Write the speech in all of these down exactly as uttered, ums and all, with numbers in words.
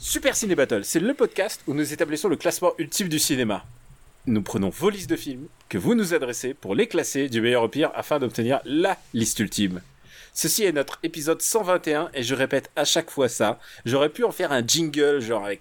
Super Ciné Battle, c'est le podcast où nous établissons le classement ultime du cinéma. Nous prenons vos listes de films que vous nous adressez pour les classer du meilleur au pire afin d'obtenir la liste ultime. Ceci est notre épisode cent vingt et un et je répète à chaque fois ça. J'aurais pu en faire un jingle genre avec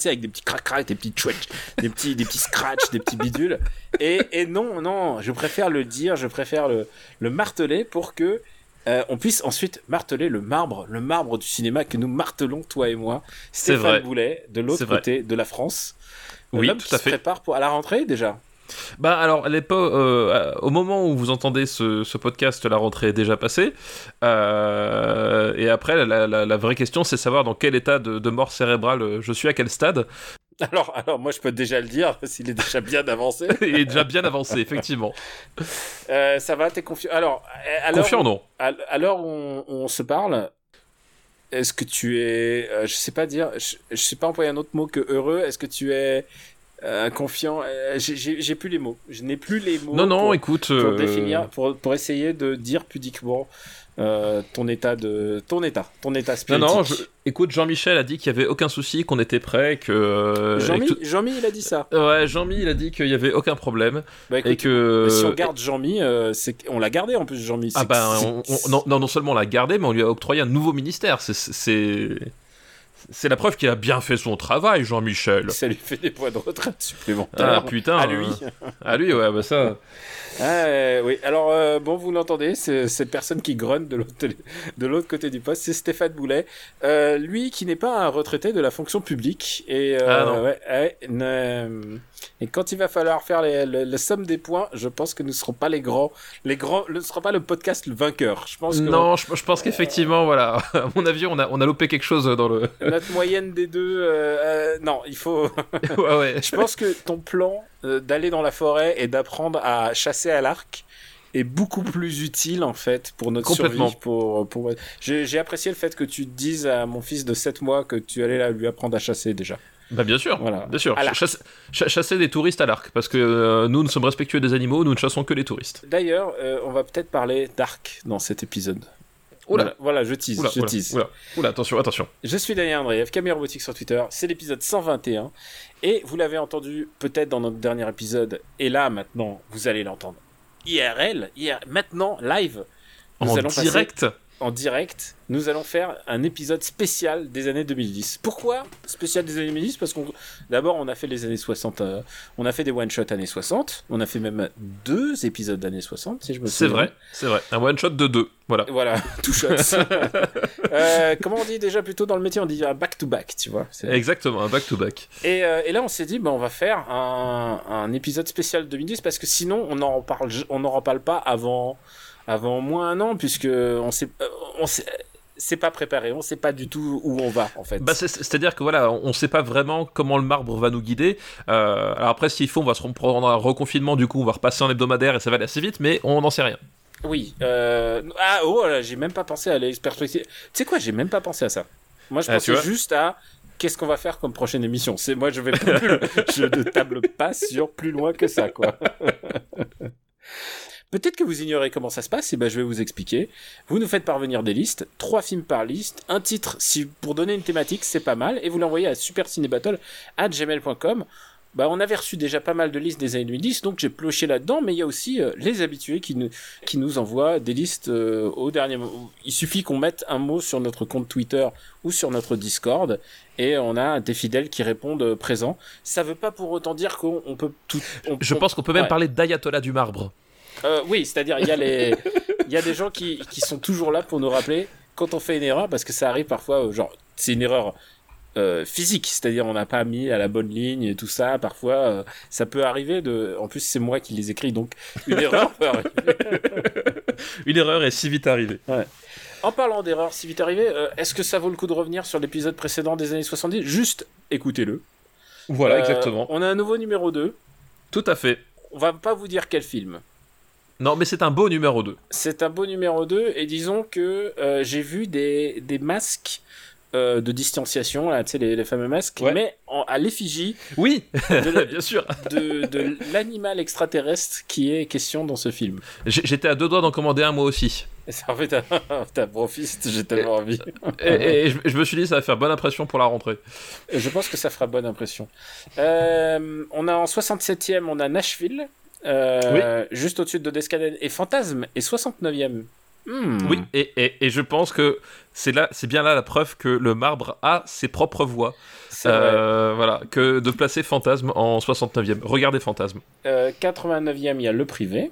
avec des petits crac crac, des petits chouetch, des petits des petits scratch, des petits bidules. Et, et non non, je préfère le dire, je préfère le le marteler pour que euh, on puisse ensuite marteler le marbre, le marbre du cinéma que nous martelons toi et moi. C'est Stéphane vrai. Boulet de l'autre côté de la France. Oui, l'homme tout qui à se fait. Prépare pour à la rentrée déjà. Bah alors, les po- euh, au moment où vous entendez ce, ce podcast, la rentrée est déjà passée. Euh, et après, la, la, la vraie question, c'est savoir dans quel état de, de mort cérébrale je suis, à quel stade. Alors, alors, moi, je peux déjà le dire, s'il est déjà bien avancé. Il est déjà bien avancé, effectivement. Euh, ça va, t'es confiant. Alors, alors, confiant, non. À l'heure où on, on se parle, est-ce que tu es, euh, je sais pas dire, je, je sais pas employer un autre mot que heureux. Est-ce que tu es Euh, confiant, euh, j'ai, j'ai, j'ai plus les mots. Je n'ai plus les mots. Non, non, pour, écoute, pour euh... définir, pour, pour essayer de dire pudiquement euh, ton état de, ton état, ton état spirituel. Non, non, je... écoute, Jean-Michel a dit qu'il y avait aucun souci, qu'on était prêt, que. Jean-Mi, que... Jean-Mi, il a dit ça. Ouais, Jean-Mi, il a dit qu'il y avait aucun problème. Bah, écoute, et que. Si on garde Jean-Mi, euh, c'est on l'a gardé en plus Jean-Mi. Ah bah, on, on, non, non, non seulement on l'a gardé, mais on lui a octroyé un nouveau ministère. C'est. c'est... C'est la preuve qu'il a bien fait son travail, Jean-Michel. Ça lui fait des points de retraite supplémentaires. Ah putain, à lui. À lui, ouais, bah ça. Euh, oui, alors, euh, bon, vous l'entendez, c'est cette personne qui grogne de l'autre, de l'autre côté du poste, c'est Stéphane Boulet. Euh, lui qui n'est pas un retraité de la fonction publique. Et, euh, ah non. Ouais, ouais, euh, et quand il va falloir faire les, les, la somme des points, je pense que nous ne serons pas les grands. Les grands ne seront pas le podcast le vainqueur. Je pense que, non, je, je pense euh, qu'effectivement, euh, voilà. À mon avis, on a, on a loupé quelque chose dans le. Notre moyenne des deux. Euh, euh, non, il faut. Ouais, ouais. Je pense que ton plan euh, d'aller dans la forêt et d'apprendre à chasser à l'arc est beaucoup plus utile en fait pour notre survie. Pour, pour... J'ai, j'ai apprécié le fait que tu dises à mon fils de sept mois que tu allais là, lui apprendre à chasser déjà. Bah bien sûr, voilà. Bien sûr. Chasse, chasser des touristes à l'arc, parce que euh, nous, nous sommes respectueux des animaux, nous ne chassons que les touristes. D'ailleurs, euh, on va peut-être parler d'arc dans cet épisode. Oula, voilà, je tease, oula, je tease. Oula, oula, oula, attention, attention. Je suis Daniel Andreev, Caméra Robotique sur Twitter, c'est l'épisode cent vingt et un, et vous l'avez entendu peut-être dans notre dernier épisode, et là, maintenant, vous allez l'entendre. I R L, I R L maintenant, live. Nous en allons direct passer... En direct, nous allons faire un épisode spécial des années deux mille dix. Pourquoi spécial des années deux mille dix? Parce qu'on d'abord on a fait les années soixante, euh, on a fait des one shot années soixante, on a fait même deux épisodes d'années soixante si je me souviens. C'est vrai, c'est vrai. Un one shot de deux, voilà. Voilà, two shots. euh, comment on dit déjà plutôt dans le métier, on dit un back to back, tu vois. C'est... Exactement, un back to back. Et, euh, et là on s'est dit, ben bah, on va faire un, un épisode spécial deux mille dix parce que sinon on n'en parle, on n'en reparle pas avant. Avant moins un an, puisque on s'est, on s'est, s'est pas préparé, on sait pas du tout où on va en fait. Bah c'est, c'est-à-dire que voilà, on sait pas vraiment comment le marbre va nous guider. Euh, alors après, s'il faut, on va se reprendre un reconfinement, du coup, on va repasser en hebdomadaire et ça va aller assez vite, mais on n'en sait rien. Oui. Euh, ah oh, là, j'ai même pas pensé à les perspectives. Tu sais quoi, j'ai même pas pensé à ça. Moi, je ah, pensais juste à. Qu'est-ce qu'on va faire comme prochaine émission? C'est moi, je vais plus, je ne table pas sur plus loin que ça, quoi. Peut-être que vous ignorez comment ça se passe, et ben je vais vous expliquer. Vous nous faites parvenir des listes, trois films par liste, un titre si pour donner une thématique, c'est pas mal, et vous l'envoyez à supercinébattle arobase gmail point com. Bah, on avait reçu déjà pas mal de listes des années deux mille dix, donc j'ai pioché là-dedans, mais il y a aussi euh, les habitués qui nous, qui nous envoient des listes euh, au dernier moment. Il suffit qu'on mette un mot sur notre compte Twitter ou sur notre Discord, et on a des fidèles qui répondent euh, présents. Ça veut pas pour autant dire qu'on on peut tout... On, Je on, pense qu'on peut même ouais. parler d'Ayatollah du marbre. Euh, oui, c'est-à-dire il y a les, il y a des gens qui qui sont toujours là pour nous rappeler quand on fait une erreur, parce que ça arrive parfois, genre c'est une erreur euh, physique, c'est-à-dire on n'a pas mis à la bonne ligne et tout ça. Parfois, euh, ça peut arriver de. En plus, c'est moi qui les écris, donc une erreur peut arriver. Une erreur est si vite arrivée. Ouais. En parlant d'erreur si vite arrivée, euh, est-ce que ça vaut le coup de revenir sur l'épisode précédent des années soixante-dix? Juste écoutez-le. Voilà, euh, exactement. On a un nouveau numéro deux. Tout à fait. On va pas vous dire quel film. Non, mais c'est un beau numéro deux. C'est un beau numéro deux, et disons que euh, j'ai vu des, des masques euh, de distanciation, là, tu sais, les, les fameux masques, ouais. mais en, à l'effigie. Oui, de la, bien sûr. de, de l'animal extraterrestre qui est question dans ce film. J- j'étais à deux doigts d'en commander un moi aussi. En fait, t'as, t'as profiste, j'ai tellement envie. et, et, et je, je me suis dit, ça va faire bonne impression pour la rentrée. Je pense que ça fera bonne impression. Euh, on a en soixante-septième, on a Nashville. Euh, oui. Juste au-dessus de Deskaden et Fantasme est soixante-neuvième. Hmm. Oui, et, et, et je pense que c'est, là, c'est bien là la preuve que le marbre a ses propres voix. Euh, voilà, que de placer Fantasme en soixante-neuvième. Regardez Fantasme. Euh, quatre-vingt-neuvième, il y a Le Privé.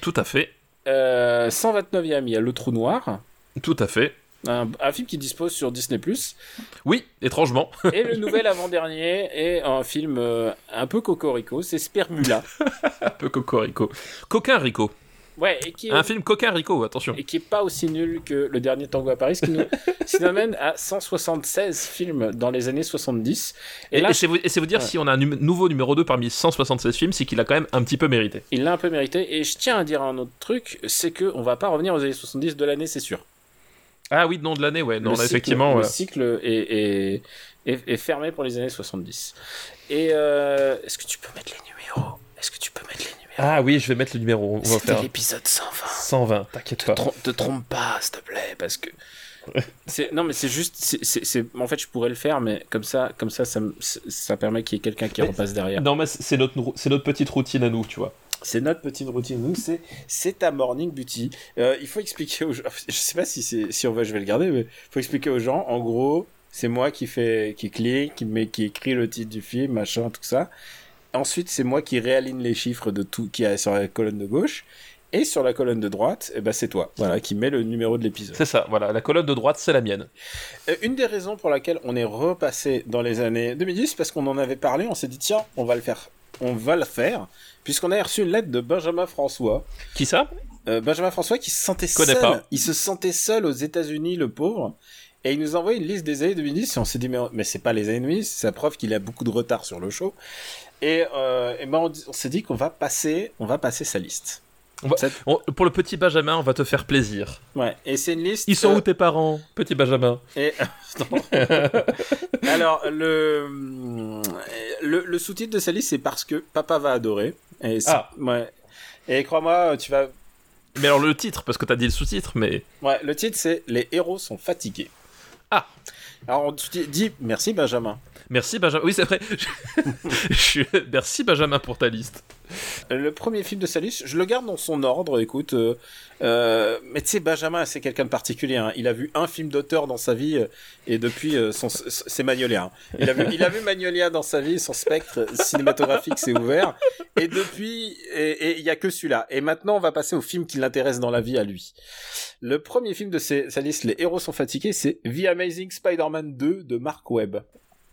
Tout à fait. Euh, cent vingt-neuvième, il y a Le Trou Noir. Tout à fait. Un, un film qui dispose sur Disney plus. Oui, étrangement. Et le nouvel avant-dernier est un film euh, un peu cocorico, c'est Spermula. Un peu cocorico. Coquin Rico. Ouais, et qui est... Un film Coquin Rico, attention. Et qui n'est pas aussi nul que Le Dernier Tango à Paris, ce qui nous, qui nous amène à cent soixante-seize films dans les années soixante-dix. Et, et, là, et, c'est, vous, et c'est vous dire, ouais. si on a un nu- nouveau numéro deux parmi cent soixante-seize films, c'est qu'il l'a quand même un petit peu mérité. Il l'a un peu mérité, et je tiens à dire un autre truc, c'est qu'on ne va pas revenir aux années soixante-dix de l'année, c'est sûr. Ah oui, non, de l'année, ouais. Non, le cycle, effectivement, le ouais. cycle est, est, est, est fermé pour les années soixante-dix. Et euh, est-ce que tu peux mettre les numéros ? Est-ce que tu peux mettre les numéros ? Ah oui, je vais mettre le numéro. On va C'était faire... l'épisode cent vingt. cent vingt, t'inquiète te pas. Trom- te trompe pas, s'il te plaît, parce que... c'est... Non, mais c'est juste... C'est, c'est, c'est... En fait, je pourrais le faire, mais comme ça, comme ça, ça, me... ça permet qu'il y ait quelqu'un qui mais... repasse derrière. Non, mais c'est notre, c'est notre petite routine à nous, tu vois. C'est notre petite routine, nous, c'est, c'est ta morning beauty. Euh, il faut expliquer aux gens, je sais pas si, c'est, si on va, je vais le garder, mais il faut expliquer aux gens, en gros, c'est moi qui, fait, qui clique, qui, met, qui écrit le titre du film, machin, tout ça. Ensuite, c'est moi qui réaligne les chiffres de tout qu'il y a sur la colonne de gauche. Et sur la colonne de droite, eh ben c'est toi, voilà, qui met le numéro de l'épisode. C'est ça, voilà, la colonne de droite, c'est la mienne. Euh, une des raisons pour laquelle on est repassé dans les années deux mille dix, c'est parce qu'on en avait parlé, on s'est dit, tiens, on va le faire. On va le faire, puisqu'on a reçu une lettre de Benjamin François. Qui ça ? euh, Benjamin François qui se sentait seul. Pas. Il se sentait seul aux États-Unis, le pauvre. Et il nous a envoyé une liste des années deux mille dix. Et on s'est dit, mais, mais c'est pas les années deux mille dix, c'est la preuve qu'il a beaucoup de retard sur le show. Et, euh, et ben on, on s'est dit qu'on va passer, on va passer sa liste. On va, on, pour le petit Benjamin, on va te faire plaisir. Ouais, et c'est une liste. Ils sont euh... où tes parents, petit Benjamin ? Et alors le, le le sous-titre de sa liste, c'est Parce que papa va adorer. Et c'est... Ah. Ouais. Et crois-moi, tu vas. Mais alors le titre, parce que t'as dit le sous-titre, mais. Ouais, le titre c'est Les héros sont fatigués. Ah. Alors on te dit merci Benjamin. Merci Benjamin. Oui, c'est vrai. Je... Je... Merci Benjamin pour ta liste. Le premier film de sa liste, je le garde dans son ordre, écoute. Euh, euh, mais tu sais, Benjamin, c'est quelqu'un de particulier. Hein. Il a vu un film d'auteur dans sa vie, et depuis, euh, son, c'est Magnolia. Hein. Il, a vu, il a vu Magnolia dans sa vie, son spectre cinématographique s'est ouvert. Et depuis, et il n'y a que celui-là. Et maintenant, on va passer au film qui l'intéresse dans la vie à lui. Le premier film de ses, sa liste, Les héros sont fatigués, c'est The Amazing Spider-Man deux de Mark Webb.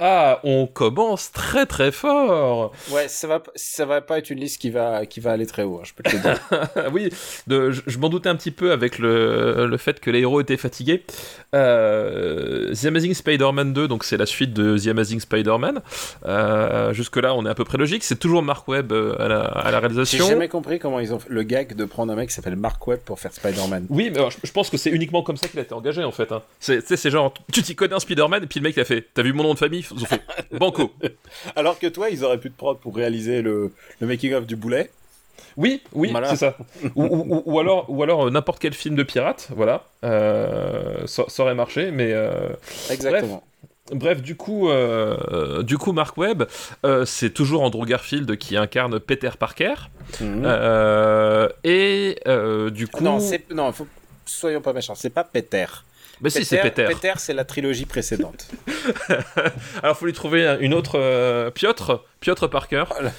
Ah, on commence très très fort. Ouais, ça va, ça va pas être une liste qui va, qui va aller très haut, hein, je peux te le dire. Oui, de, je, je m'en doutais un petit peu avec le, le fait que les héros étaient fatigués. Euh, The Amazing Spider-Man deux, donc c'est la suite de The Amazing Spider-Man. Euh, jusque-là, on est à peu près logique. C'est toujours Mark Webb à la, à la réalisation. J'ai jamais compris comment ils ont fait le gag de prendre un mec qui s'appelle Mark Webb pour faire Spider-Man. Oui, mais alors, je, je pense que c'est uniquement comme ça qu'il a été engagé en fait. Hein. C'est, c'est genre, tu t'y connais un Spider-Man, et puis le mec il a fait, t'as vu mon nom de famille ? Ils ont fait banco. Alors que toi, ils auraient pu te prendre pour réaliser le, le making-of du boulet. Oui, oui, voilà. C'est ça. ou, ou, ou alors, ou alors euh, n'importe quel film de pirate, voilà. Euh, ça, ça aurait marché, mais... Euh... Exactement. Bref. Bref, du coup, euh, du coup Mark Webb, euh, c'est toujours Andrew Garfield qui incarne Peter Parker. Mmh. Euh, et euh, du coup... Non, c'est... non faut... soyons pas méchants, c'est pas Peter. Mais Peter, si, c'est Peter. Peter, c'est la trilogie précédente. Alors, il faut lui trouver une autre... Euh, Piotr Piotr Parker. Voilà.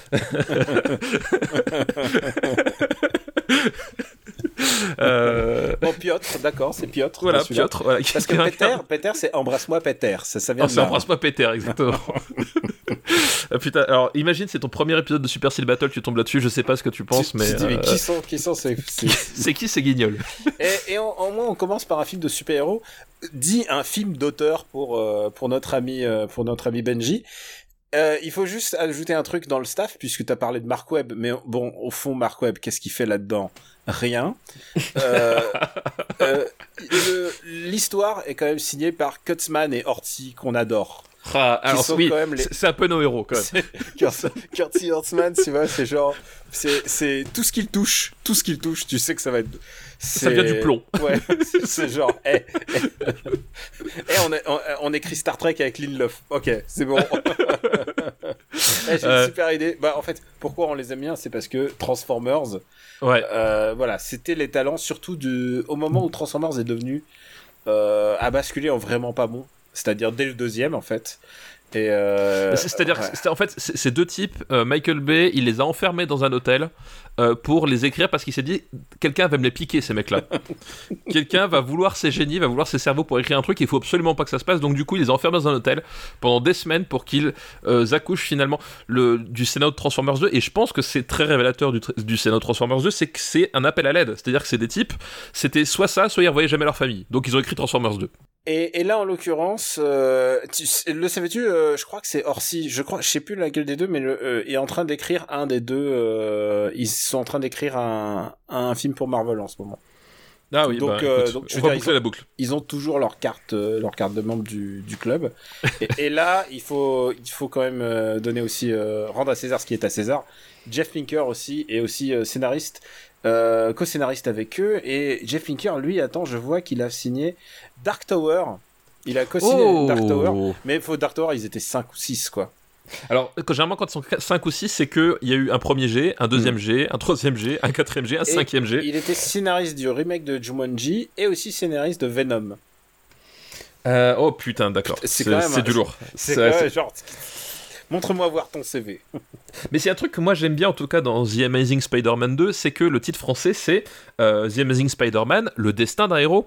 euh... Bon, Piotr, d'accord, c'est Piotr. Voilà, Piotr. Voilà. Parce que Peter, Peter, c'est Embrasse-moi, Peter. Ça, ça vient oh, de c'est là, Embrasse-moi, hein. Peter, exactement. Putain, alors imagine, c'est ton premier épisode de Super Ciné Battle, tu tombes là-dessus, je sais pas ce que tu penses, tu, mais, tu dis, euh... mais qui sont, qui sont ces... c'est... c'est qui ces guignols? Et, et en, en moins, on commence par un film de super-héros, dit un film d'auteur pour, euh, pour, notre ami, euh, pour notre ami Benji. Euh, il faut juste ajouter un truc dans le staff, puisque t'as parlé de Mark Webb, mais bon, au fond, Mark Webb, qu'est-ce qu'il fait là-dedans? Rien. Euh, euh, le, l'histoire est quand même signée par Kurtzman et Horthy, qu'on adore. Ah, alors, oui, les... c'est un peu nos héros, quand même. Kurtz Hortzman, tu vois, c'est genre... C'est, c'est tout ce qu'il touche, tout ce qu'il touche, tu sais que ça va être... C'est... Ça vient du plomb. Ouais, c'est, c'est genre... Eh, hey, hey, hey, on, on, on écrit Star Trek avec Lindelof. Ok, c'est bon. hey, j'ai euh... une super idée. Bah, en fait, pourquoi on les aime bien, c'est parce que Transformers... Ouais. Euh, voilà, c'était les talents, surtout de... au moment où Transformers est devenu... Euh, a basculé en vraiment pas bon. C'est-à-dire dès le deuxième, en fait. Et euh... C'est-à-dire ouais. que c'est, en fait, ces deux types, euh, Michael Bay, il les a enfermés dans un hôtel euh, pour les écrire parce qu'il s'est dit quelqu'un va me les piquer, ces mecs-là. Quelqu'un va vouloir ses génies, va vouloir ses cerveaux pour écrire un truc, il faut absolument pas que ça se passe. Donc, du coup, il les a enfermés dans un hôtel pendant des semaines pour qu'ils euh, accouchent finalement le, du scénario de Transformers deux. Et je pense que c'est très révélateur du, du scénario de Transformers deux, c'est que c'est un appel à l'aide. C'est-à-dire que c'est des types, c'était soit ça, soit ils revoyaient jamais leur famille. Donc, ils ont écrit Transformers deux. Et, et là, en l'occurrence, euh, tu, le savais-tu, euh, je crois que c'est Orsi, je crois, je sais plus laquelle des deux, mais le, euh, est en train d'écrire un des deux, euh, ils sont en train d'écrire un, un film pour Marvel en ce moment. Ah oui, donc, bah, euh, écoute, donc je on veux va dire, boucler ils ont, la boucle. Ils ont toujours leur carte, euh, leur carte de membre du, du club. et, et là, il faut, il faut quand même euh, donner aussi, euh, rendre à César ce qui est à César. Jeff Pinker aussi, est aussi euh, scénariste. Euh, co-scénariste avec eux, et Jeff Pinker, lui, attends, je vois qu'il a signé Dark Tower. Il a co-signé oh Dark Tower, mais faut Dark Tower, ils étaient cinq ou six, quoi. Alors, généralement, quand ils sont cinq ou six, c'est qu'il y a eu un premier G, un deuxième G, un troisième G, un quatrième G, un cinquième G. Il était scénariste du remake de Jumanji et aussi scénariste de Venom. Euh, oh putain, d'accord. C'est, c'est, quand même, c'est du lourd. C'est, c'est, c'est, c'est... genre. Montre-moi voir ton C V. Mais c'est un truc que moi j'aime bien en tout cas dans The Amazing Spider-Man deux, c'est que le titre français c'est euh, The Amazing Spider-Man, le destin d'un héros.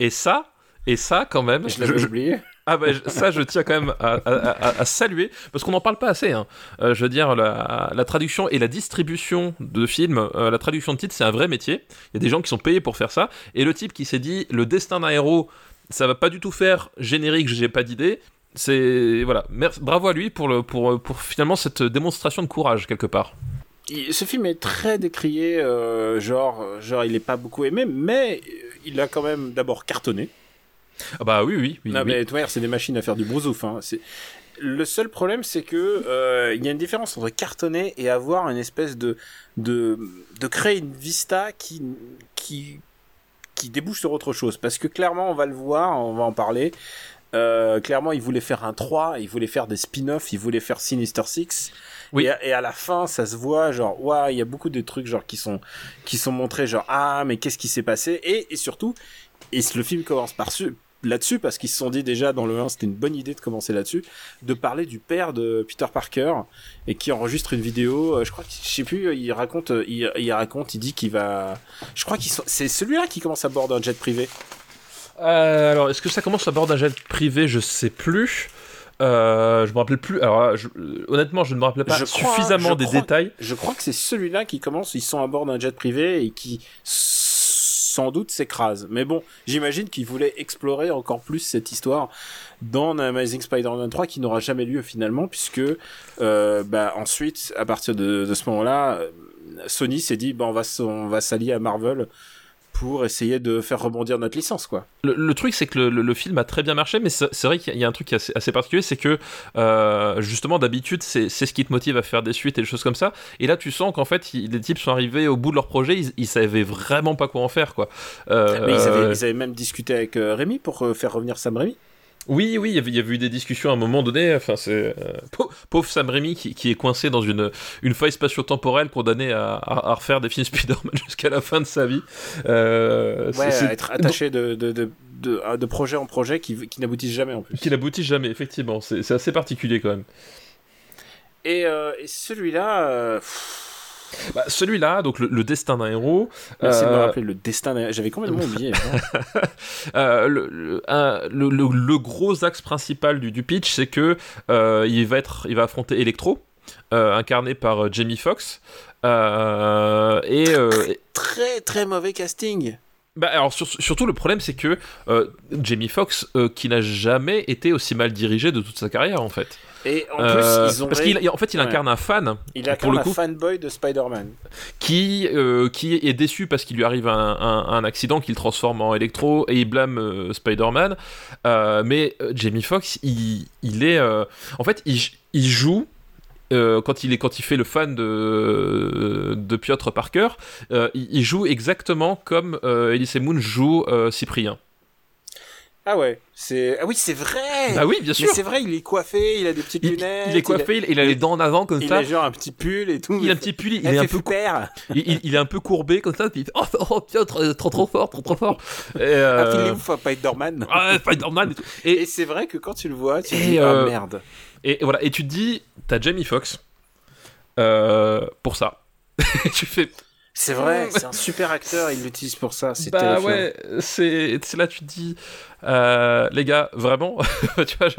Et ça, et ça quand même... Je l'avais je, oublié. Je... Ah bah ça je tiens quand même à, à, à, à saluer, parce qu'on n'en parle pas assez. Hein. Euh, je veux dire, la, la traduction et la distribution de films, euh, la traduction de titres c'est un vrai métier. Il y a des gens qui sont payés pour faire ça. Et le type qui s'est dit, le destin d'un héros, ça va pas du tout faire générique, j'ai pas d'idée... C'est voilà, merci, bravo à lui pour le pour pour finalement cette démonstration de courage quelque part. Ce film est très décrié, euh, genre genre il est pas beaucoup aimé, mais il a quand même d'abord cartonné. Ah bah oui oui. oui non oui. Mais toi, c'est des machines à faire du brousouf. Hein. C'est le seul problème, c'est que euh, il y a une différence entre cartonner et avoir une espèce de de de créer une vista qui qui qui débouche sur autre chose. Parce que clairement, on va le voir, on va en parler. Euh, clairement, ils voulaient faire un trois, ils voulaient faire des spin-offs, ils voulaient faire Sinister Six. Oui. Et, à, et à la fin, ça se voit, genre, waouh, il y a beaucoup de trucs, genre, qui sont, qui sont montrés, genre, ah, mais qu'est-ce qui s'est passé? Et, et surtout, et le film commence par là-dessus, parce qu'ils se sont dit déjà, dans le un, c'était une bonne idée de commencer là-dessus, de parler du père de Peter Parker, et qui enregistre une vidéo, euh, je crois, je sais plus, il raconte, il, il raconte, il dit qu'il va, je crois qu'il, so... c'est celui-là qui commence à bord d'un jet privé. Euh, alors, est-ce que ça commence à bord d'un jet privé? Je sais plus. Euh, je me rappelle plus. Alors, je, honnêtement, je ne me rappelle pas je suffisamment crois, des crois, détails. Je crois que c'est celui-là qui commence. Ils sont à bord d'un jet privé et qui, sans doute, s'écrase. Mais bon, j'imagine qu'ils voulaient explorer encore plus cette histoire dans Amazing Spider-Man trois, qui n'aura jamais lieu finalement, puisque euh, bah, ensuite, à partir de, de ce moment-là, Sony s'est dit bah, on va, on va s'allier à Marvel pour essayer de faire rebondir notre licence, quoi. Le, le truc, c'est que le, le, le film a très bien marché, mais c'est, c'est vrai qu'il y a un truc assez, assez particulier, c'est que, euh, justement, d'habitude, c'est, c'est ce qui te motive à faire des suites et des choses comme ça, et là, tu sens qu'en fait, il, les types sont arrivés au bout de leur projet, ils, ils savaient vraiment pas quoi en faire, quoi. Euh, mais ils avaient, euh... ils avaient même discuté avec euh, Rémi pour euh, faire revenir Sam Raimi. Oui, oui, il y avait eu des discussions à un moment donné. Enfin, c'est euh, pauvre, pauvre Sam Raimi qui, qui est coincé dans une une faille spatio-temporelle, condamné à, à, à refaire des films Spider-Man jusqu'à la fin de sa vie. Euh, ouais, c'est, c'est... être attaché de de de, de, de projet en projet qui qui n'aboutissent jamais en plus. Qui n'aboutissent jamais, effectivement. C'est c'est assez particulier quand même. Et, euh, et celui-là. Euh... Bah, celui-là, donc le, le destin d'un héros. Merci euh... de me rappeler le destin d'un héros. J'avais complètement oublié. euh, le, le, un, le, le, le gros axe principal du, du pitch, c'est que euh, il va être, il va affronter Electro, euh, incarné par Jamie Foxx. Euh, et, euh, et... Très très mauvais casting. Bah alors sur, surtout le problème c'est que euh, Jamie Foxx euh, qui n'a jamais été aussi mal dirigé de toute sa carrière en fait. Et en euh, plus ils ont parce ré... qu'il en fait il ouais. incarne un fan. Il incarne pour le un coup, fanboy de Spider-Man qui euh, qui est déçu parce qu'il lui arrive un, un, un accident qu'il transforme en électro et il blâme euh, Spider-Man. Euh, mais euh, Jamie Foxx il il est euh, en fait il il joue. Euh, quand, il est, quand il fait le fan de, de Piotr Parker, euh, il, il joue exactement comme euh, Elise Moon joue euh, Cyprien. Ah ouais, c'est ah oui c'est vrai. Ah oui bien sûr. Mais c'est vrai, il est coiffé, il a des petites il, lunettes. Il est coiffé, il a, il a les dents en avant comme il ça. Il a genre un petit pull et tout. Il a un petit pull, il, il est un peu père. Il, il est un peu courbé comme ça. Puis, oh, oh tiens, trop, trop trop fort, trop trop fort. Et euh... Ah il est ouf, Spider-Man. Ah Spider-Man et tout. Et, et c'est vrai que quand tu le vois, tu te dis euh... oh merde. Et voilà, et tu te dis, t'as Jamie Foxx euh, pour ça. Tu fais. C'est vrai, c'est un super acteur, ils l'utilisent pour ça. C'est bah terrifiant. Ouais, c'est, c'est là tu te dis, euh, les gars, vraiment, tu vois, je,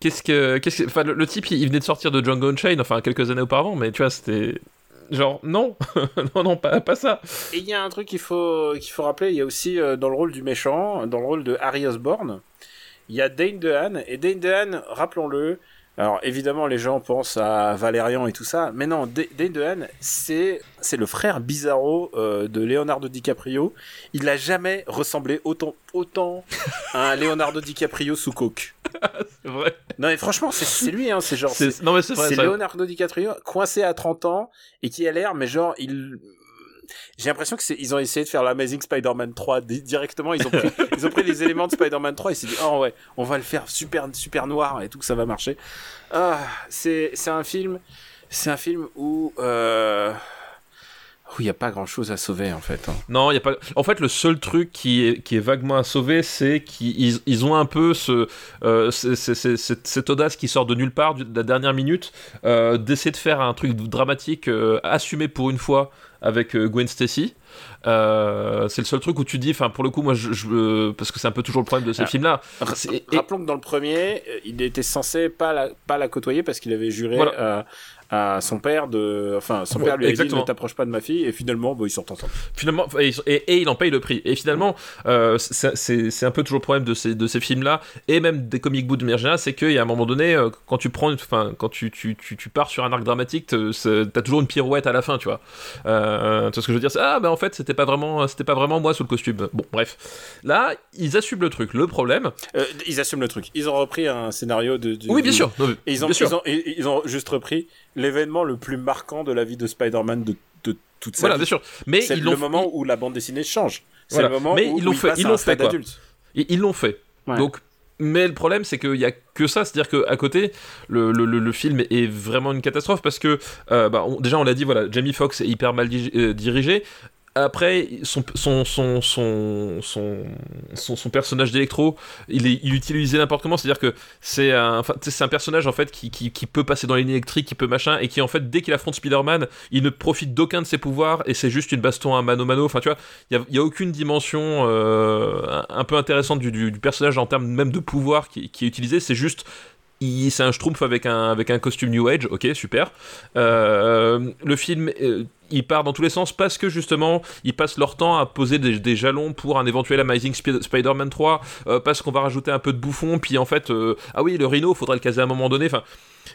qu'est-ce que, qu'est-ce que, enfin, le, le type, il, il venait de sortir de Django Unchained, enfin quelques années auparavant, mais tu vois, c'était genre non, non, non, pas, pas ça. Et il y a un truc qu'il faut, qu'il faut rappeler, il y a aussi euh, dans le rôle du méchant, dans le rôle de Harry Osborn, il y a Dane DeHaan et Dane DeHaan, rappelons-le. Alors évidemment les gens pensent à Valérian et tout ça, mais non, Dane DeHaan c'est c'est le frère bizarro euh, de Leonardo DiCaprio. Il n'a jamais ressemblé autant autant à un Leonardo DiCaprio sous coke. C'est vrai. Non mais franchement c'est c'est lui hein, c'est genre c'est, c'est, non, mais c'est, vrai, c'est ça. Leonardo DiCaprio coincé à trente ans et qui a l'air mais genre il j'ai l'impression que c'est ils ont essayé de faire l'Amazing Spider-Man trois directement, ils ont pris ils ont pris les éléments de Spider-Man trois et ils se sont dit oh ouais, on va le faire super super noir et tout, ça va marcher. Ah, c'est c'est un film, c'est un film où euh où il n'y a pas grand-chose à sauver en fait. Hein. Non, il y a pas. En fait, le seul truc qui est qui est vaguement à sauver, c'est qu'ils ils ont un peu ce euh, c'est, c'est, c'est, c'est, cette audace qui sort de nulle part de la dernière minute euh, d'essayer de faire un truc dramatique euh, assumé pour une fois avec euh, Gwen Stacy. Euh, c'est le seul truc où tu dis, enfin pour le coup, moi je, je euh, parce que c'est un peu toujours le problème de ces ah, films-là. R- et, rappelons que dans le premier, il était censé pas la pas la côtoyer parce qu'il avait juré. Voilà. Euh, à son père de enfin son père lui a dit ne t'approche pas de ma fille et finalement bon, ils sortent ensemble finalement et, et, et il en paye le prix et finalement euh, c'est, c'est, c'est un peu toujours le problème de ces, de ces films là et même des comic books de manière générale, c'est qu'il y a un moment donné quand tu prends enfin quand tu, tu, tu, tu pars sur un arc dramatique t'as toujours une pirouette à la fin tu vois euh, tu vois ce que je veux dire c'est, ah ben bah, en fait c'était pas vraiment c'était pas vraiment moi sous le costume bon bref là ils assument le truc le problème euh, ils assument le truc ils ont repris un scénario de, de oui bien du... sûr non, et ils ont, bien sûr. Ils, ont, ils, ont, ils ont juste repris l'événement le plus marquant de la vie de Spider-Man de, de toute sa voilà, vie. Bien sûr. Mais c'est ils le l'ont moment fait... où la bande dessinée change. C'est voilà. Le moment mais où, ils l'ont où fait. Ils l'ont fait, quoi. Ils, ils l'ont fait. Ouais. Donc, mais le problème, c'est qu'il y a que ça, c'est-à-dire que à côté, le, le, le, le film est vraiment une catastrophe parce que euh, bah, on, déjà on l'a dit, voilà, Jamie Foxx est hyper mal di- euh, dirigé. Après, son son son son son son, son personnage d'Electro, il est il utilisait n'importe comment, c'est-à-dire que c'est un c'est un personnage en fait qui qui qui peut passer dans les lignes électriques, qui peut machin et qui en fait dès qu'il affronte Spider-Man, il ne profite d'aucun de ses pouvoirs et c'est juste une baston à mano mano. Enfin tu vois, il y a il y a aucune dimension euh, un peu intéressante du, du du personnage en termes même de pouvoir qui qui est utilisé, c'est juste il, c'est un schtroumpf avec un, avec un costume New Age, ok, super. Euh, le film, euh, il part dans tous les sens parce que justement, ils passent leur temps à poser des, des jalons pour un éventuel Amazing Sp- Spider-Man trois, euh, parce qu'on va rajouter un peu de bouffon, puis en fait, euh, ah oui, le Rhino, faudrait le caser à un moment donné, enfin...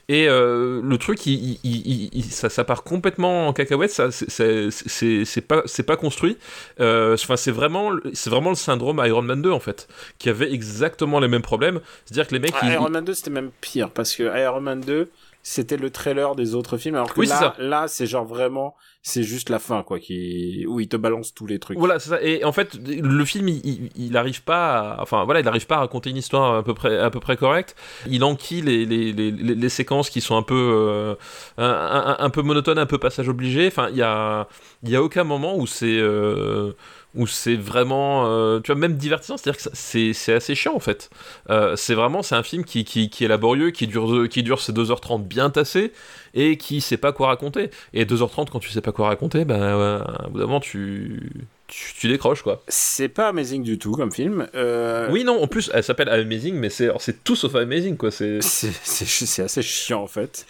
Et euh, le truc, il, il, il, il, ça, ça part complètement en cacahuète. Ça, c'est, c'est, c'est, c'est pas, c'est pas construit. Euh, c'est vraiment, c'est vraiment le syndrome Iron Man deux en fait, qui avait exactement les mêmes problèmes. C'est-à-dire que les mecs, ah, ils, Iron Man deux, c'était même pire parce que Iron Man deux, c'était le trailer des autres films. Alors que oui, là, c'est là, c'est genre vraiment, c'est juste la fin quoi, qui où il te balance tous les trucs. Voilà, c'est ça. Et en fait, le film, il, il, il arrive pas, à, enfin voilà, il arrive pas à raconter une histoire à peu près, à peu près correcte. Il enquille les, les, les, les, les séquences qui sont un peu euh, un, un, un peu monotones, un peu passage obligé. Enfin, il y a il y a aucun moment où c'est euh, où c'est vraiment euh, tu vois même divertissant, c'est-à-dire que ça, c'est c'est assez chiant en fait. Euh, c'est vraiment c'est un film qui qui qui est laborieux, qui dure qui dure ses deux heures trente bien tassé et qui sait pas quoi raconter. Et deux heures trente quand tu sais pas quoi raconter, ben euh, au bout d'un moment tu Tu, tu décroches quoi. C'est pas amazing du tout comme film. Euh... Oui non, en plus elle s'appelle Amazing mais c'est c'est tout sauf amazing quoi. C'est c'est c'est, c'est assez chiant en fait.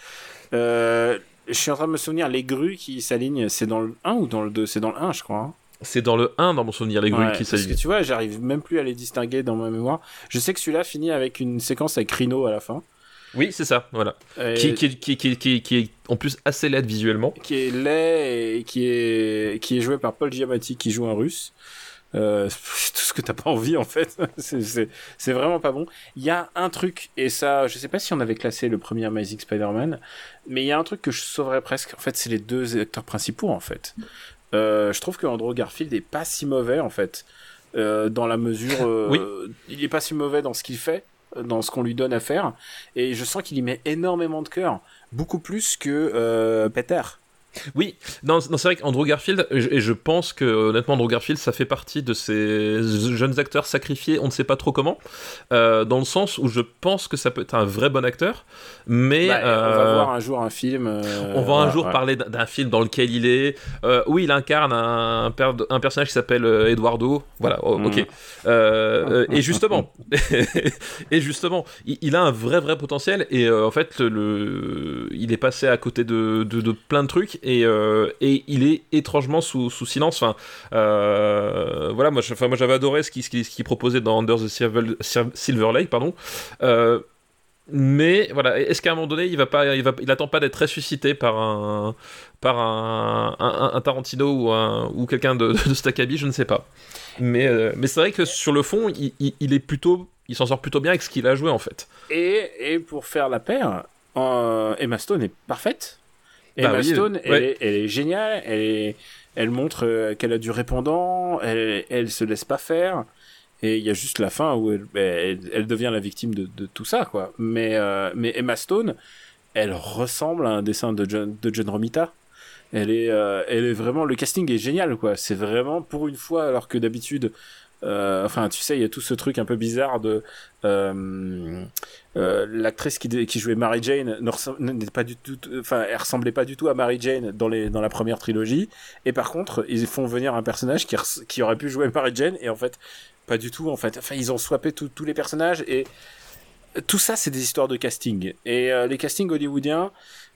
Euh, je suis en train de me souvenir les grues qui s'alignent, c'est dans le un ou dans le deux, c'est dans le un je crois. Hein. C'est dans le un, dans mon souvenir, les grues ouais, qui s'allument. Parce que tu vois, j'arrive même plus à les distinguer dans ma mémoire. Je sais que celui-là finit avec une séquence avec Rhino à la fin. Oui, c'est ça, voilà. Et... Qui, qui, qui, qui, qui, qui est en plus assez laide visuellement. Qui est laid et qui est, qui est joué par Paul Giamatti, qui joue un russe. Euh, tout ce que t'as pas envie en fait. c'est, c'est, c'est vraiment pas bon. Il y a un truc, et ça, je sais pas si on avait classé le premier Amazing Spider-Man, mais il y a un truc que je sauverais presque. En fait, c'est les deux acteurs principaux en fait. Euh, je trouve que Andrew Garfield est pas si mauvais en fait. Euh, dans la mesure. Euh, oui. Il est pas si mauvais dans ce qu'il fait, dans ce qu'on lui donne à faire, et je sens qu'il y met énormément de cœur, beaucoup plus que euh, Peter. Oui, non, non, c'est vrai qu'Andrew Garfield, et je, et je pense que honnêtement Andrew Garfield, ça fait partie de ces jeunes acteurs sacrifiés, on ne sait pas trop comment, euh, dans le sens où je pense que ça peut être un vrai bon acteur, mais... Bah, euh, on va voir un jour un film... Euh, on va un ouais, jour ouais. parler d'un, d'un film dans lequel il est... Euh, oui, il incarne un, un, un personnage qui s'appelle Eduardo, voilà, oh, mm. ok. Euh, et justement, et justement il, il a un vrai, vrai potentiel, et euh, en fait, le, il est passé à côté de, de, de plein de trucs, Et, euh, et il est étrangement sous, sous silence. Enfin, euh, voilà, moi, je, enfin, moi j'avais adoré ce qu'il ce qui, ce qui proposait dans Under the Silver, Silver Lake, pardon. Euh, mais voilà, est-ce qu'à un moment donné, il va pas, il va, il attend pas d'être ressuscité par un, par un, un, un Tarantino ou un, ou quelqu'un de, de Staccabi, je ne sais pas. Mais, euh, mais c'est vrai que sur le fond, il, il, il est plutôt, il s'en sort plutôt bien avec ce qu'il a joué en fait. Et, et pour faire la paire, euh, Emma Stone est parfaite. Emma bah, Stone, oui. elle, ouais. elle est géniale, elle, est, elle montre euh, qu'elle a du répondant, elle, elle se laisse pas faire, et il y a juste la fin où elle, elle, elle devient la victime de, de tout ça, quoi. Mais, euh, mais Emma Stone, elle ressemble à un dessin de John, de John Romita. Elle est, euh, elle est vraiment, le casting est génial, quoi. C'est vraiment pour une fois, alors que d'habitude, euh, enfin, tu sais, il y a tout ce truc un peu bizarre de. Euh, Euh, l'actrice qui, qui jouait Mary Jane n'est pas du tout, enfin, elle ressemblait pas du tout à Mary Jane dans les dans la première trilogie. Et par contre, ils font venir un personnage qui res, qui aurait pu jouer Mary Jane et en fait pas du tout. En fait, enfin, ils ont swappé tous les personnages et tout ça, c'est des histoires de casting. Et euh, les castings hollywoodiens,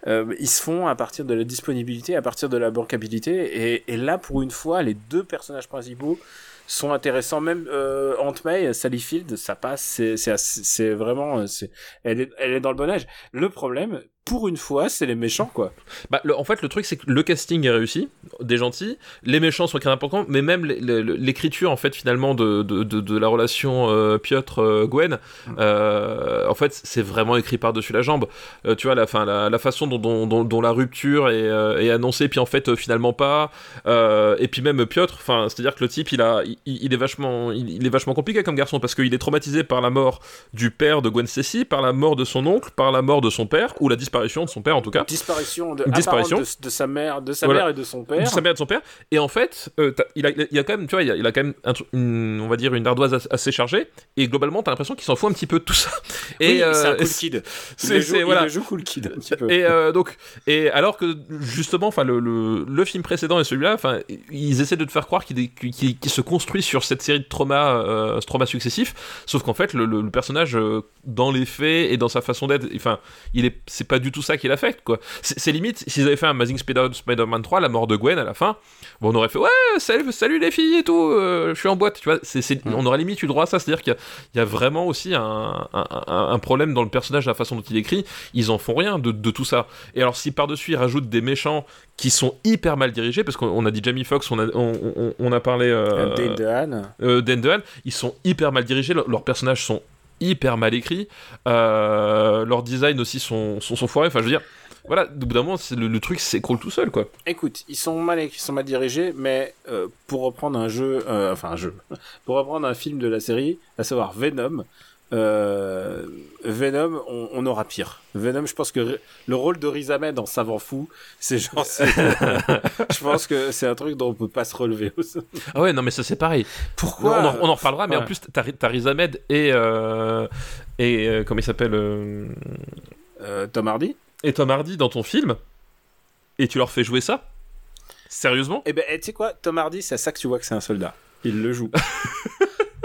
euh, ils se font à partir de la disponibilité, à partir de la bancabilité. Et, et là, pour une fois, les deux personnages principaux sont intéressants. Même euh, Aunt May, Sally Field, ça passe, c'est c'est c'est vraiment c'est elle est elle est dans le bon âge. Le problème, pour une fois, c'est les méchants, quoi. Bah le, en fait le truc c'est que le casting est réussi, des gentils, les méchants sont très importants, mais même les, les, l'écriture en fait finalement de de de, de la relation euh, Piotr Gwen, euh, en fait c'est vraiment écrit par dessus la jambe. Euh, tu vois la fin la, la façon dont, dont dont dont la rupture est, euh, est annoncée, puis en fait euh, finalement pas. Euh, et puis même Piotr, enfin c'est à dire que le type il a il, il est vachement il, il est vachement compliqué comme garçon parce qu'il est traumatisé par la mort du père de Gwen Stacy, par la mort de son oncle, par la mort de son père ou la disparition de son père en tout cas. Disparition de, disparition. De, de sa mère, de sa voilà. mère et de son père. De sa mère et de son père. Et en fait, euh, il, a, il a quand même, tu vois, il a, il a quand même, un, une, on va dire, une ardoise assez chargée. Et globalement, t'as l'impression qu'il s'en fout un petit peu de tout ça. Et, oui, euh, c'est un cool kid. C'est, il, le joue, c'est, voilà. il le joue cool kid. Un petit peu. Et euh, donc, et alors que justement, enfin, le, le, le film précédent et celui-là, enfin, ils essaient de te faire croire qu'il, qu'il, qu'il, qu'il se construit sur cette série de traumas, euh, traumas successifs. Sauf qu'en fait, le, le, le personnage, euh, dans les faits et dans sa façon d'être, enfin, il est, c'est pas du tout ça qui l'affecte, quoi. C'est, c'est limite, s'ils avaient fait un Amazing Spider-Man trois, la mort de Gwen à la fin, bon, on aurait fait ouais, salut, salut les filles et tout, euh, je suis en boîte, tu vois. C'est, c'est, on aurait limite eu droit à ça, c'est-à-dire qu'il y a, il y a vraiment aussi un, un, un problème dans le personnage, la façon dont il écrit, ils en font rien de, de tout ça. Et alors, si par-dessus ils rajoutent des méchants qui sont hyper mal dirigés, parce qu'on a dit Jamie Foxx, on a, on, on, on a parlé. Euh, Dane DeHaan. Euh, Dane DeHaan, ils sont hyper mal dirigés, leurs, leurs personnages sont hyper mal écrit, euh, leurs designs aussi sont, sont, sont foirés, enfin je veux dire, voilà, au bout d'un moment, c'est, le, le truc s'écroule tout seul, quoi. Écoute, ils sont mal, ils sont mal dirigés, mais euh, pour reprendre un jeu, euh, enfin un jeu, pour reprendre un film de la série, à savoir Venom, euh, Venom, on, on aura pire. Venom, je pense que le rôle de Riz Ahmed en savant fou, c'est genre, c'est... je pense que c'est un truc dont on peut pas se relever. Ah ouais, non mais ça c'est pareil. Pourquoi on en, on en reparlera, ouais. Mais en plus t'as, t'as Riz Ahmed et euh, et euh, comment il s'appelle euh... Euh, Tom Hardy. Et Tom Hardy dans ton film, et tu leur fais jouer ça sérieusement? Eh ben, tu sais quoi, Tom Hardy, c'est à ça que tu vois que c'est un soldat. Il le joue.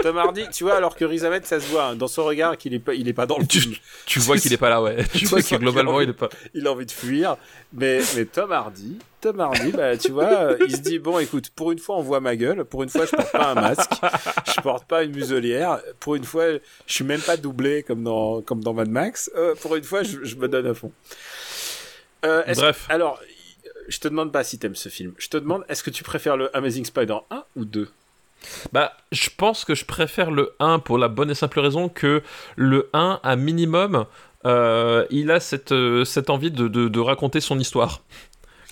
Tom Hardy, tu vois, alors que Riz Ahmed, ça se voit hein, dans son regard qu'il est pas, il est pas dans le film. Tu, tu vois qu'il est pas là, ouais. Tu, tu vois que globalement, il, envie, il est pas. Il a envie de fuir, mais mais Tom Hardy, Tom Hardy, bah tu vois, il se dit bon, écoute, pour une fois, on voit ma gueule, pour une fois, je porte pas un masque, je porte pas une muselière, pour une fois, je suis même pas doublé comme dans comme dans Mad Max. Euh, pour une fois, je, je me donne à fond. Euh, Bref. Que, alors, je te demande pas si t'aimes ce film. Je te demande, est-ce que tu préfères le Amazing Spider un ou deux? Bah, je pense que je préfère le un pour la bonne et simple raison que le un, à minimum, euh, il a cette, euh, cette envie de, de, de raconter son histoire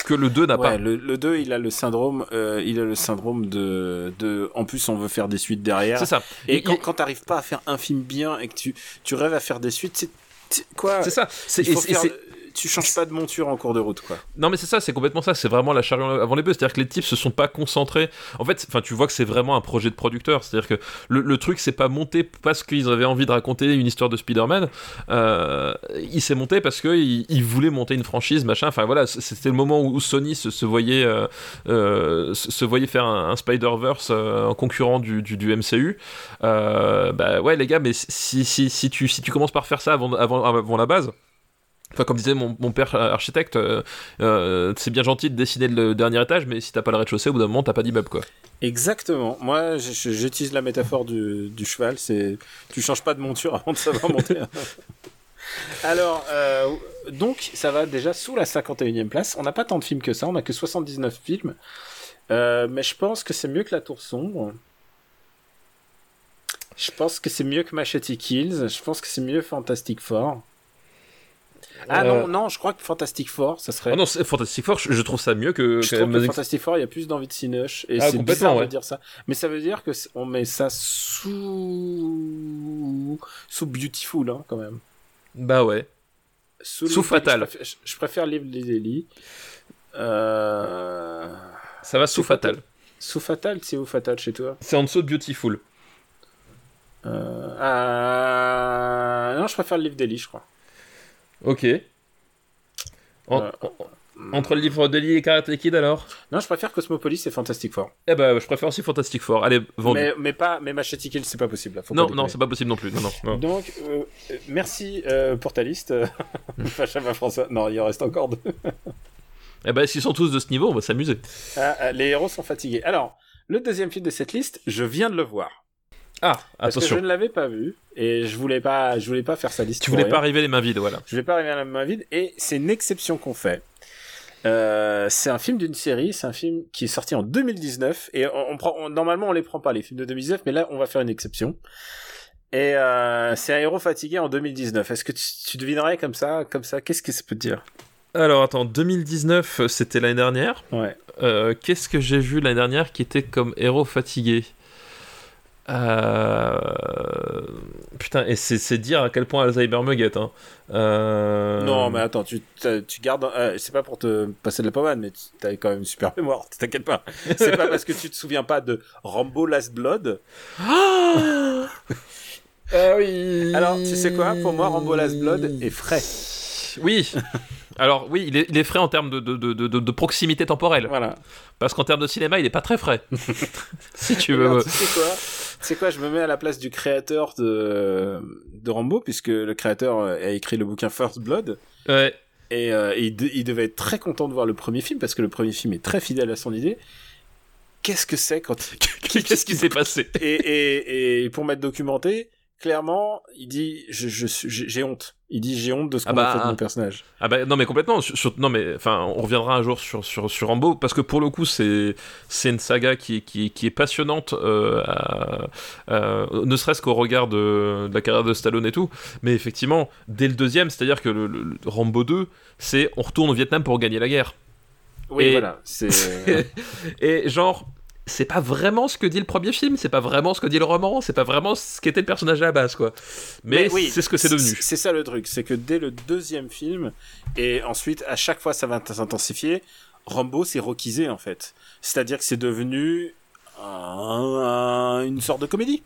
que le deux n'a ouais, pas. Le, le deux, il a le syndrome, euh, il a le syndrome de, de. En plus, on veut faire des suites derrière. C'est ça. Et, et quand, il... quand t'arrives pas à faire un film bien et que tu, tu rêves à faire des suites, c'est, c'est quoi? C'est ça. C'est, il faut et, faire... et c'est... Tu changes pas de monture en cours de route, quoi. Non, mais c'est ça, c'est complètement ça. C'est vraiment la charrue avant les bœufs. C'est-à-dire que les types se sont pas concentrés. En fait, enfin, tu vois que c'est vraiment un projet de producteur. C'est-à-dire que le, le truc, c'est pas monté parce qu'ils avaient envie de raconter une histoire de Spider-Man. Euh, il s'est monté parce qu'ils ils voulaient monter une franchise, machin. Enfin voilà, c'était le moment où Sony se, se voyait euh, euh, se voyait faire un, un Spider-Verse, euh, un concurrent du, du, du M C U. Euh, bah ouais, les gars, mais si, si, si tu si tu commences par faire ça avant avant avant la base. Enfin, comme disait mon, mon père architecte, euh, euh, c'est bien gentil de dessiner le dernier étage, mais si t'as pas le rez-de-chaussée, au bout d'un moment, t'as pas d'immeuble, quoi. Exactement. Moi, je, j'utilise la métaphore du, du cheval, c'est tu changes pas de monture avant de savoir monter. Alors, euh, donc, ça va déjà sous la cinquante et unième place. On n'a pas tant de films que ça, on n'a que soixante-dix-neuf films. Euh, mais je pense que c'est mieux que La Tour Sombre. Je pense que c'est mieux que Machete Kills. Je pense que c'est mieux Fantastic Four. Ah euh... non, non, je crois que Fantastic Four, ça serait. Ah non, c'est... Fantastic Four, je, je trouve ça mieux que. Je trouve que Magic... Fantastic Four, il y a plus d'envie de cinéche. Et ah, c'est bizarre ouais. de dire ça. Mais ça veut dire qu'on met ça sous. Sous Beautiful, hein, quand même. Bah ouais. Sous, sous Fatal. Je préfère, je préfère Live les Délits. Euh... Ça va sous Fatal. Fatal. Sous Fatal, c'est où Fatal chez toi? C'est en dessous de Beautiful. Euh... Euh... Non, je préfère Live Daily, je crois. Ok. En, euh, entre le livre de Lee et Karate Kid, alors? Non, je préfère Cosmopolis et Fantastic Four. Eh ben, je préfère aussi Fantastic Four. Allez, vendu. Mais, mais pas, mais Machete Kills, c'est pas possible. Faut non, pas non, c'est pas possible non plus. Non, non, non. Donc, euh, merci euh, pour ta liste. Benjamin François. Non, il en reste encore deux. Eh ben, s'ils sont tous de ce niveau, on va s'amuser. Ah, les héros sont fatigués. Alors, le deuxième film de cette liste, je viens de le voir. Ah, parce attention. Que je ne l'avais pas vu et je voulais pas, je voulais pas faire sa liste. Tu voulais rien. Pas arriver les mains vides, voilà. Je voulais pas arriver les mains vides et c'est une exception qu'on fait. Euh, c'est un film d'une série, c'est un film qui est sorti en deux mille dix-neuf et on, on prend, on, normalement on les prend pas les films de deux mille dix-neuf, mais là on va faire une exception. Et euh, c'est un héros fatigué en deux mille dix-neuf. Est-ce que tu, tu devinerais comme ça, comme ça, qu'est-ce que ça peut te dire? Alors attends, deux mille dix-neuf, c'était l'année dernière. Ouais. Euh, qu'est-ce que j'ai vu l'année dernière qui était comme héros fatigué? Euh... Putain, et c'est, c'est dire à quel point Alzheimer me guette. Hein. Euh... Non, mais attends, tu, tu gardes. Euh, c'est pas pour te passer de la pommade, mais t'as quand même une super mémoire, t'inquiète pas. C'est pas parce que tu te souviens pas de Rambo Last Blood. Ah euh, oui. Alors, tu sais quoi, pour moi, Rambo Last Blood est frais. Oui. Alors, oui, il est, il est frais en termes de, de, de, de, de proximité temporelle. Voilà. Parce qu'en termes de cinéma, il est pas très frais. Si tu veux. Alors, tu sais quoi, tu sais quoi, je me mets à la place du créateur de, de Rambo, puisque le créateur a écrit le bouquin First Blood. Ouais. Et euh, il, de, il devait être très content de voir le premier film, parce que le premier film est très fidèle à son idée. Qu'est-ce que c'est quand. Qu'est-ce qui s'est passé? et, et, et pour m'être documenté. Clairement, il dit je, je, je, j'ai honte. Il dit j'ai honte de ce qu'on ah bah, a fait de mon personnage. Ah bah non mais complètement. Sur, sur, non mais enfin, on reviendra un jour sur sur sur Rambo parce que pour le coup c'est c'est une saga qui qui qui est passionnante, euh, à, à, ne serait-ce qu'au regard de, de la carrière de Stallone et tout. Mais effectivement, dès le deuxième, c'est-à-dire que le, le, le Rambo deux, c'est on retourne au Vietnam pour gagner la guerre. Oui et, voilà. C'est... et genre. C'est pas vraiment ce que dit le premier film, c'est pas vraiment ce que dit le roman, c'est pas vraiment ce qu'était le personnage à la base, quoi. Mais, mais oui, c'est ce que c'est devenu. C'est ça le truc, c'est que dès le deuxième film, et ensuite, à chaque fois, ça va s'intensifier, Rambo s'est rockisé, en fait. C'est-à-dire que c'est devenu un, un, une sorte de comédie.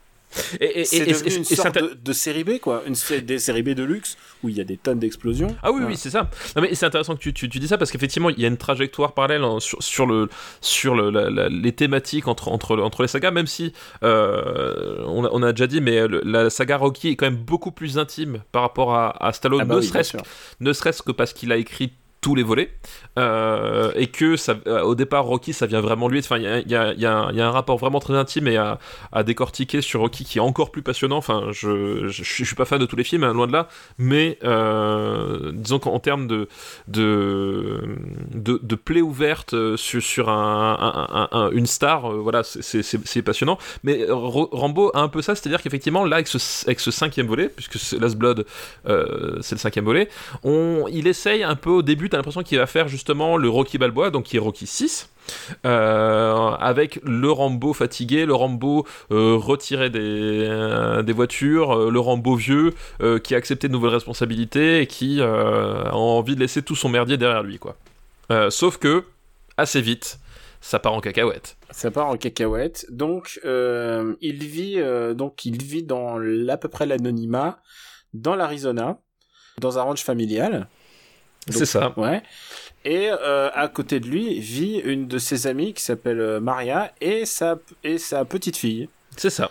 Et, et, c'est et, devenu et, une et, sorte et de, de série B, quoi, une série, des séries B de luxe où il y a des tonnes d'explosions. Ah oui, ouais. oui, c'est ça. Non mais c'est intéressant que tu, tu, tu dis ça parce qu'effectivement il y a une trajectoire parallèle en, sur, sur le sur le, la, la, les thématiques entre entre entre les sagas, même si euh, on, a, on a déjà dit, mais le, la saga Rocky est quand même beaucoup plus intime par rapport à, à Stallone, ah bah ne oui, serait-ce ne serait-ce que parce qu'il a écrit tous les volets, euh, et que ça, euh, au départ Rocky ça vient vraiment lui, enfin il y, y, y, y a un rapport vraiment très intime et à, à décortiquer sur Rocky qui est encore plus passionnant. Enfin je, je, je suis pas fan de tous les films, hein, loin de là, mais euh, disons qu'en termes de de, de de plaie ouverte sur, sur un, un, un, un, une star, euh, voilà c'est, c'est, c'est passionnant. Mais R- Rambo a un peu ça, c'est-à-dire qu'effectivement là avec ce, avec ce cinquième volet, puisque c'est Last Blood, euh, c'est le cinquième volet, on, il essaye un peu au début, t'as l'impression qu'il va faire justement le Rocky Balboa, donc qui est Rocky six, euh, avec le Rambo fatigué, le Rambo euh, retiré des, euh, des voitures, euh, le Rambo vieux euh, qui a accepté de nouvelles responsabilités et qui euh, a envie de laisser tout son merdier derrière lui, quoi. Euh, sauf que, assez vite, ça part en cacahuète. Ça part en cacahuète, donc euh, il vit, euh, donc il vit dans à peu près l'anonymat, dans l'Arizona, dans un ranch familial. Donc, c'est ça. Ouais. Et euh, à côté de lui vit une de ses amies qui s'appelle Maria et sa et sa petite fille. C'est ça.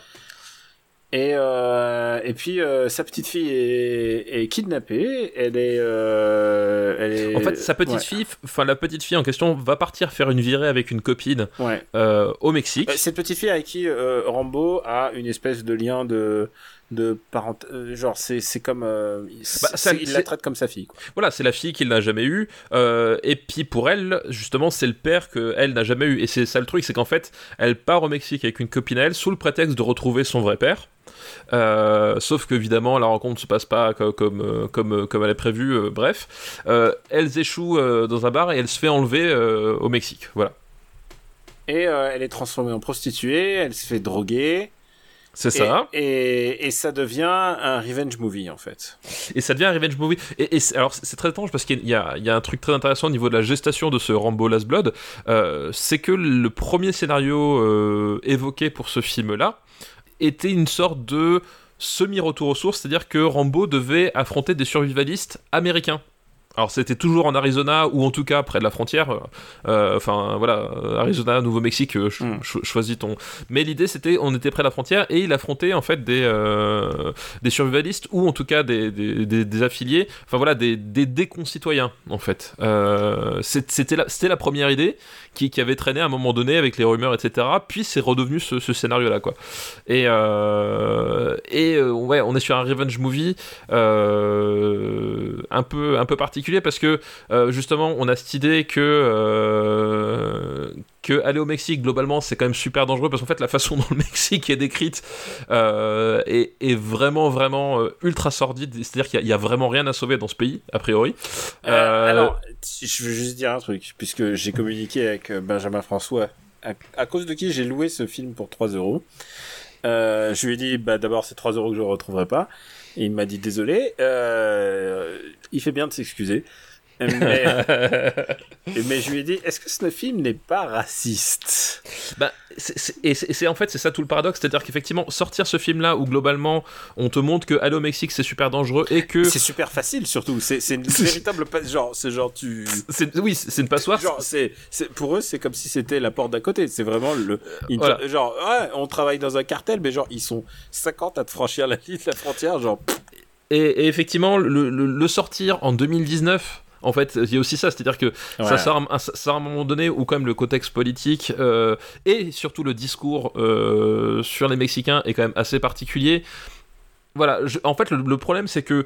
Et euh, et puis euh, sa petite fille est, est kidnappée. Elle est, euh, elle est. En fait, sa petite ouais. fille, enfin la petite fille en question va partir faire une virée avec une copine ouais. euh, au Mexique. Cette petite fille avec qui euh, Rambo a une espèce de lien de. de parent euh, genre c'est c'est comme euh, c'est, bah, ça, c'est, il c'est... la traite comme sa fille, quoi. Voilà, c'est la fille qu'il n'a jamais eue, euh, et puis pour elle justement c'est le père que elle n'a jamais eu, et c'est ça le truc, c'est qu'en fait elle part au Mexique avec une copine à elle sous le prétexte de retrouver son vrai père. Euh, sauf qu'évidemment la rencontre se passe pas comme, comme, comme, comme elle est prévue, euh, bref euh, elles échouent euh, dans un bar et elle se fait enlever euh, au Mexique, voilà, et euh, elle est transformée en prostituée, elle se fait droguer. C'est ça. Et, et, et ça devient un revenge movie, en fait. Et ça devient un revenge movie. Et, et c'est, alors, c'est très étrange parce qu'il y a, il y a un truc très intéressant au niveau de la gestation de ce Rambo Last Blood. Euh, c'est que le premier scénario euh, évoqué pour ce film-là était une sorte de semi-retour aux sources, c'est-à-dire que Rambo devait affronter des survivalistes américains. Alors c'était toujours en Arizona, ou en tout cas près de la frontière, euh, enfin voilà, Arizona, Nouveau-Mexique, ch- mm. ch- choisis ton... Mais l'idée c'était, on était près de la frontière, et il affrontait en fait des, euh, des survivalistes, ou en tout cas des, des, des, des affiliés, enfin voilà, des, des, des concitoyens en fait. Euh, c'était, la, c'était la première idée qui, qui avait traîné à un moment donné avec les rumeurs, et cetera. Puis c'est redevenu ce, ce scénario-là, quoi. Et, euh, et ouais, on est sur un revenge movie euh, un peu, un peu particulier, parce que euh, justement on a cette idée que euh, que aller au Mexique globalement c'est quand même super dangereux, parce qu'en fait la façon dont le Mexique est décrite euh, est, est vraiment vraiment euh, ultra sordide, c'est-à-dire qu'il y a, il y a vraiment rien à sauver dans ce pays a priori. Euh, euh, alors je veux juste dire un truc, puisque j'ai communiqué avec Benjamin François, à, à cause de qui j'ai loué ce film pour trois euros. Euh, je lui ai dit, bah, d'abord, c'est trois euros que je ne retrouverai pas. Et il m'a dit, désolé, euh, il fait bien de s'excuser. Mais, mais je lui ai dit, est-ce que ce film n'est pas raciste? Bah, c'est, c'est, et c'est, c'est en fait, c'est ça tout le paradoxe. C'est-à-dire qu'effectivement, sortir ce film-là où globalement, on te montre que aller au Mexique, c'est super dangereux et que. C'est super facile surtout. C'est, c'est une véritable. Pas... Genre, c'est genre tu. C'est, oui, c'est une passoire. Genre, c'est, c'est, pour eux, c'est comme si c'était la porte d'à côté. C'est vraiment le. Ils, voilà. Genre, ouais, on travaille dans un cartel, mais genre, ils sont cinquante à te franchir la ligne, la frontière. Genre. Et, et effectivement, le, le, le sortir en deux mille dix-neuf. En fait, il y a aussi ça, c'est-à-dire que ouais. ça sort à, ça, à un moment donné où quand même le contexte politique euh, et surtout le discours euh, sur les Mexicains est quand même assez particulier. Voilà, je, en fait, le, le problème, c'est que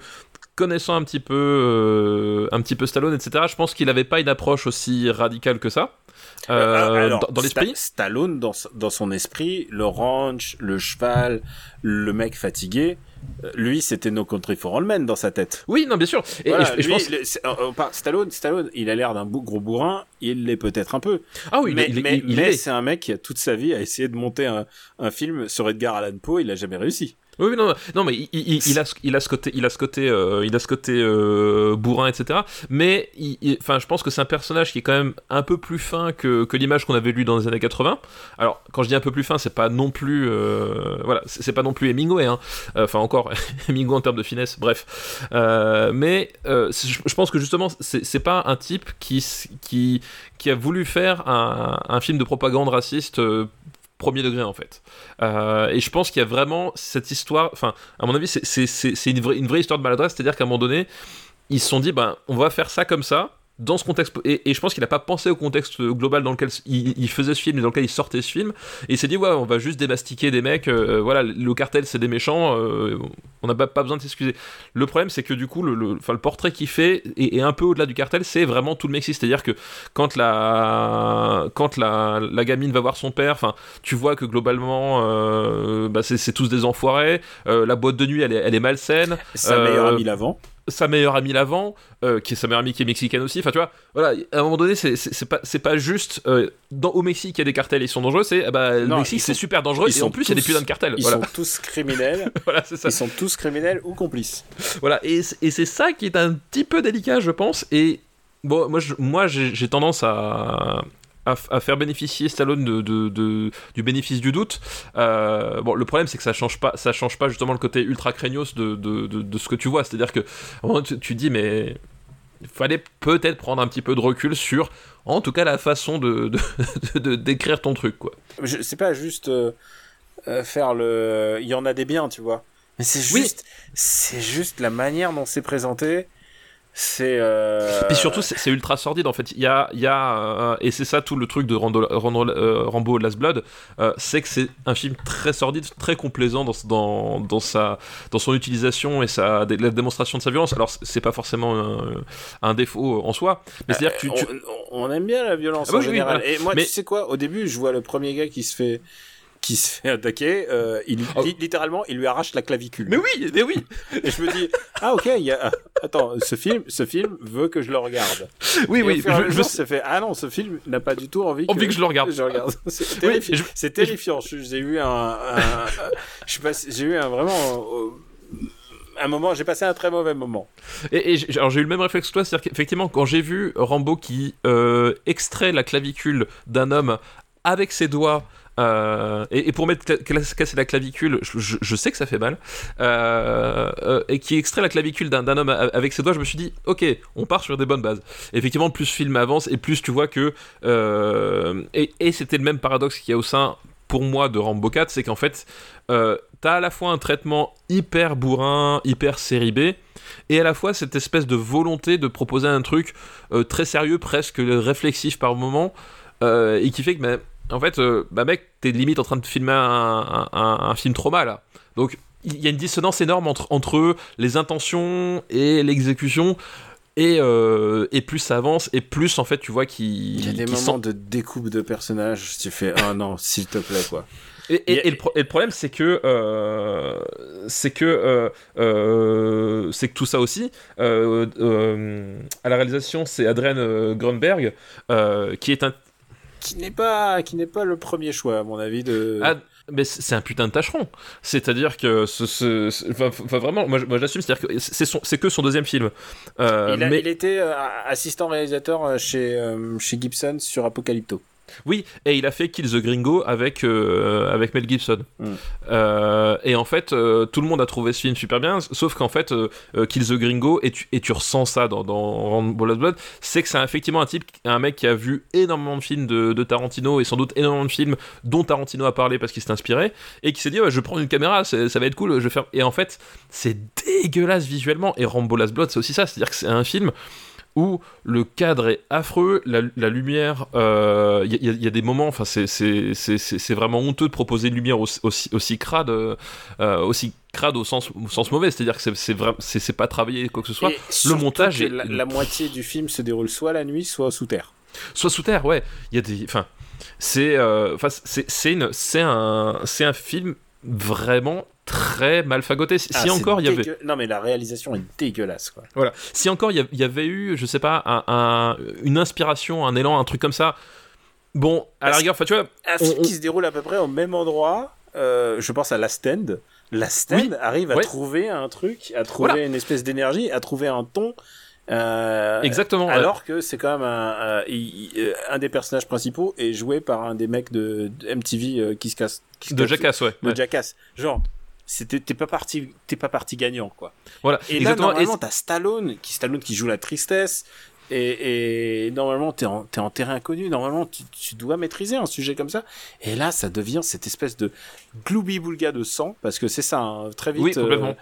connaissant un petit peu, euh, un petit peu Stallone, et cetera, je pense qu'il n'avait pas une approche aussi radicale que ça. Euh, Alors, dans, dans l'esprit, Sta- Stallone, dans, dans son esprit, le ranch, le cheval, le mec fatigué, lui, c'était No Country for Old Men dans sa tête. Oui, non, bien sûr. Et, voilà, et je, lui, je pense... le, euh, euh, Stallone, Stallone, il a l'air d'un beau, gros bourrin. Il l'est peut-être un peu. Ah oui, mais, il, il, mais, il, il mais est. C'est un mec qui a toute sa vie à essayer de monter un, un film sur Edgar Allan Poe. Il n'a jamais réussi. Oui, non, non, mais il, il, il, a, il a ce côté, il a ce côté, euh, il a ce côté euh, bourrin, et cetera. Mais, enfin, je pense que c'est un personnage qui est quand même un peu plus fin que, que l'image qu'on avait lue dans les années quatre-vingts. Alors, quand je dis un peu plus fin, c'est pas non plus, euh, voilà, c'est, c'est pas non plus Hemingway, hein. Enfin, encore Hemingway en termes de finesse. Bref, euh, mais euh, je pense que justement, c'est, c'est pas un type qui, qui, qui a voulu faire un, un film de propagande raciste. Euh, premier degré en fait euh, et je pense qu'il y a vraiment cette histoire, enfin à mon avis c'est, c'est, c'est, c'est une, vraie, une vraie histoire de maladresse, c'est à dire qu'à un moment donné ils se sont dit ben on va faire ça comme ça dans ce contexte, et, et je pense qu'il n'a pas pensé au contexte global dans lequel il, il faisait ce film et dans lequel il sortait ce film, et il s'est dit ouais on va juste démastiquer des mecs, euh, voilà le cartel c'est des méchants, euh, on n'a pas besoin de s'excuser. Le problème c'est que du coup le, le, le portrait qu'il fait et, et un peu au-delà du cartel c'est vraiment tout le Mexique, c'est-à-dire que quand la, quand la, la gamine va voir son père, tu vois que globalement euh, bah, c'est, c'est tous des enfoirés, euh, la boîte de nuit elle est, elle est malsaine, sa euh, meilleure amie l'avant sa meilleure amie l'avant, euh, qui est sa meilleure amie qui est mexicaine aussi, enfin tu vois, voilà, à un moment donné c'est, c'est, c'est, pas, c'est pas juste euh, dans, au Mexique il y a des cartels, ils sont dangereux, c'est euh, bah, non, le Mexique c'est sont, super dangereux et en plus il y a des putains de cartels. Ils voilà. sont tous criminels, voilà, c'est ça. Ils sont tous criminels ou complices. Voilà, et, et c'est ça qui est un petit peu délicat je pense, et bon, moi, je, moi j'ai, j'ai tendance à... À, f- à faire bénéficier Stallone de, de, de, du bénéfice du doute. Euh, bon, le problème c'est que ça change pas, ça change pas justement le côté ultra craignos de, de, de, de ce que tu vois. C'est-à-dire que à un moment, tu, tu dis mais il fallait peut-être prendre un petit peu de recul sur, en tout cas, la façon de, de, de, de d'écrire ton truc quoi. Je, c'est pas juste euh, euh, faire le, il y en a des biens, tu vois. Mais c'est juste, oui. c'est juste la manière dont c'est présenté. C'est euh... Puis surtout c'est, c'est ultra sordide en fait. Il y a, il y a euh, et c'est ça tout le truc de Rambo, Rambo, euh, Rambo Last Blood, euh, c'est que c'est un film très sordide, très complaisant dans dans dans sa dans son utilisation et sa la démonstration de sa violence. Alors c'est pas forcément un, un défaut en soi, mais c'est à dire que tu, tu... On, on aime bien la violence ah, en oui, général. Oui, voilà. Et moi mais... tu sais quoi, au début je vois le premier gars qui se fait qui se fait attaquer, euh, il, oh. li- littéralement, il lui arrache la clavicule. Mais oui, mais oui. Et je me dis, ah ok, y a... attends, ce film, ce film veut que je le regarde. Oui, et oui. Je, je se fait, ah non, ce film n'a pas du tout envie, envie que, que je le regarde. Je regarde. C'est, oui, terrifi... je... c'est terrifiant. Je... J'ai eu un, un... je sais pas, j'ai eu un vraiment. Un moment, j'ai passé un très mauvais moment. Et, et alors, j'ai eu le même réflexe que toi, c'est-à-dire qu'effectivement, quand j'ai vu Rambo qui euh, extrait la clavicule d'un homme avec ses doigts. Euh, et, et pour mettre cla- casser la clavicule, je, je, je sais que ça fait mal, euh, euh, et qui extrait la clavicule d'un, d'un homme a- avec ses doigts, je me suis dit, ok, on part sur des bonnes bases. Et effectivement, plus le film avance, et plus tu vois que, euh, et, et c'était le même paradoxe qu'il y a au sein, pour moi, de Rambo quatre, c'est qu'en fait, euh, t'as à la fois un traitement hyper bourrin, hyper série B, et à la fois cette espèce de volonté de proposer un truc euh, très sérieux, presque réflexif par moment, euh, et qui fait que, bah, en fait, euh, bah mec, t'es limite en train de filmer un, un, un, un film trauma là. Donc, il y a une dissonance énorme entre, entre les intentions et l'exécution. Et, euh, et plus ça avance, et plus en fait, tu vois qu'il. Il y a des moments sont... de découpe de personnages, tu fais ah non, s'il te plaît quoi. Et, et, et, et, le, pro- et le problème, c'est que euh, c'est que euh, euh, c'est que tout ça aussi euh, euh, à la réalisation, c'est Adrian Grunberg euh, qui est un Qui n'est pas, qui n'est pas le premier choix, à mon avis, de... Ah, mais c'est un putain de tâcheron. C'est-à-dire que... Ce, ce, ce, enfin, vraiment, moi, moi, je l'assume, c'est-à-dire que c'est, son, c'est que son deuxième film. Euh, il, a, mais... il était euh, assistant réalisateur chez, euh, chez Gibson sur Apocalypto. Oui, et il a fait Kill the Gringo avec, euh, avec Mel Gibson. Mm. Euh, et en fait, euh, tout le monde a trouvé ce film super bien, sauf qu'en fait, euh, Kill the Gringo, et tu, et tu ressens ça dans, dans Rambo Last Blood, c'est que c'est effectivement un type, un mec qui a vu énormément de films de, de Tarantino, et sans doute énormément de films dont Tarantino a parlé parce qu'il s'est inspiré, et qui s'est dit, ouais, je vais prendre une caméra, ça va être cool, je vais faire... Et en fait, c'est dégueulasse visuellement, et Rambo Last Blood, c'est aussi ça, c'est-à-dire que c'est un film... où le cadre est affreux, la, la lumière, il euh, y, y a des moments, enfin c'est, c'est, c'est, c'est vraiment honteux de proposer une lumière aussi, aussi, aussi crade, euh, aussi crade au sens, au sens mauvais, c'est-à-dire que c'est, c'est, vrai, c'est, c'est pas travaillé quoi que ce soit. Et le montage, est... la, la moitié du film se déroule soit la nuit, soit sous terre. Soit sous terre, ouais. Il y a des, enfin, c'est, euh, c'est, c'est, une, c'est un, c'est un film vraiment très mal fagoté. Si ah, encore il y avait... Non mais la réalisation est dégueulasse quoi. Voilà. Si encore il y, y avait eu, je sais pas, un, un, une inspiration, un élan, un truc comme ça. Bon, à Parce la rigueur, tu vois... Un on, film on... qui se déroule à peu près au même endroit, euh, je pense à Last Stand, la scène oui. arrive à ouais. trouver un truc, à trouver voilà. une espèce d'énergie, à trouver un ton. Euh, Exactement. Alors ouais. que c'est quand même un, un, un des personnages principaux est joué par un des mecs de, de M T V euh, qui se casse. Qui se de casse, Jackass, ouais. De ouais. Jackass. Genre, c'était, t'es pas parti, t'es pas parti gagnant, quoi. Voilà. Et Exactement. là, normalement, et t'as Stallone qui, Stallone qui joue la tristesse. Et, et normalement, t'es en, t'es en terrain inconnu. Normalement, tu, tu dois maîtriser un sujet comme ça. Et là, ça devient cette espèce de gloubi-boulga de sang, parce que c'est ça, hein, très vite. Oui, complètement. Euh,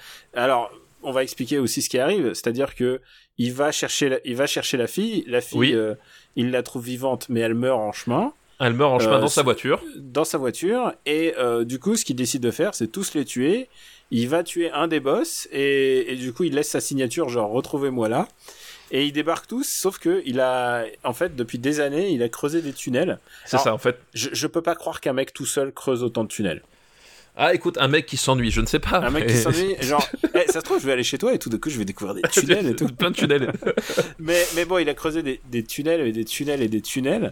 alors, on va expliquer aussi ce qui arrive, c'est-à-dire que il va chercher, la, il va chercher la fille. La fille, oui. euh, il la trouve vivante, mais elle meurt en chemin. Elle meurt en chemin euh, dans sa voiture. Dans sa voiture. Et euh, du coup, ce qu'il décide de faire, c'est tous les tuer. Il va tuer un des boss, et, et du coup, il laisse sa signature, genre retrouvez-moi là. Et ils débarquent tous, sauf que il a, en fait, depuis des années, il a creusé des tunnels. C'est Alors, ça, en fait. Je, je peux pas croire qu'un mec tout seul creuse autant de tunnels. Ah, écoute, un mec qui s'ennuie, je ne sais pas. Un mais... mec qui s'ennuie, genre, hey, ça se trouve, je vais aller chez toi et tout d'un coup, je vais découvrir des tunnels et tout. Plein de tunnels. mais, mais bon, il a creusé des, des tunnels et des tunnels et des tunnels.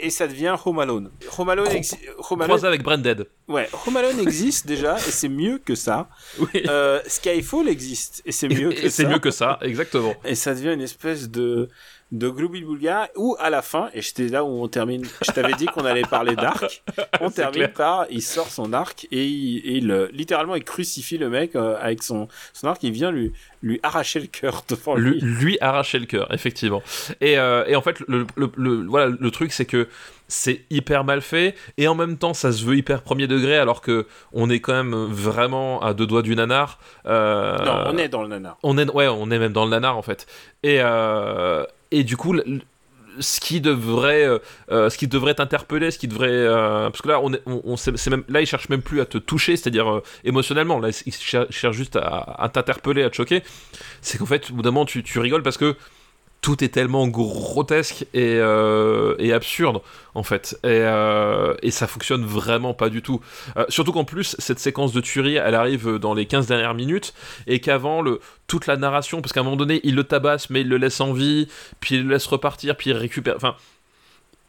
Et ça devient Home Alone. Home Alone existe. Croisé avec Branded. Ouais, Home Alone existe déjà et c'est mieux que ça. Oui. Euh, Skyfall existe et c'est mieux et, que et ça. C'est mieux que ça, exactement. Et ça devient une espèce de. de Gloubi-Boulga, où à la fin, et j'étais là où on termine, je t'avais dit qu'on allait parler d'arc, on C'est termine clair. par, il sort son arc et il, et il littéralement il crucifie le mec euh, avec son, son arc, il vient lui, lui arracher le cœur devant lui. Lui, lui arracher le cœur, effectivement. Et, euh, et en fait, le, le, le, voilà, le truc c'est que c'est hyper mal fait et en même temps ça se veut hyper premier degré alors que on est quand même vraiment à deux doigts du nanar. Euh, non, on est dans le nanar. On est, ouais, on est même dans le nanar en fait. Et euh, Et du coup, ce qui devrait, euh, ce qui devrait t'interpeller, ce qui devrait, euh, parce que là, on, est, on, on c'est, c'est même, là, il cherche même plus à te toucher, c'est-à-dire euh, émotionnellement. Là, il cher- cherche juste à, à t'interpeller, à te choquer. C'est qu'en fait, au bout d'un moment, tu, tu rigoles parce que tout est tellement grotesque et, euh, et absurde, en fait, et, euh, et ça fonctionne vraiment pas du tout. Euh, surtout qu'en plus, cette séquence de tuerie, elle arrive dans les quinze dernières minutes, et qu'avant le toute la narration, parce qu'à un moment donné, il le tabasse, mais il le laisse en vie, puis il le laisse repartir, puis il récupère... Enfin,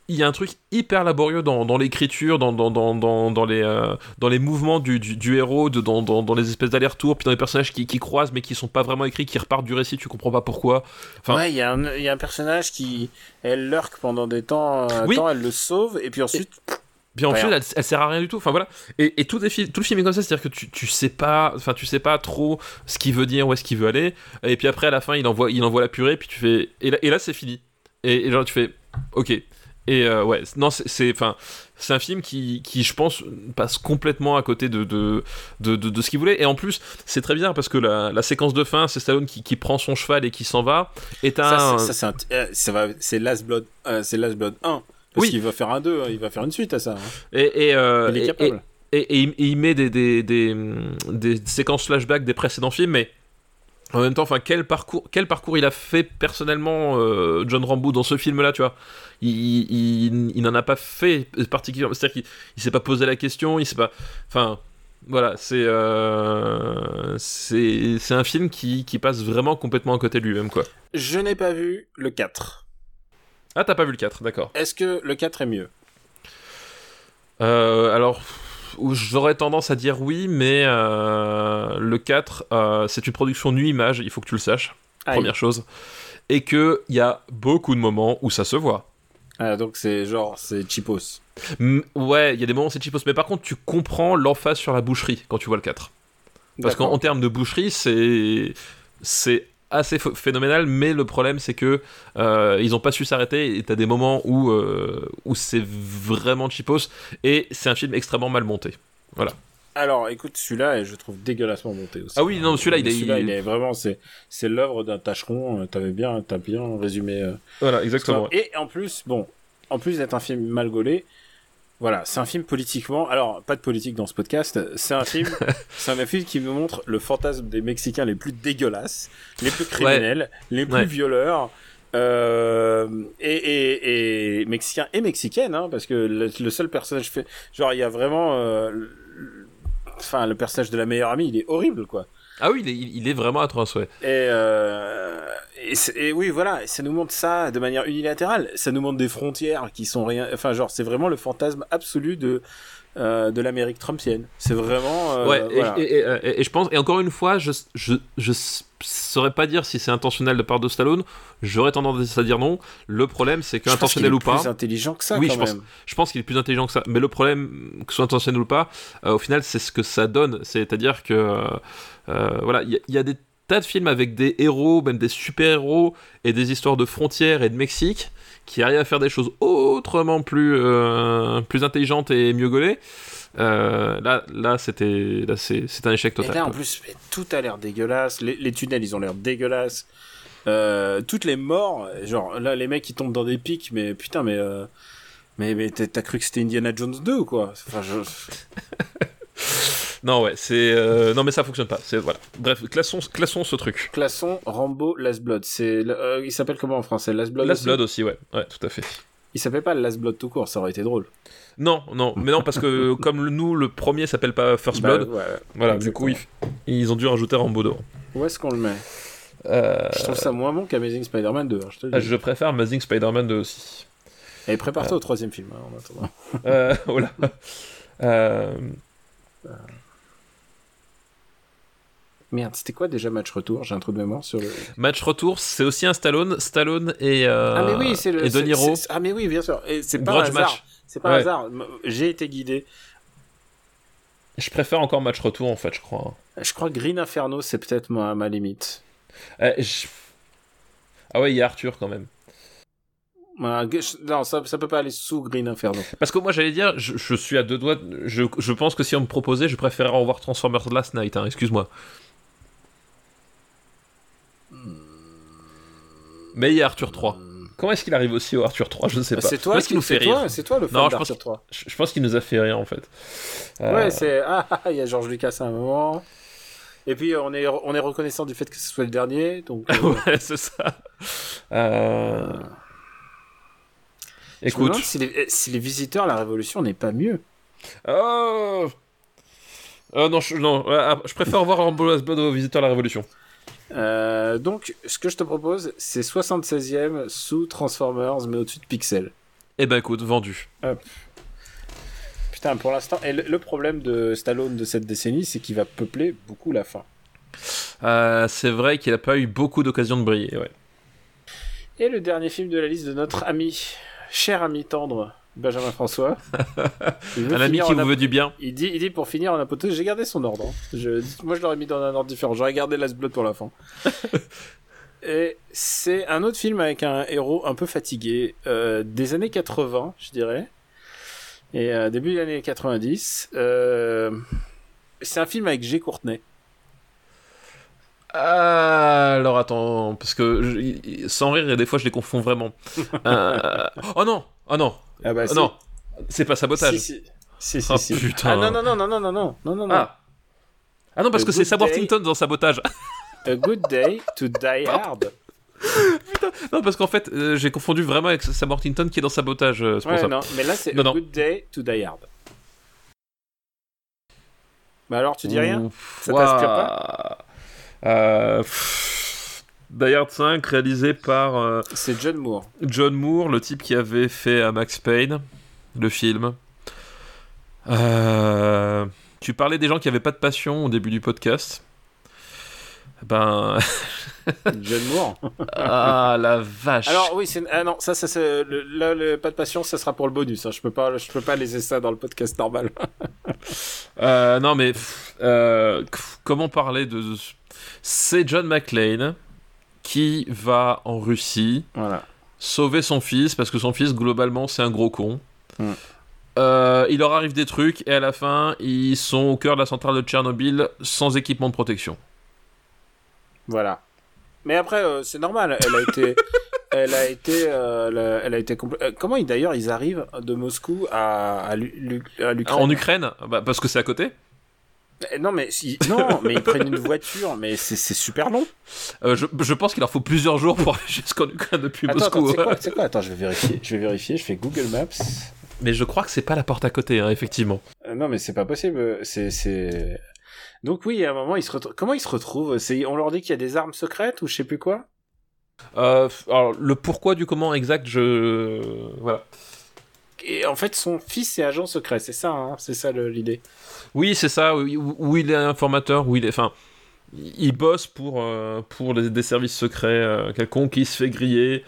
il y a un truc hyper laborieux dans, dans l'écriture, dans, dans, dans, dans, dans, les, euh, dans les mouvements du, du, du héros, de, dans, dans, dans les espèces d'allers-retours, puis dans les personnages qui, qui croisent, mais qui sont pas vraiment écrits, qui repartent du récit, tu comprends pas pourquoi. Enfin... Ouais, il y, y a un personnage qui... Elle lurque pendant des temps, euh, oui. temps elle le sauve, et puis ensuite... Et... Puis en plus, elle, elle sert à rien du tout. Enfin voilà. Et, et tout, fi- tout le film est comme ça, c'est-à-dire que tu, tu sais pas, enfin tu sais pas trop ce qu'il veut dire, où est-ce qu'il veut aller. Et puis après, à la fin, il envoie, il envoie la purée. Puis tu fais, et là, et là c'est fini. Et, et genre tu fais, ok. Et euh, ouais, non, c'est, c'est, enfin, c'est un film qui, qui, je pense, passe complètement à côté de, de, de, de, de ce qu'il voulait. Et en plus, c'est très bizarre parce que la, la séquence de fin, c'est Stallone qui, qui prend son cheval et qui s'en va. Et t'as ça, un... c'est, ça, c'est, un t- euh, ça va, c'est Last Blood, euh, c'est Last Blood un. Parce oui. qu'il va faire un deux, hein, il va faire une suite à ça. Hein. Et, et, euh, il est capable. Et, et, et, et il met des, des, des, des séquences flashback des précédents films, mais en même temps, enfin, quel parcours, quel parcours il a fait personnellement, euh, John Rambo, dans ce film-là, tu vois. Il, il, il, il n'en a pas fait particulièrement. C'est-à-dire qu'il ne s'est pas posé la question, il s'est pas. Enfin, voilà, c'est, euh, c'est, c'est un film qui, qui passe vraiment complètement à côté de lui-même, quoi. Je n'ai pas vu le quatre. Ah, t'as pas vu le quatre, d'accord. Est-ce que le quatre est mieux ? Euh, alors, j'aurais tendance à dire oui, mais euh, le quatre, euh, c'est une production nu-image, il faut que tu le saches, Aïe. première chose. Et qu'il y a beaucoup de moments où ça se voit. Ah, donc c'est genre, c'est cheapos. M- ouais, il y a des moments où c'est cheapos, mais par contre, tu comprends l'emphase sur la boucherie quand tu vois le quatre. Parce d'accord. qu'en termes de boucherie, c'est... c'est... assez phénoménal, mais le problème c'est que euh, ils ont pas su s'arrêter et t'as des moments où, euh, où c'est vraiment cheapos et c'est un film extrêmement mal monté. Voilà. Alors écoute, celui-là je trouve dégueulassement monté aussi. Ah oui, non, celui-là, il, celui-là est... il est vraiment c'est, c'est l'œuvre d'un tâcheron, t'avais bien, t'as bien résumé. Euh, voilà, exactement. Et en plus, bon, en plus d'être un film mal gaulé, voilà, c'est un film politiquement... Alors, pas de politique dans ce podcast, c'est un film, c'est un film qui nous montre le fantasme des Mexicains les plus dégueulasses, les plus criminels, ouais. les plus ouais. violeurs, euh, et, et, et Mexicains et Mexicaines, hein, parce que le, le seul personnage fait... Genre, il y a vraiment... Euh, l... Enfin, le personnage de la meilleure amie, il est horrible, quoi. Ah oui, il est, il est vraiment atroce, ouais. Et, euh, et, et oui, voilà, ça nous montre ça de manière unilatérale. Ça nous montre des frontières qui sont rien. Enfin, genre, c'est vraiment le fantasme absolu de euh, de l'Amérique trumpienne. C'est vraiment. Euh, ouais. Et, voilà. et, et, et, et je pense. Et encore une fois, je je je saurais pas dire si c'est intentionnel de part de Stallone. J'aurais tendance à dire non. Le problème, c'est que je intentionnel pense qu'il est ou pas. Plus intelligent que ça. Oui, quand je même. pense. Je pense qu'il est plus intelligent que ça. Mais le problème, que ce soit intentionnel ou pas, euh, au final, c'est ce que ça donne. C'est-à-dire que. Euh, Euh, voilà, il y, y a des tas de films avec des héros, même des super-héros et des histoires de frontières et de Mexique qui arrivent à faire des choses autrement plus, euh, plus intelligentes et mieux gaulées. Euh, là, là, c'était, là c'est, c'est un échec total. Et là, en plus, tout a l'air dégueulasse. Les, les tunnels, ils ont l'air dégueulasses. Euh, toutes les morts, genre là, les mecs qui tombent dans des pics, mais putain, mais, euh, mais, mais t'as cru que c'était Indiana Jones deux ou quoi ? Enfin, je... Non ouais, c'est euh... non mais ça fonctionne pas. C'est voilà. Bref, classons classons ce truc. Classons Rambo Last Blood. C'est euh, il s'appelle comment en français ? Last Blood. Last aussi Blood aussi, ouais. Ouais, tout à fait. Il s'appelle pas Last Blood tout court, ça aurait été drôle. Non, non, mais non parce que comme nous le premier s'appelle pas First Blood. Bah, ouais, voilà, exactement. Du coup ils, ils ont dû rajouter Rambo devant. Où est-ce qu'on le met ? euh... Je trouve ça moins bon qu'Amazing Spider-Man deux. Hein, je, te le dis. je préfère Amazing Spider-Man deux aussi. Et prépare-toi euh... au troisième film hein, en attendant. euh, voilà. euh... Merde, c'était quoi déjà match retour ? J'ai un trou de mémoire sur le. Match retour, c'est aussi un Stallone, Stallone et euh, ah mais oui, c'est le, et De Niro. C'est, c'est, ah mais oui, bien sûr. Et c'est pas un hasard. Match. C'est pas un ouais. hasard. J'ai été guidé. Je préfère encore match retour en fait, je crois. Je crois que Green Inferno, c'est peut-être ma, ma limite. Euh, je... Ah ouais, il y a Arthur quand même. Non, ça, ça peut pas aller sous Green Inferno. Parce que moi, j'allais dire, je, je suis à deux doigts. Je, je pense que si on me proposait, je préférerais revoir Transformers Last Night. Hein, excuse-moi. Mais il y a Arthur trois. Comment est-ce qu'il arrive aussi au Arthur trois ? Je ne sais pas. C'est toi qui nous fait rire. Toi, c'est toi le fan d'Arthur trois. Je pense qu'il nous a fait rire en fait. Euh... Ouais, c'est ah, il y a George Lucas à un moment. Et puis on est on est reconnaissant du fait que ce soit le dernier, donc. Euh... ouais, c'est ça. Euh... Écoute, je me demande si les, si les visiteurs, la révolution n'est pas mieux. Oh. Euh, non, je, non, je préfère voir Rambo Last Blood aux visiteurs, la révolution. Euh, donc, ce que je te propose, c'est soixante-seizième sous Transformers, mais au-dessus de Pixel. Eh ben écoute, vendu. Hop. Putain, pour l'instant, et le, le problème de Stallone de cette décennie, c'est qu'il va peupler beaucoup la fin. Euh, c'est vrai qu'il n'a pas eu beaucoup d'occasions de briller, ouais. Et le dernier film de la liste de notre ami, cher ami tendre, Benjamin François. Un ami qui vous ap... veut du bien. Il dit, il dit pour finir en apothéose, j'ai gardé son ordre. Hein. Je, moi, je l'aurais mis dans un ordre différent. J'aurais gardé Last Blood pour la fin. Et c'est un autre film avec un héros un peu fatigué euh, des années quatre-vingts, je dirais. Et euh, début des années quatre-vingt-dix. Euh, c'est un film avec Jai Courtney. Ah, alors attends, parce que je, sans rire, et des fois je les confonds vraiment. euh, oh non, oh non, ah bah, oh si. non, c'est pas Sabotage. Si, si, si. Oh, si, si. Ah non, non, non, non, non, non, non, non, non. Ah. ah non, parce a que c'est Sam Worthington dans Sabotage. A Good Day to Die Hard. Putain. Non, parce qu'en fait, euh, j'ai confondu vraiment avec Sam Worthington qui est dans Sabotage. Euh, c'est ouais, pour ça. Non, mais là c'est non, A non. Good Day to Die Hard. Bah alors, tu dis rien ? Ouf, ça t'inspire wow. pas ? Euh, pff, Die Hard cinq réalisé par euh, c'est John Moore John Moore le type qui avait fait à Max Payne le film. Euh, tu parlais des gens qui n'avaient pas de passion au début du podcast, ben John Moore. Ah la vache. Alors oui c'est... Ah, non, ça, ça, c'est... Le, là le pas de passion ça sera pour le bonus hein. je, peux pas, je peux pas laisser ça dans le podcast normal. euh, non mais pff, euh, pff, comment parler de... C'est John McClane qui va en Russie voilà. sauver son fils parce que son fils globalement c'est un gros con. Mm. Euh, il leur arrive des trucs et à la fin ils sont au cœur de la centrale de Tchernobyl sans équipement de protection. Voilà. Mais après euh, c'est normal. Elle a été, elle a été, euh, elle a, elle a été compl- euh, comment ils, d'ailleurs ils arrivent de Moscou à, à, l'U- à l'Ukraine. En Ukraine bah, parce que c'est à côté. Non mais, si... non, mais ils prennent une voiture, mais c'est, c'est super long. Euh, je, je pense qu'il leur faut plusieurs jours pour aller jusqu'en Ukraine depuis attends, Moscou. Attends, c'est quoi, c'est quoi attends, je vais vérifier. Je vais vérifier. Je fais Google Maps. Mais je crois que c'est pas la porte à côté, hein, effectivement. Euh, non mais c'est pas possible. C'est, c'est... Donc oui, à un moment, ils se retrouvent... Comment ils se retrouvent ? C'est... On leur dit qu'il y a des armes secrètes ou je sais plus quoi ? euh, Alors, le pourquoi du comment exact, je... Voilà. Et en fait, son fils est agent secret, c'est ça, hein, c'est ça le, l'idée. Oui, c'est ça, où, où il est informateur, où il est... Enfin, il bosse pour, euh, pour les, des services secrets euh, quelconques, qui se fait griller,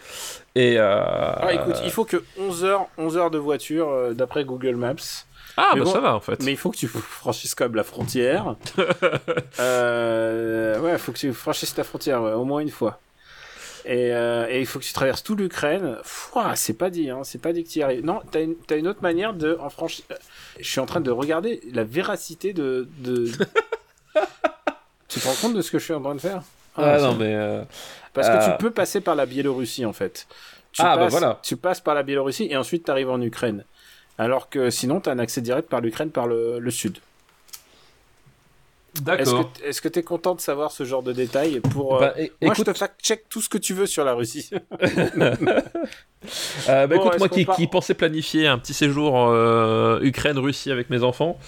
et... Euh... Alors écoute, il faut que onze heures de voiture, euh, d'après Google Maps... Ah, mais bah bon, ça va, en fait. Mais il faut que tu franchisses quand même la frontière. euh, ouais, il faut que tu franchisses la frontière, ouais, au moins une fois. Et, euh, et il faut que tu traverses tout l'Ukraine. Fouah, c'est pas dit, hein, c'est pas dit que tu y arrives. Non, t'as une, t'as une autre manière de... En franchi... Je suis en train de regarder la véracité de... de... Tu te rends compte de ce que je suis en train de faire ? Ah, ah non, mais... Euh... Parce euh... que tu peux passer par la Biélorussie, en fait. Tu ah, passes, bah voilà. Tu passes par la Biélorussie et ensuite t'arrives en Ukraine. Alors que sinon, tu as un accès direct par l'Ukraine, par le, le sud. D'accord. Est-ce que tu es content de savoir ce genre de détails pour, bah, euh... é- Moi, écoute... je te fact-check tout ce que tu veux sur la Russie. euh, bah, bon, écoute, moi qui, part... qui pensais planifier un petit séjour euh, Ukraine-Russie avec mes enfants...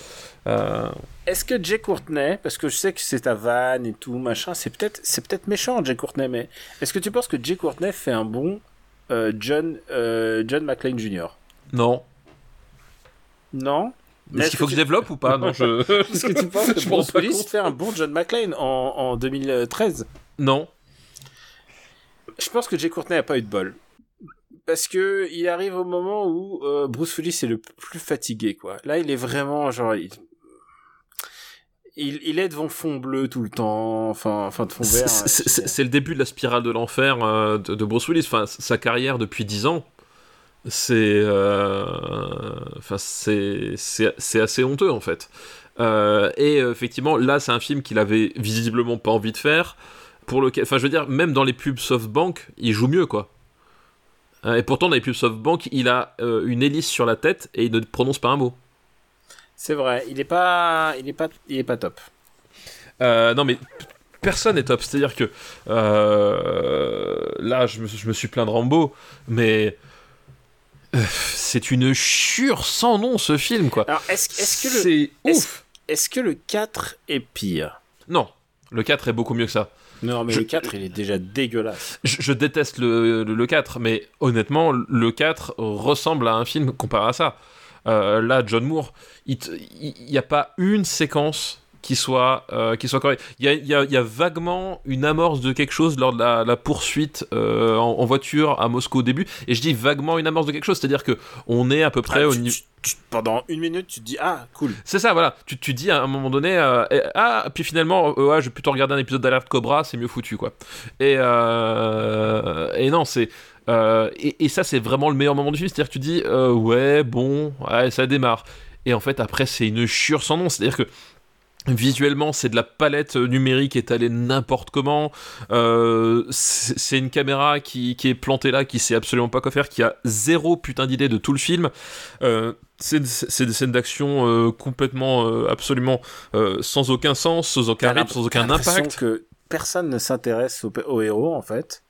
Euh... Est-ce que Jai Courtney, parce que je sais que c'est ta vanne et tout, machin, c'est peut-être, c'est peut-être méchant, Jai Courtney, mais est-ce que tu penses que Jai Courtney fait un bon euh, John, euh, John McClane Junior ? Non. Non. Mais est-ce qu'il faut que, que je développe ou pas? Non, je. Est-ce que tu penses que Bruce Willis fait un bon John McClane en, en deux mille treize? Non. Je pense que Jai Courtney n'a pas eu de bol. Parce que il arrive au moment où euh, Bruce Willis est le plus fatigué, quoi. Là, il est vraiment genre. Il... Il, il est devant fond bleu tout le temps, enfin, enfin de fond vert. C'est, hein, c'est, c'est, c'est le début de la spirale de l'enfer euh, de, de Bruce Willis. Enfin, sa carrière depuis dix ans. C'est, euh, enfin, c'est, c'est, c'est assez honteux en fait. Euh, et euh, effectivement, là, c'est un film qu'il avait visiblement pas envie de faire. Pour lequel, enfin, je veux dire, même dans les pubs SoftBank, il joue mieux quoi. Euh, et pourtant, dans les pubs SoftBank, il a euh, une hélice sur la tête et il ne prononce pas un mot. C'est vrai, il est pas, il est pas, il est pas top. Euh, non mais. Personne n'est top, c'est-à-dire que euh, là, je me, je me suis plaint de Rambo, mais. C'est une chure sans nom ce film quoi. Alors est-ce, est-ce que le c'est est-ce, ouf. Est-ce que le quatre est pire ? Non, le quatre est beaucoup mieux que ça. Non mais je, le quatre il est déjà dégueulasse. Je, je déteste le, le, le quatre mais honnêtement le quatre ressemble à un film comparé à ça. Euh, là John Moore, il n'y a pas une séquence qui soit euh, qui soit correcte. Il y a il y a il y a vaguement une amorce de quelque chose lors de la, la poursuite euh, en, en voiture à Moscou au début et je dis vaguement une amorce de quelque chose, c'est-à-dire que on est à peu près ah, au niveau pendant une minute tu te dis ah cool. C'est ça voilà, tu tu dis à un moment donné euh, et, ah puis finalement euh, ouais, je vais plutôt regarder un épisode d'Alerte Cobra, c'est mieux foutu quoi. Et euh, et non, c'est euh, et et ça c'est vraiment le meilleur moment du film, c'est-à-dire que tu dis euh, ouais, bon, ouais, ça démarre. Et en fait après c'est une chure sans nom, c'est-à-dire que visuellement, c'est de la palette numérique étalée n'importe comment. Euh, c'est une caméra qui, qui est plantée là, qui sait absolument pas quoi faire, qui a zéro putain d'idée de tout le film. Euh, c'est, c'est des scènes d'action euh, complètement, euh, absolument, euh, sans aucun sens, sans aucun rythme, sans aucun impact. J'ai l'impression que personne ne s'intéresse au, au héros en fait.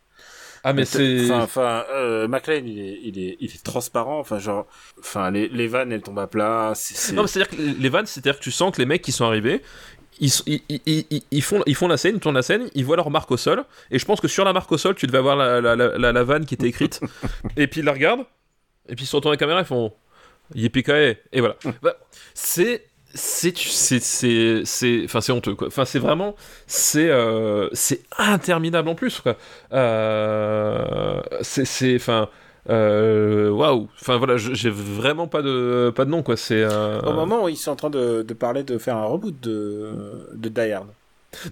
Ah mais, mais c'est enfin, enfin euh, McClane il est il est il est transparent enfin genre enfin les les vannes elles tombent à plat c'est, c'est... Non mais c'est à dire que les vannes c'est à dire que tu sens que les mecs qui sont arrivés ils ils ils ils, ils font ils font la scène, ils tournent la scène, ils voient leur marque au sol et je pense que sur la marque au sol tu devais avoir la la la, la, la vanne qui était écrite et puis ils la regardent et puis ils se retournent à la caméra ils font yippee-ki-yay et voilà. Bah, c'est c'est c'est c'est c'est enfin c'est honteux quoi, enfin c'est vraiment c'est euh, c'est interminable en plus quoi. Euh, c'est c'est enfin waouh wow. Enfin voilà, j'ai vraiment pas de pas de nom quoi, c'est euh... au moment où ils sont en train de de parler de faire un reboot de de Die Hard.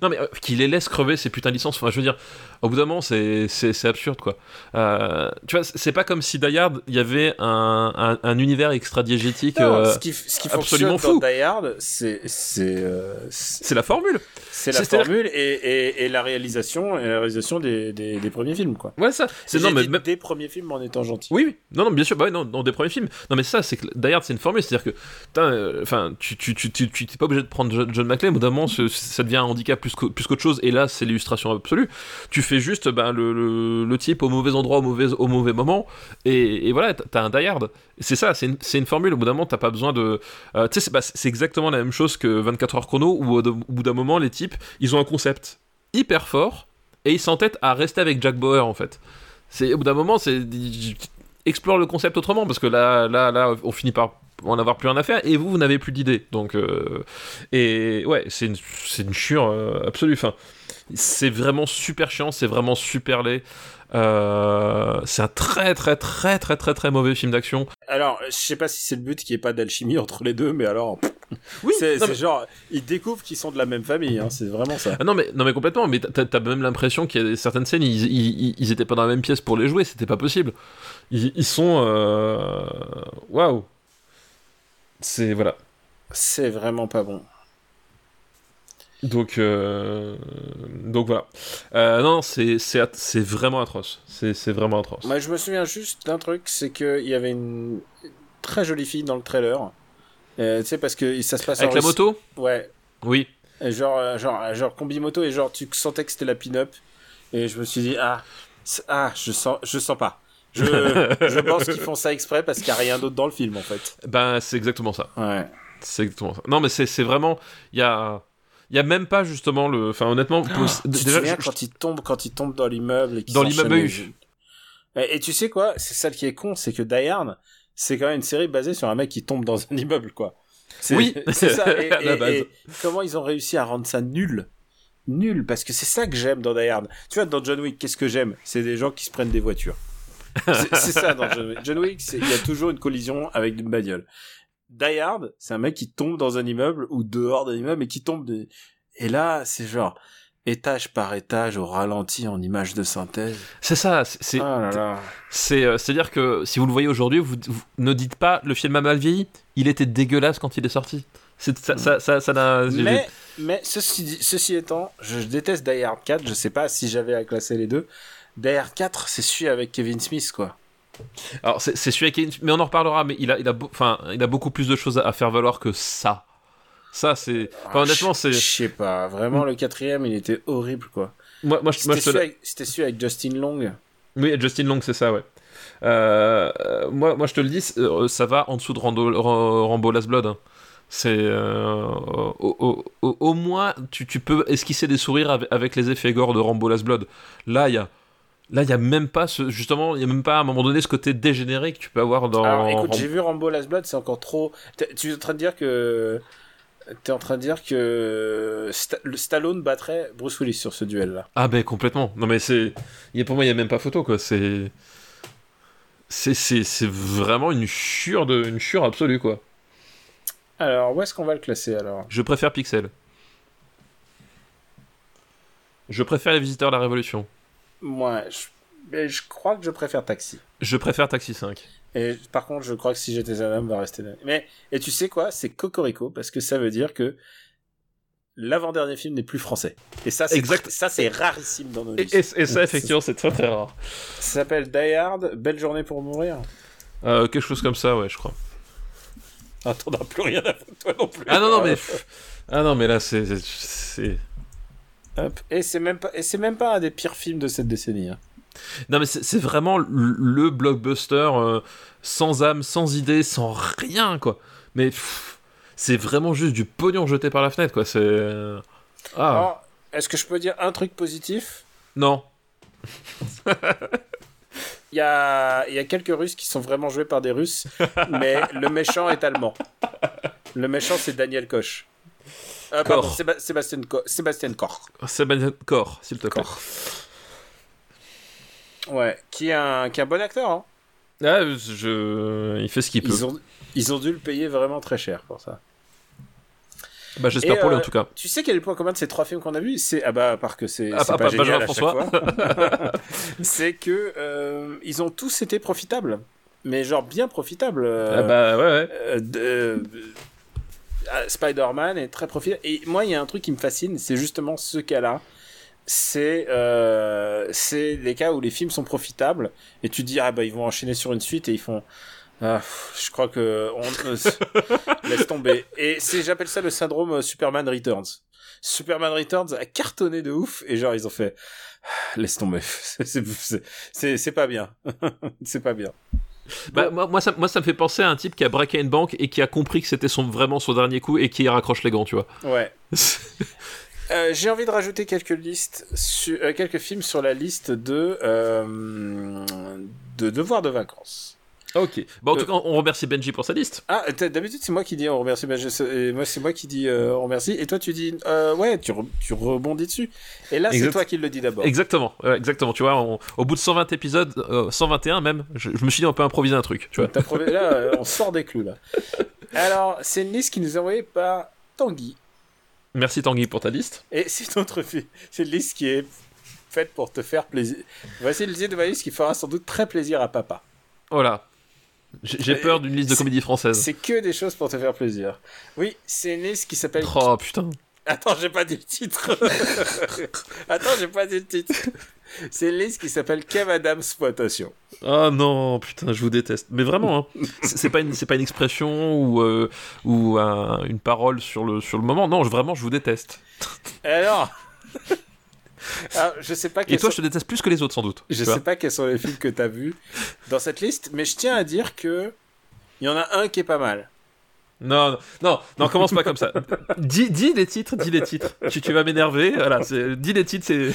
Non mais euh, qui les laisse crever ces putains de licences, enfin je veux dire au bout d'un moment c'est, c'est, c'est absurde quoi. Euh, tu vois c'est pas comme si Die Hard il y avait un, un, un univers extra-diégétique euh, non, ce qui, ce qui absolument fou dans Die Hard c'est, c'est, euh, c'est, c'est la formule c'est la c'est formule et, et, et la réalisation et la réalisation des, des, des premiers films quoi. Ouais ça c'est non, mais, des, même... des premiers films en étant gentil. Oui, oui. Non non bien sûr bah ouais, non, non des premiers films non mais ça c'est que Die Hard c'est une formule, c'est à dire que enfin euh, tu, tu, tu, tu, tu t'es pas obligé de prendre John McClane, au bout d'un moment ça devient un handicap handicap plus qu'autre chose, et là c'est l'illustration absolue. Tu fais juste ben, le, le, le type au mauvais endroit, au mauvais, au mauvais moment, et, et voilà, t'as un Die Hard. C'est ça, c'est une, c'est une formule, au bout d'un moment t'as pas besoin de... Euh, tu sais, c'est, bah, c'est exactement la même chose que vingt-quatre heures chrono, où au, au bout d'un moment les types, ils ont un concept hyper fort, et ils s'entêtent à rester avec Jack Bauer en fait. C'est, au bout d'un moment, c'est... explore le concept autrement, parce que là, là, là on finit par en avoir plus rien à faire, et vous, vous n'avez plus d'idée. Donc, euh, et ouais, c'est une, c'est une chure euh, absolue. Enfin, c'est vraiment super chiant, c'est vraiment super laid. Euh, c'est un très, très, très, très, très, très mauvais film d'action. Alors, je sais pas si c'est le but qu'il n'y ait pas d'alchimie entre les deux, mais alors... Oui, c'est, c'est mais... genre, ils découvrent qu'ils sont de la même famille, hein, c'est vraiment ça. Ah non, mais, non, mais complètement, mais t'as, t'as même l'impression qu'il y a certaines scènes, ils, ils, ils étaient pas dans la même pièce pour les jouer, c'était pas possible. Ils, ils sont. Waouh! Wow. C'est. Voilà. C'est vraiment pas bon. Donc. Euh... Donc voilà. Euh, non, c'est, c'est, c'est vraiment atroce. C'est, c'est vraiment atroce. Moi, je me souviens juste d'un truc, c'est qu'il y avait une très jolie fille dans le trailer. Euh, tu sais, parce que ça se passe avec en la Russie. Moto. Ouais. Oui. Et genre, genre, genre combi moto, et genre tu sentais que c'était la pin-up, et je me suis dit ah, ah, je sens, je sens pas. Je, je pense qu'ils font ça exprès parce qu'il y a rien d'autre dans le film en fait. Ben c'est exactement ça. Ouais. C'est exactement ça. Non mais c'est, c'est vraiment, il y a, il y a même pas justement le, enfin honnêtement. Oh, tu déjà, te souviens je... quand il tombe, quand il tombe dans l'immeuble et qu'il dans l'immeuble. Les... Et, et tu sais quoi, c'est ça qui est con, c'est que Die Hard, c'est quand même une série basée sur un mec qui tombe dans un immeuble, quoi. C'est, oui, c'est ça. Et, et, et comment ils ont réussi à rendre ça nul, nul, parce que c'est ça que j'aime dans Die Hard. Tu vois, dans John Wick, qu'est-ce que j'aime ? C'est des gens qui se prennent des voitures. C'est, c'est ça dans John Wick. John Wick, il y a toujours une collision avec une bagnole. Die Hard, c'est un mec qui tombe dans un immeuble ou dehors d'un immeuble et qui tombe. De... Et là, c'est genre étage par étage au ralenti en image de synthèse. C'est ça, c'est ah là là. C'est euh, c'est-à-dire que si vous le voyez aujourd'hui, vous, vous ne dites pas le film a mal vieilli, il était dégueulasse quand il est sorti. C'est ça ça ça, ça n'a... Mais mais ceci ceci étant, je déteste Die Hard quatre, je sais pas si j'avais à classer les deux. Die Hard quatre, c'est celui avec Kevin Smith quoi. Alors c'est c'est celui avec Kevin, mais on en reparlera, mais il a il a enfin, il a beaucoup plus de choses à faire valoir que ça. Ça c'est enfin, honnêtement c'est je sais pas vraiment le quatrième il était horrible quoi. Moi moi, c'était moi je celui avec... c'était celui avec Justin Long. Oui Justin Long c'est ça ouais. Euh... Moi moi je te le dis ça va en dessous de Rambo, Rambo Last Blood. Hein. C'est euh... au, au, au, au moins tu tu peux esquisser des sourires avec, avec les effets gore de Rambo Last Blood. Là il y a Là, il n'y a même pas ce, justement, il n'y a même pas à un moment donné ce côté dégénéré que tu peux avoir dans. Alors, écoute, Rambo... j'ai vu Rambo Last Blood, c'est encore trop. T'es, tu es en train de dire que. T'es en train de dire que. St- le Stallone battrait Bruce Willis sur ce duel-là. Ah, ben complètement. Non, mais c'est. Il y a, pour moi, il n'y a même pas photo, quoi. C'est. C'est, c'est, c'est vraiment une chure, de... une chure absolue, quoi. Alors, où est-ce qu'on va le classer alors ? Je préfère Pixel. Je préfère Les Visiteurs de la Révolution. Moi, je, je crois que je préfère Taxi. Je préfère Taxi cinq. Et par contre, je crois que Si j'étais un homme va rester là. Mais et tu sais quoi, c'est cocorico parce que ça veut dire que l'avant-dernier film n'est plus français. Et ça, c'est exact. Ça, c'est rarissime dans nos listes. Et, et, et ça, effectivement, c'est très très rare. Ça s'appelle Die Hard, Belle journée pour mourir. Euh, quelque chose comme ça, ouais, je crois. Ah, t'en as plus rien à foutre toi non plus. Ah non non mais ah non mais là c'est c'est. c'est... Et c'est même pas, et c'est même pas un des pires films de cette décennie. Hein. Non mais c'est, c'est vraiment le, le blockbuster euh, sans âme, sans idée, sans rien quoi. Mais pff, c'est vraiment juste du pognon jeté par la fenêtre quoi. C'est. Euh... Ah. Alors, est-ce que je peux dire un truc positif ? Non. Il y a, il y a quelques Russes qui sont vraiment joués par des Russes, mais le méchant est allemand. Le méchant c'est Daniel Koch. Euh, pardon, Séba- Sébastien Cor. Sébastien Cor. Sébastien Cor, s'il te plaît. Cor. Ouais, qui est un, qui est un bon acteur. Hein. Ah, je... Il fait ce qu'il peut. Ils ont, ils ont dû le payer vraiment très cher pour ça. Bah, j'espère et, pour euh, lui en tout cas. Tu sais quel est le point commun de ces trois films qu'on a vus ? C'est ah bah parce que c'est, ah, c'est ah, pas, pas Benjamin François. C'est que euh, ils ont tous été profitables, mais genre bien profitables. Euh, ah bah ouais. ouais. Euh, de, euh, Spider-Man est très profitable. Et moi, il y a un truc qui me fascine, c'est justement ce cas-là. C'est, euh, c'est les cas où les films sont profitables et tu dis ah bah ils vont enchaîner sur une suite et ils font ah, je crois que on laisse tomber. Et c'est j'appelle ça le syndrome Superman Returns. Superman Returns a cartonné de ouf et genre ils ont fait laisse tomber, c'est, c'est, c'est, c'est pas bien. C'est pas bien. Bah, moi, moi, ça, moi ça me fait penser à un type qui a braqué une banque et qui a compris que c'était son, vraiment son dernier coup et qui raccroche les gants, tu vois. Ouais. Euh, j'ai envie de rajouter quelques listes, su, euh, quelques films sur la liste de euh, de devoirs de vacances. Ok. Bon, en euh, tout cas, on remercie Benji pour sa liste. Ah, d'habitude c'est moi qui dis on remercie Benji. Et moi c'est moi qui dis euh, on remercie. Et toi tu dis euh, ouais, tu, re, tu rebondis dessus. Et là exact. C'est toi qui le dis d'abord. Exactement. Ouais, exactement. Tu vois, on, au bout de cent vingt épisodes, euh, cent vingt et un même, je, je me suis dit on peut improviser un truc. Tu vois. T'as prov... là, on sort des clous là. Alors c'est une liste qui nous est envoyée par Tanguy. Merci Tanguy pour ta liste. Et c'est notre fille. C'est une liste qui est faite pour te faire plaisir. Voici une liste de ma liste qui fera sans doute très plaisir à papa. Oh là. J'ai peur d'une liste de comédie française. C'est que des choses pour te faire plaisir. Oui, c'est une liste qui s'appelle... Oh putain. Attends, j'ai pas dit le titre. Attends, j'ai pas dit le titre. C'est une liste qui s'appelle Kevin Adams Pointation. Ah non, putain, je vous déteste. Mais vraiment, hein. c'est, c'est, pas une, c'est pas une expression ou, euh, ou un, une parole sur le, sur le moment. Non, je, vraiment, je vous déteste. Alors, alors je sais pas. Et toi, sont... je te déteste plus que les autres, sans doute. Je sais vois. Pas quels sont les films que t'as vus dans cette liste, mais je tiens à dire que il y en a un qui est pas mal. Non, non, non, commence pas comme ça. Dis, dis les titres, dis les titres. Tu, tu vas m'énerver. Voilà, c'est, dis les titres, c'est.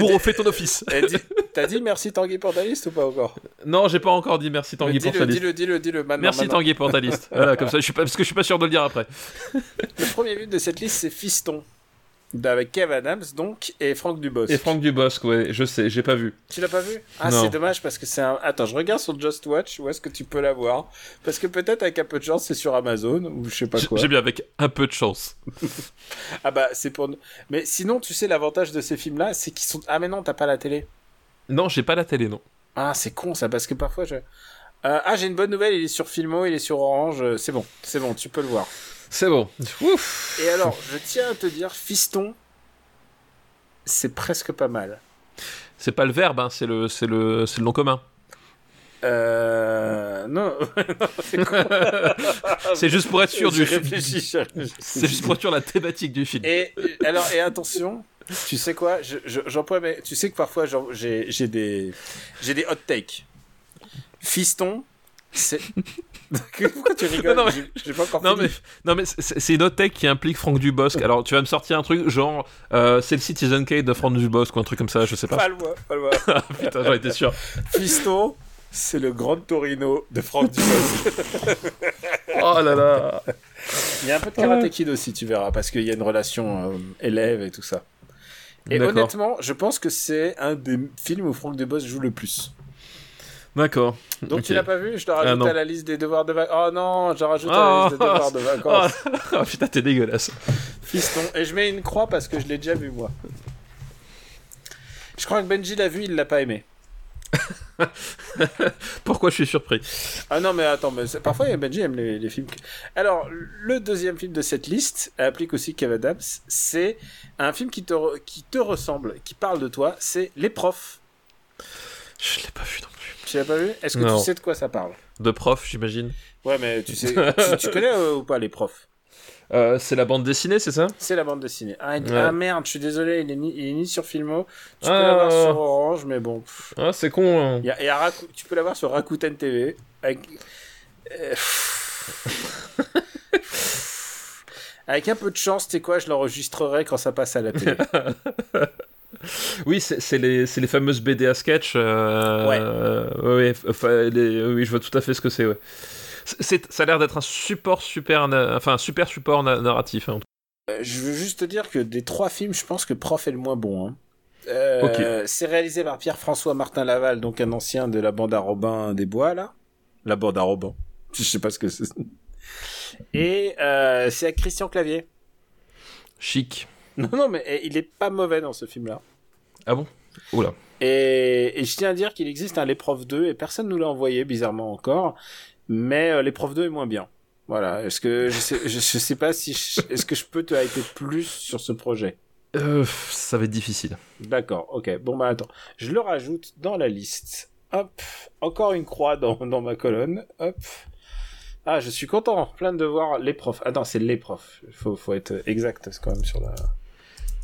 Bourreau, fais ton office. Dis, t'as dit merci Tanguy pour ta liste ou pas encore ? Non, j'ai pas encore dit merci Tanguy pour ta liste. Dis-le, dis-le, dis-le. Maintenant, merci maintenant. Tanguy pour ta liste. Voilà, comme ça, je suis pas, parce que je suis pas sûr de le dire après. Le premier but de cette liste, c'est Fiston. Avec Kevin Adams, donc, et Franck Dubosc. Et Franck Dubosc, ouais, je sais, j'ai pas vu. Tu l'as pas vu ? Ah, non. C'est dommage parce que c'est un. Attends, je regarde sur Just Watch, où est-ce que tu peux la voir ? Parce que peut-être avec un peu de chance, c'est sur Amazon, ou je sais pas quoi. J'ai bien avec un peu de chance. Ah bah, c'est pour. Mais sinon, tu sais, l'avantage de ces films-là, c'est qu'ils sont. Ah, mais non, t'as pas la télé ? Non, j'ai pas la télé, non. Ah, c'est con ça, parce que parfois je. Euh, ah, j'ai une bonne nouvelle, il est sur Filmo, il est sur Orange, c'est bon, c'est bon, tu peux le voir. C'est bon. Ouf. Et alors, je tiens à te dire, Fiston, c'est presque pas mal. C'est pas le verbe, hein, c'est le, c'est le, c'est le nom commun. Euh... Non. Non c'est, con. C'est juste pour être sûr du film. C'est juste pour être sûr de la thématique du film. Et alors, et attention, tu sais quoi, je, je, j'emploie, mais tu sais que parfois j'ai, j'ai des, j'ai des hot takes. Fiston, c'est. Pourquoi tu rigoles ? Non, mais... j'ai, j'ai pas encore non, mais... non mais c'est, c'est une autre tech qui implique Franck Dubosc. Alors tu vas me sortir un truc genre euh, c'est le Citizen Kane de Franck Dubosc ou un truc comme ça, je sais pas. Pas le voir, pas le voir. Putain, j'en étais sûr. Fiston, c'est le Grand Torino de Franck Dubosc. Oh là là. Il y a un peu de Karate ouais. Kid aussi, tu verras, parce qu'il y a une relation euh, élève et tout ça. Et d'accord. Honnêtement, je pense que c'est un des films où Franck Dubosc joue le plus. D'accord. Donc okay. Tu l'as pas vu, je le rajoute ah, à la liste des devoirs de vacances. Oh non, je le rajoute oh, à la liste des devoirs de vacances. Oh, oh putain, t'es dégueulasse. Fiston. Et je mets une croix parce que je l'ai déjà vu, moi. Je crois que Benji l'a vu, il l'a pas aimé. Pourquoi je suis surpris ? Ah non, mais attends, mais parfois Benji aime les, les films. Que... Alors, le deuxième film de cette liste, applique aussi Kev Adams, c'est un film qui te, re... qui te ressemble, qui parle de toi, c'est Les Profs. Je l'ai pas vu non plus. Tu l'as pas vu ? Est-ce que non. Tu sais de quoi ça parle ? De profs, j'imagine. Ouais, mais tu sais, tu, tu connais euh, ou pas les profs ? euh, C'est la bande dessinée, c'est ça ? C'est la bande dessinée. Ah, il... ouais. Ah merde, je suis désolé, il est ni, il est ni sur Filmo. Tu ah, peux l'avoir sur Orange, mais bon. Ah, c'est con. Hein. Y a, y a Raku... Tu peux l'avoir sur Rakuten T V. Avec, euh... avec un peu de chance, tu sais quoi, je l'enregistrerai quand ça passe à la télé. Oui, c'est, c'est, les, c'est les fameuses B D à sketch. Euh, ouais. Euh, oui, enfin, les, oui, je vois tout à fait ce que c'est. Ouais. C'est, ça a l'air d'être un support super, na- enfin, un super support na- narratif. Hein. Euh, je veux juste te dire que des trois films, je pense que Prof est le moins bon. Hein. Euh, okay. C'est réalisé par Pierre-François Martin Laval, donc un ancien de la bande à Robin des Bois, là. La bande à Robin. Je sais pas ce que c'est. Et euh, c'est avec Christian Clavier. Chic. Non, non, mais il est pas mauvais dans ce film-là. Ah bon ? Oula. Et, et je tiens à dire qu'il existe un L'Épreuve deux et personne nous l'a envoyé, bizarrement encore. Mais euh, L'Épreuve deux est moins bien. Voilà. Est-ce que je sais, je, je sais pas si je, est-ce que je peux te hyper plus sur ce projet ? Euh, ça va être difficile. D'accord. Ok. Bon bah attends, je le rajoute dans la liste. Hop. Encore une croix dans dans ma colonne. Hop. Ah, je suis content, plein de voir les profs. Ah non, c'est les profs. Il faut, faut être exact quand même sur, la...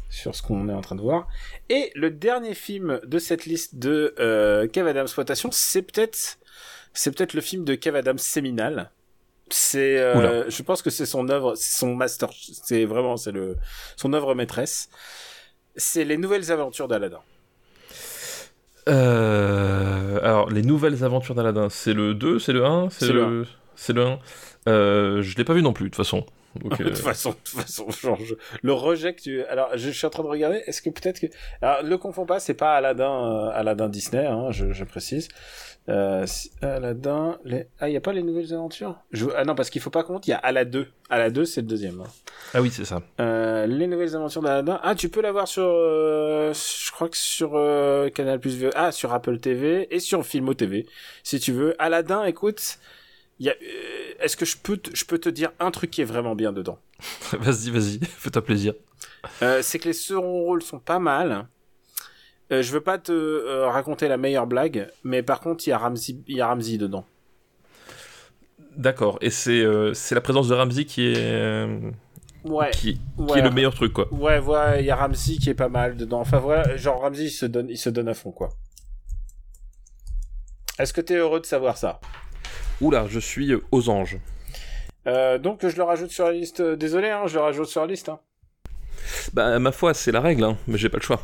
sur ce qu'on est en train de voir. Et le dernier film de cette liste de euh, Kev Adams Exploitation, c'est peut-être, c'est peut-être le film de Kev Adams Séminal. C'est, euh, je pense que c'est son œuvre, c'est son master, c'est vraiment, c'est le, son œuvre maîtresse. C'est Les Nouvelles Aventures d'Aladin. Euh, alors, Les Nouvelles Aventures d'Aladin, c'est le deux, c'est le un, c'est, c'est le... le un. C'est le un. Euh, je l'ai pas vu non plus, de toute façon. Donc, euh... de toute façon, de toute façon, genre, je... le rejet que tu... Alors, je suis en train de regarder, est-ce que peut-être que... Alors, ne le confonds pas, c'est pas Aladdin, euh, Aladdin Disney, hein, je, je précise. Euh, Aladdin... Les... Ah, il n'y a pas Les Nouvelles Aventures je... Ah non, parce qu'il faut pas compter, il y a Aladdin deux. Aladdin deux, c'est le deuxième. Hein. Ah oui, c'est ça. Euh, Les Nouvelles Aventures d'Aladin... Ah, tu peux l'avoir sur... Euh, je crois que sur euh, Canal+... Ah, sur Apple T V et sur Filmo T V, si tu veux. Aladdin, écoute... Y a, euh, est-ce que je peux, te, je peux te dire un truc qui est vraiment bien dedans? Vas-y, vas-y, fais-toi plaisir. Euh, c'est que les seconds rôles sont pas mal. Euh, je veux pas te euh, raconter la meilleure blague, mais par contre, il y a Ramzy, il y a Ramzy dedans. D'accord, et c'est, euh, c'est la présence de Ramzy qui est... Euh... Ouais, qui, qui ouais, est le meilleur truc, quoi. Ouais, il ouais, y a Ramzy qui est pas mal dedans. Enfin, voilà, genre Ramzy, il se donne, il se donne à fond, quoi. Est-ce que t'es heureux de savoir ça? Oula, je suis aux anges. Euh, donc je le rajoute sur la liste. Désolé, hein, je le rajoute sur la liste. Hein. Bah ma foi, c'est la règle, hein, mais j'ai pas le choix.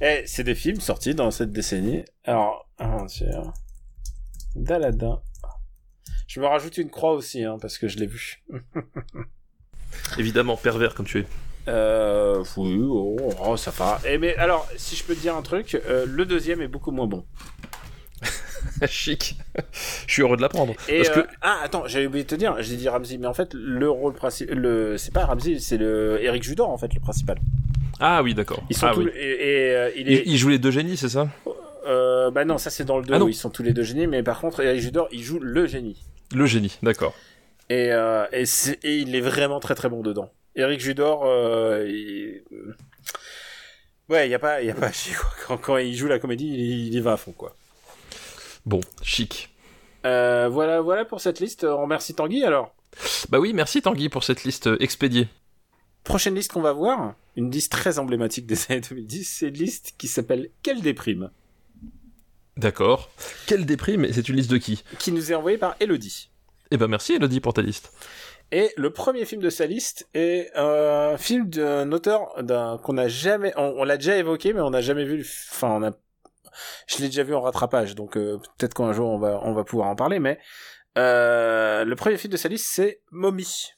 Eh, c'est des films sortis dans cette décennie. Alors, ah, d'Aladin. Je me rajoute une croix aussi, hein, parce que je l'ai vu. Évidemment, pervers comme tu es. Euh, oui, oh, oh ça va. Eh mais alors, si je peux te dire un truc, euh, le deuxième est beaucoup moins bon. Chic. Je suis heureux de l'apprendre. Parce euh... que... Ah, attends, j'avais oublié de te dire, j'ai dit Ramzy, mais en fait, le rôle principal. Le... C'est pas Ramzy, c'est le... Eric Judor, en fait, le principal. Ah oui, d'accord. Ils sont ah, tous... oui. Et, et, euh, il, est... il, il joue les deux génies, c'est ça euh, Bah non, ça c'est dans le deux, ah, où ils sont tous les deux génies, mais par contre, Eric Judor, il joue le génie. Le génie, d'accord. Et, euh, et, c'est... et il est vraiment très très bon dedans. Eric Judor, euh, il... ouais, y a pas, y a pas chier, quoi. Quand, quand il joue la comédie, il, il y va à fond, quoi. Bon, chic. Euh, voilà, voilà pour cette liste. On remercie Tanguy alors. Bah oui, merci Tanguy pour cette liste expédiée. Prochaine liste qu'on va voir, une liste très emblématique des années deux mille dix, c'est une liste qui s'appelle Quelle déprime. D'accord. Quelle déprime, c'est une liste de qui? Qui nous est envoyée par Elodie. Eh ben merci Elodie pour ta liste. Et le premier film de sa liste est un film d'un auteur d'un, qu'on n'a jamais, on, on l'a déjà évoqué, mais on n'a jamais vu. Enfin, on a. Je l'ai déjà vu en rattrapage, donc euh, peut-être qu'un jour on va, on va pouvoir en parler, mais euh, le premier film de sa liste, c'est Mommy.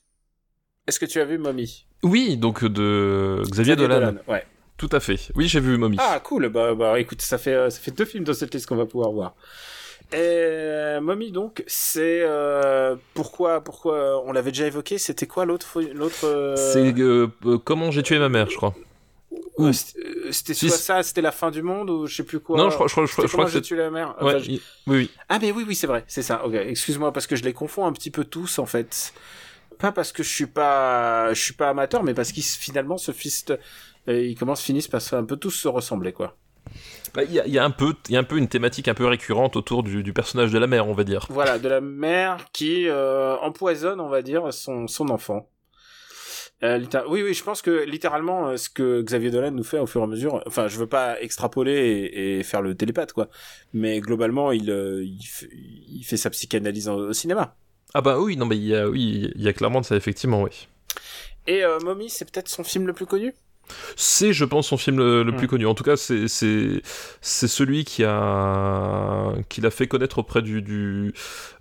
Est-ce que tu as vu Mommy? Oui, donc de Xavier, Xavier Dolan. Dolan. Ouais. Tout à fait. Oui, j'ai vu Mommy. Ah, cool. Bah, bah écoute, ça fait, euh, ça fait deux films dans cette liste qu'on va pouvoir voir. Et euh, Mommy, donc, c'est euh, pourquoi, pourquoi on l'avait déjà évoqué. C'était quoi l'autre, l'autre euh... C'est euh, euh, Comment j'ai tué ma mère, je crois. Ou... C'était, c'était soit si... ça, c'était la fin du monde ou je sais plus quoi. Non, je crois, je crois, je crois, je crois que j'ai tué la mère. Ouais, enfin, je... oui, oui. Ah mais oui, oui, c'est vrai, c'est ça. Ok, excuse-moi parce que je les confonds un petit peu tous en fait. Pas parce que je suis pas, je suis pas amateur, mais parce qu'ils finalement se fist... ils commencent, finissent par un peu tous se ressembler quoi. Il y a, il y a un peu, il y a un peu une thématique un peu récurrente autour du, du personnage de la mère, on va dire. Voilà, de la mère qui euh, empoisonne, on va dire, son, son enfant. Euh, littér- oui, oui, je pense que littéralement, euh, ce que Xavier Dolan nous fait au fur et à mesure, enfin, je veux pas extrapoler et, et faire le télépathe, quoi, mais globalement, il, euh, il, f- il fait sa psychanalyse en, au cinéma. Ah bah oui, non, mais il y a, oui, il y a clairement de ça, effectivement, oui. Et euh, Mommy, c'est peut-être son film le plus connu ? C'est, je pense, son film le, le mmh. plus connu. En tout cas, c'est, c'est, c'est celui qui, a, qui l'a fait connaître auprès du, du,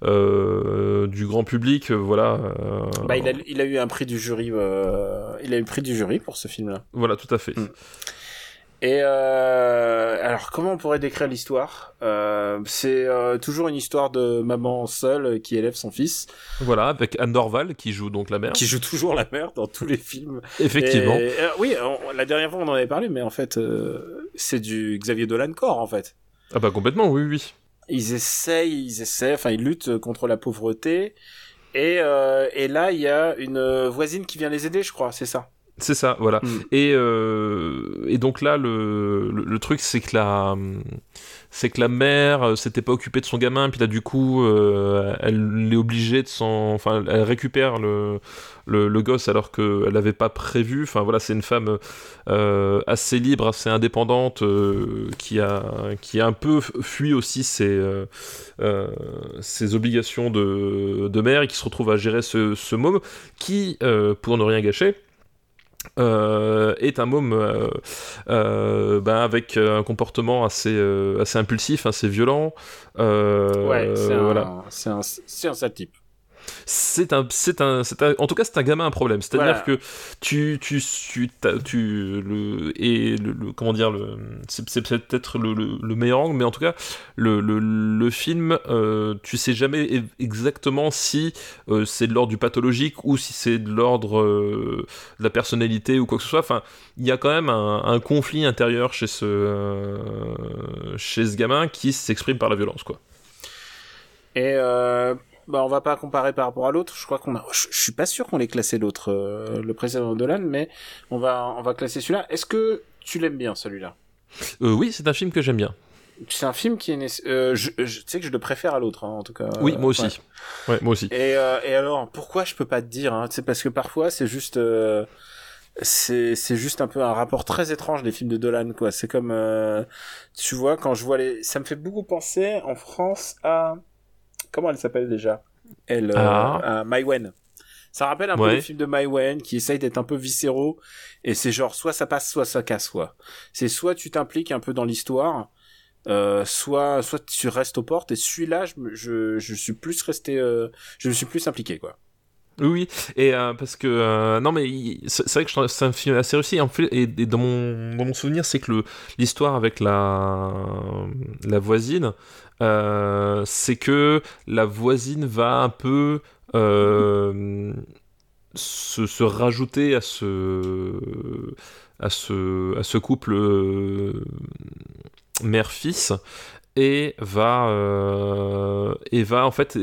euh, du grand public. Voilà. Euh... Bah, il, a, il a eu un prix du jury. Euh, il a eu le prix du jury pour ce film-là. Voilà, tout à fait. Mmh. Et euh, alors, comment on pourrait décrire l'histoire ? euh, C'est euh, toujours une histoire de maman seule qui élève son fils. Voilà, avec Anne Dorval qui joue donc la mère. Qui joue toujours la mère dans tous les films. Effectivement. Et, euh, oui, on, la dernière fois on en avait parlé, mais en fait, euh, c'est du Xavier Dolan corps en fait. Ah bah complètement, oui, oui. Ils essayent, ils essayent, enfin ils luttent contre la pauvreté. Et, euh, et là, il y a une voisine qui vient les aider, je crois, c'est ça. C'est ça, voilà. Mm. Et, euh, et donc là, le, le, le truc, c'est que la, c'est que la mère euh, s'était pas occupée de son gamin, puis là, du coup, euh, elle est obligée de s'en... Enfin, elle récupère le, le, le gosse alors qu'elle l'avait pas prévu. Enfin, voilà, c'est une femme euh, assez libre, assez indépendante, euh, qui, a, qui a un peu fui aussi ses, euh, euh, ses obligations de, de mère et qui se retrouve à gérer ce, ce môme qui, euh, pour ne rien gâcher... Euh, est un môme euh, euh, bah, avec un comportement assez, euh, assez impulsif, assez violent. Euh, ouais, c'est, euh, un, voilà. c'est un c'est un sale type. C'est un, c'est un, c'est un, en tout cas, c'est un gamin à problème. C'est-à-dire voilà. que tu, tu, tu, tu le, et le, le, comment dire, le, c'est, c'est peut-être le, le, le meilleur angle, mais en tout cas, le, le, le film, euh, tu sais jamais exactement si euh, c'est de l'ordre du pathologique ou si c'est de l'ordre euh, de la personnalité ou quoi que ce soit. Enfin, il y a quand même un, un conflit intérieur chez ce, euh, chez ce gamin qui s'exprime par la violence, quoi. Et euh... Bah, on va pas comparer par rapport à l'autre. Je crois qu'on a. Je, je suis pas sûr qu'on l'ait classé l'autre, euh, le précédent Dolan, mais on va on va classer celui-là. Est-ce que tu l'aimes bien celui-là ? euh, Oui, c'est un film que j'aime bien. C'est un film qui est. Né... Euh, je, je, tu sais que je le préfère à l'autre, hein, en tout cas. Oui, euh, moi aussi. Ouais, ouais moi aussi. Et, euh, et alors, pourquoi je peux pas te dire hein, c'est parce que parfois c'est juste. Euh... c'est c'est juste un peu un rapport très étrange des films de Dolan, quoi. C'est comme euh... tu vois quand je vois les. Ça me fait beaucoup penser en France à. Comment elle s'appelle déjà ? Elle, ah. euh, My Wen. Ça rappelle un ouais. peu les films de My Wen qui essayent d'être un peu viscéraux et c'est genre soit ça passe, soit ça casse, quoi. C'est soit tu t'impliques un peu dans l'histoire, euh, soit soit tu restes aux portes. Et celui-là, je je, je suis plus resté, euh, je me suis plus impliqué, quoi. Oui, et euh, parce que euh, non mais c'est, c'est vrai que c'est un film assez réussi. En plus, et, et dans mon dans mon souvenir, c'est que le, l'histoire avec la la voisine. Euh, c'est que la voisine va un peu euh, se, se rajouter à ce, à ce, à ce couple euh, mère-fils et va, euh, et va en fait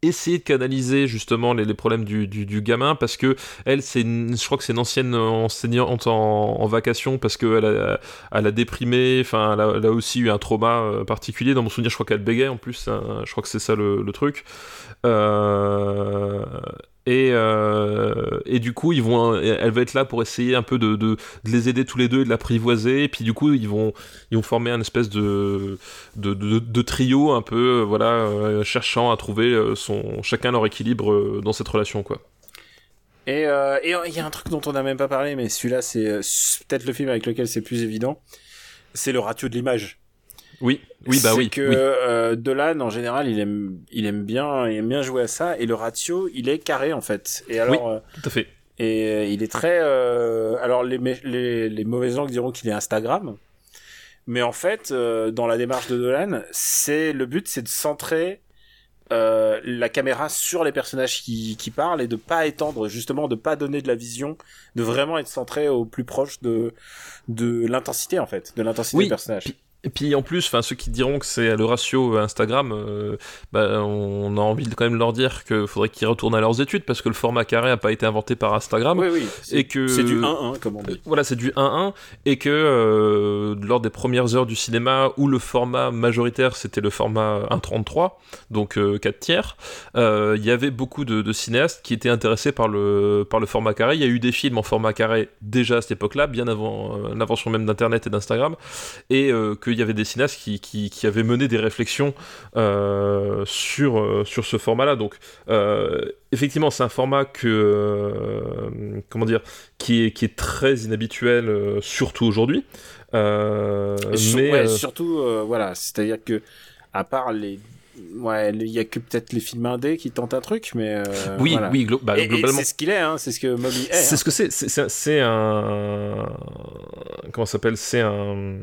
essayer de canaliser justement les, les problèmes du, du, du gamin parce que elle, c'est une, je crois que c'est une ancienne enseignante en, en vacation parce qu'elle a, elle a déprimé, enfin elle, elle a aussi eu un trauma particulier. Dans mon souvenir, je crois qu'elle bégayait en plus, hein, je crois que c'est ça le, le truc. Euh... Et, euh, et du coup, ils vont, elle va être là pour essayer un peu de, de, de les aider tous les deux et de l'apprivoiser. Et puis du coup, ils vont, ils vont former un espèce de, de, de, de trio un peu, voilà, euh, cherchant à trouver son, chacun leur équilibre dans cette relation, quoi. Et il euh, y a un truc dont on n'a même pas parlé, mais celui-là, c'est peut-être le film avec lequel c'est plus évident. C'est le ratio de l'image. Oui, oui, bah c'est oui. C'est que oui. Euh, Dolan, en général, il aime, il aime bien, il aime bien jouer à ça. Et le ratio, il est carré en fait. Et alors, oui, tout à fait. Et euh, il est très. Euh, alors les, les les mauvaises langues diront qu'il est Instagram, mais en fait, euh, dans la démarche de Dolan, c'est le but, c'est de centrer euh, la caméra sur les personnages qui qui parlent et de pas étendre, justement, de pas donner de la vision, de vraiment être centré au plus proche de de l'intensité en fait, de l'intensité oui. des personnages. P- Et puis en plus, enfin ceux qui diront que c'est le ratio Instagram, euh, bah, on a envie de quand même leur dire qu'il faudrait qu'ils retournent à leurs études parce que le format carré n'a pas été inventé par Instagram. Oui, oui. C'est, et que c'est du un un, comme on dit. Voilà, c'est du un un, et que euh, lors des premières heures du cinéma où le format majoritaire c'était le format un trente-trois, donc euh, quatre tiers, il euh, y avait beaucoup de, de cinéastes qui étaient intéressés par le par le format carré. Il y a eu des films en format carré déjà à cette époque-là, bien avant euh, l'invention même d'Internet et d'Instagram, et euh, que il y avait des cinéastes qui, qui, qui avaient mené des réflexions euh, sur, euh, sur ce format-là. Donc, euh, effectivement, c'est un format que, euh, comment dire, qui, est, qui est très inhabituel, euh, surtout aujourd'hui. Euh, sur, mais ouais, euh... surtout, euh, voilà, c'est-à-dire que, à part les. Ouais, il y a que peut-être les films indés qui tentent un truc, mais euh, oui, voilà. oui, glo- bah, et, globalement, et c'est ce qu'il est, hein, c'est ce que Mommy est. C'est hein. ce que c'est, c'est, c'est, c'est un. Comment ça s'appelle ? C'est un.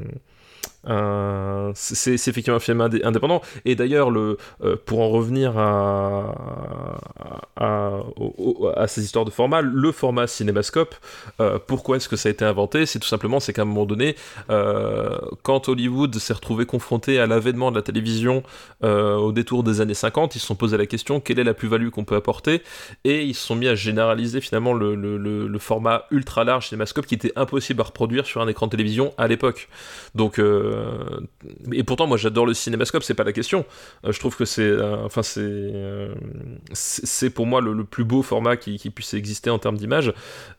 Euh, c'est, c'est effectivement un film indé- indépendant. Et d'ailleurs, le, euh, pour en revenir à, à, au, à ces histoires de format, le format Cinémascope, euh, pourquoi est-ce que ça a été inventé ? C'est tout simplement c'est qu'à un moment donné, euh, quand Hollywood s'est retrouvé confronté à l'avènement de la télévision euh, au détour des années cinquante, ils se sont posé la question, quelle est la plus-value qu'on peut apporter ? Et ils se sont mis à généraliser finalement le, le, le, le format ultra large Cinémascope qui était impossible à reproduire sur un écran de télévision à l'époque. Donc euh, et pourtant moi j'adore le cinémascope, c'est pas la question, euh, je trouve que c'est euh, enfin c'est, euh, c'est c'est pour moi le, le plus beau format qui, qui puisse exister en termes d'image,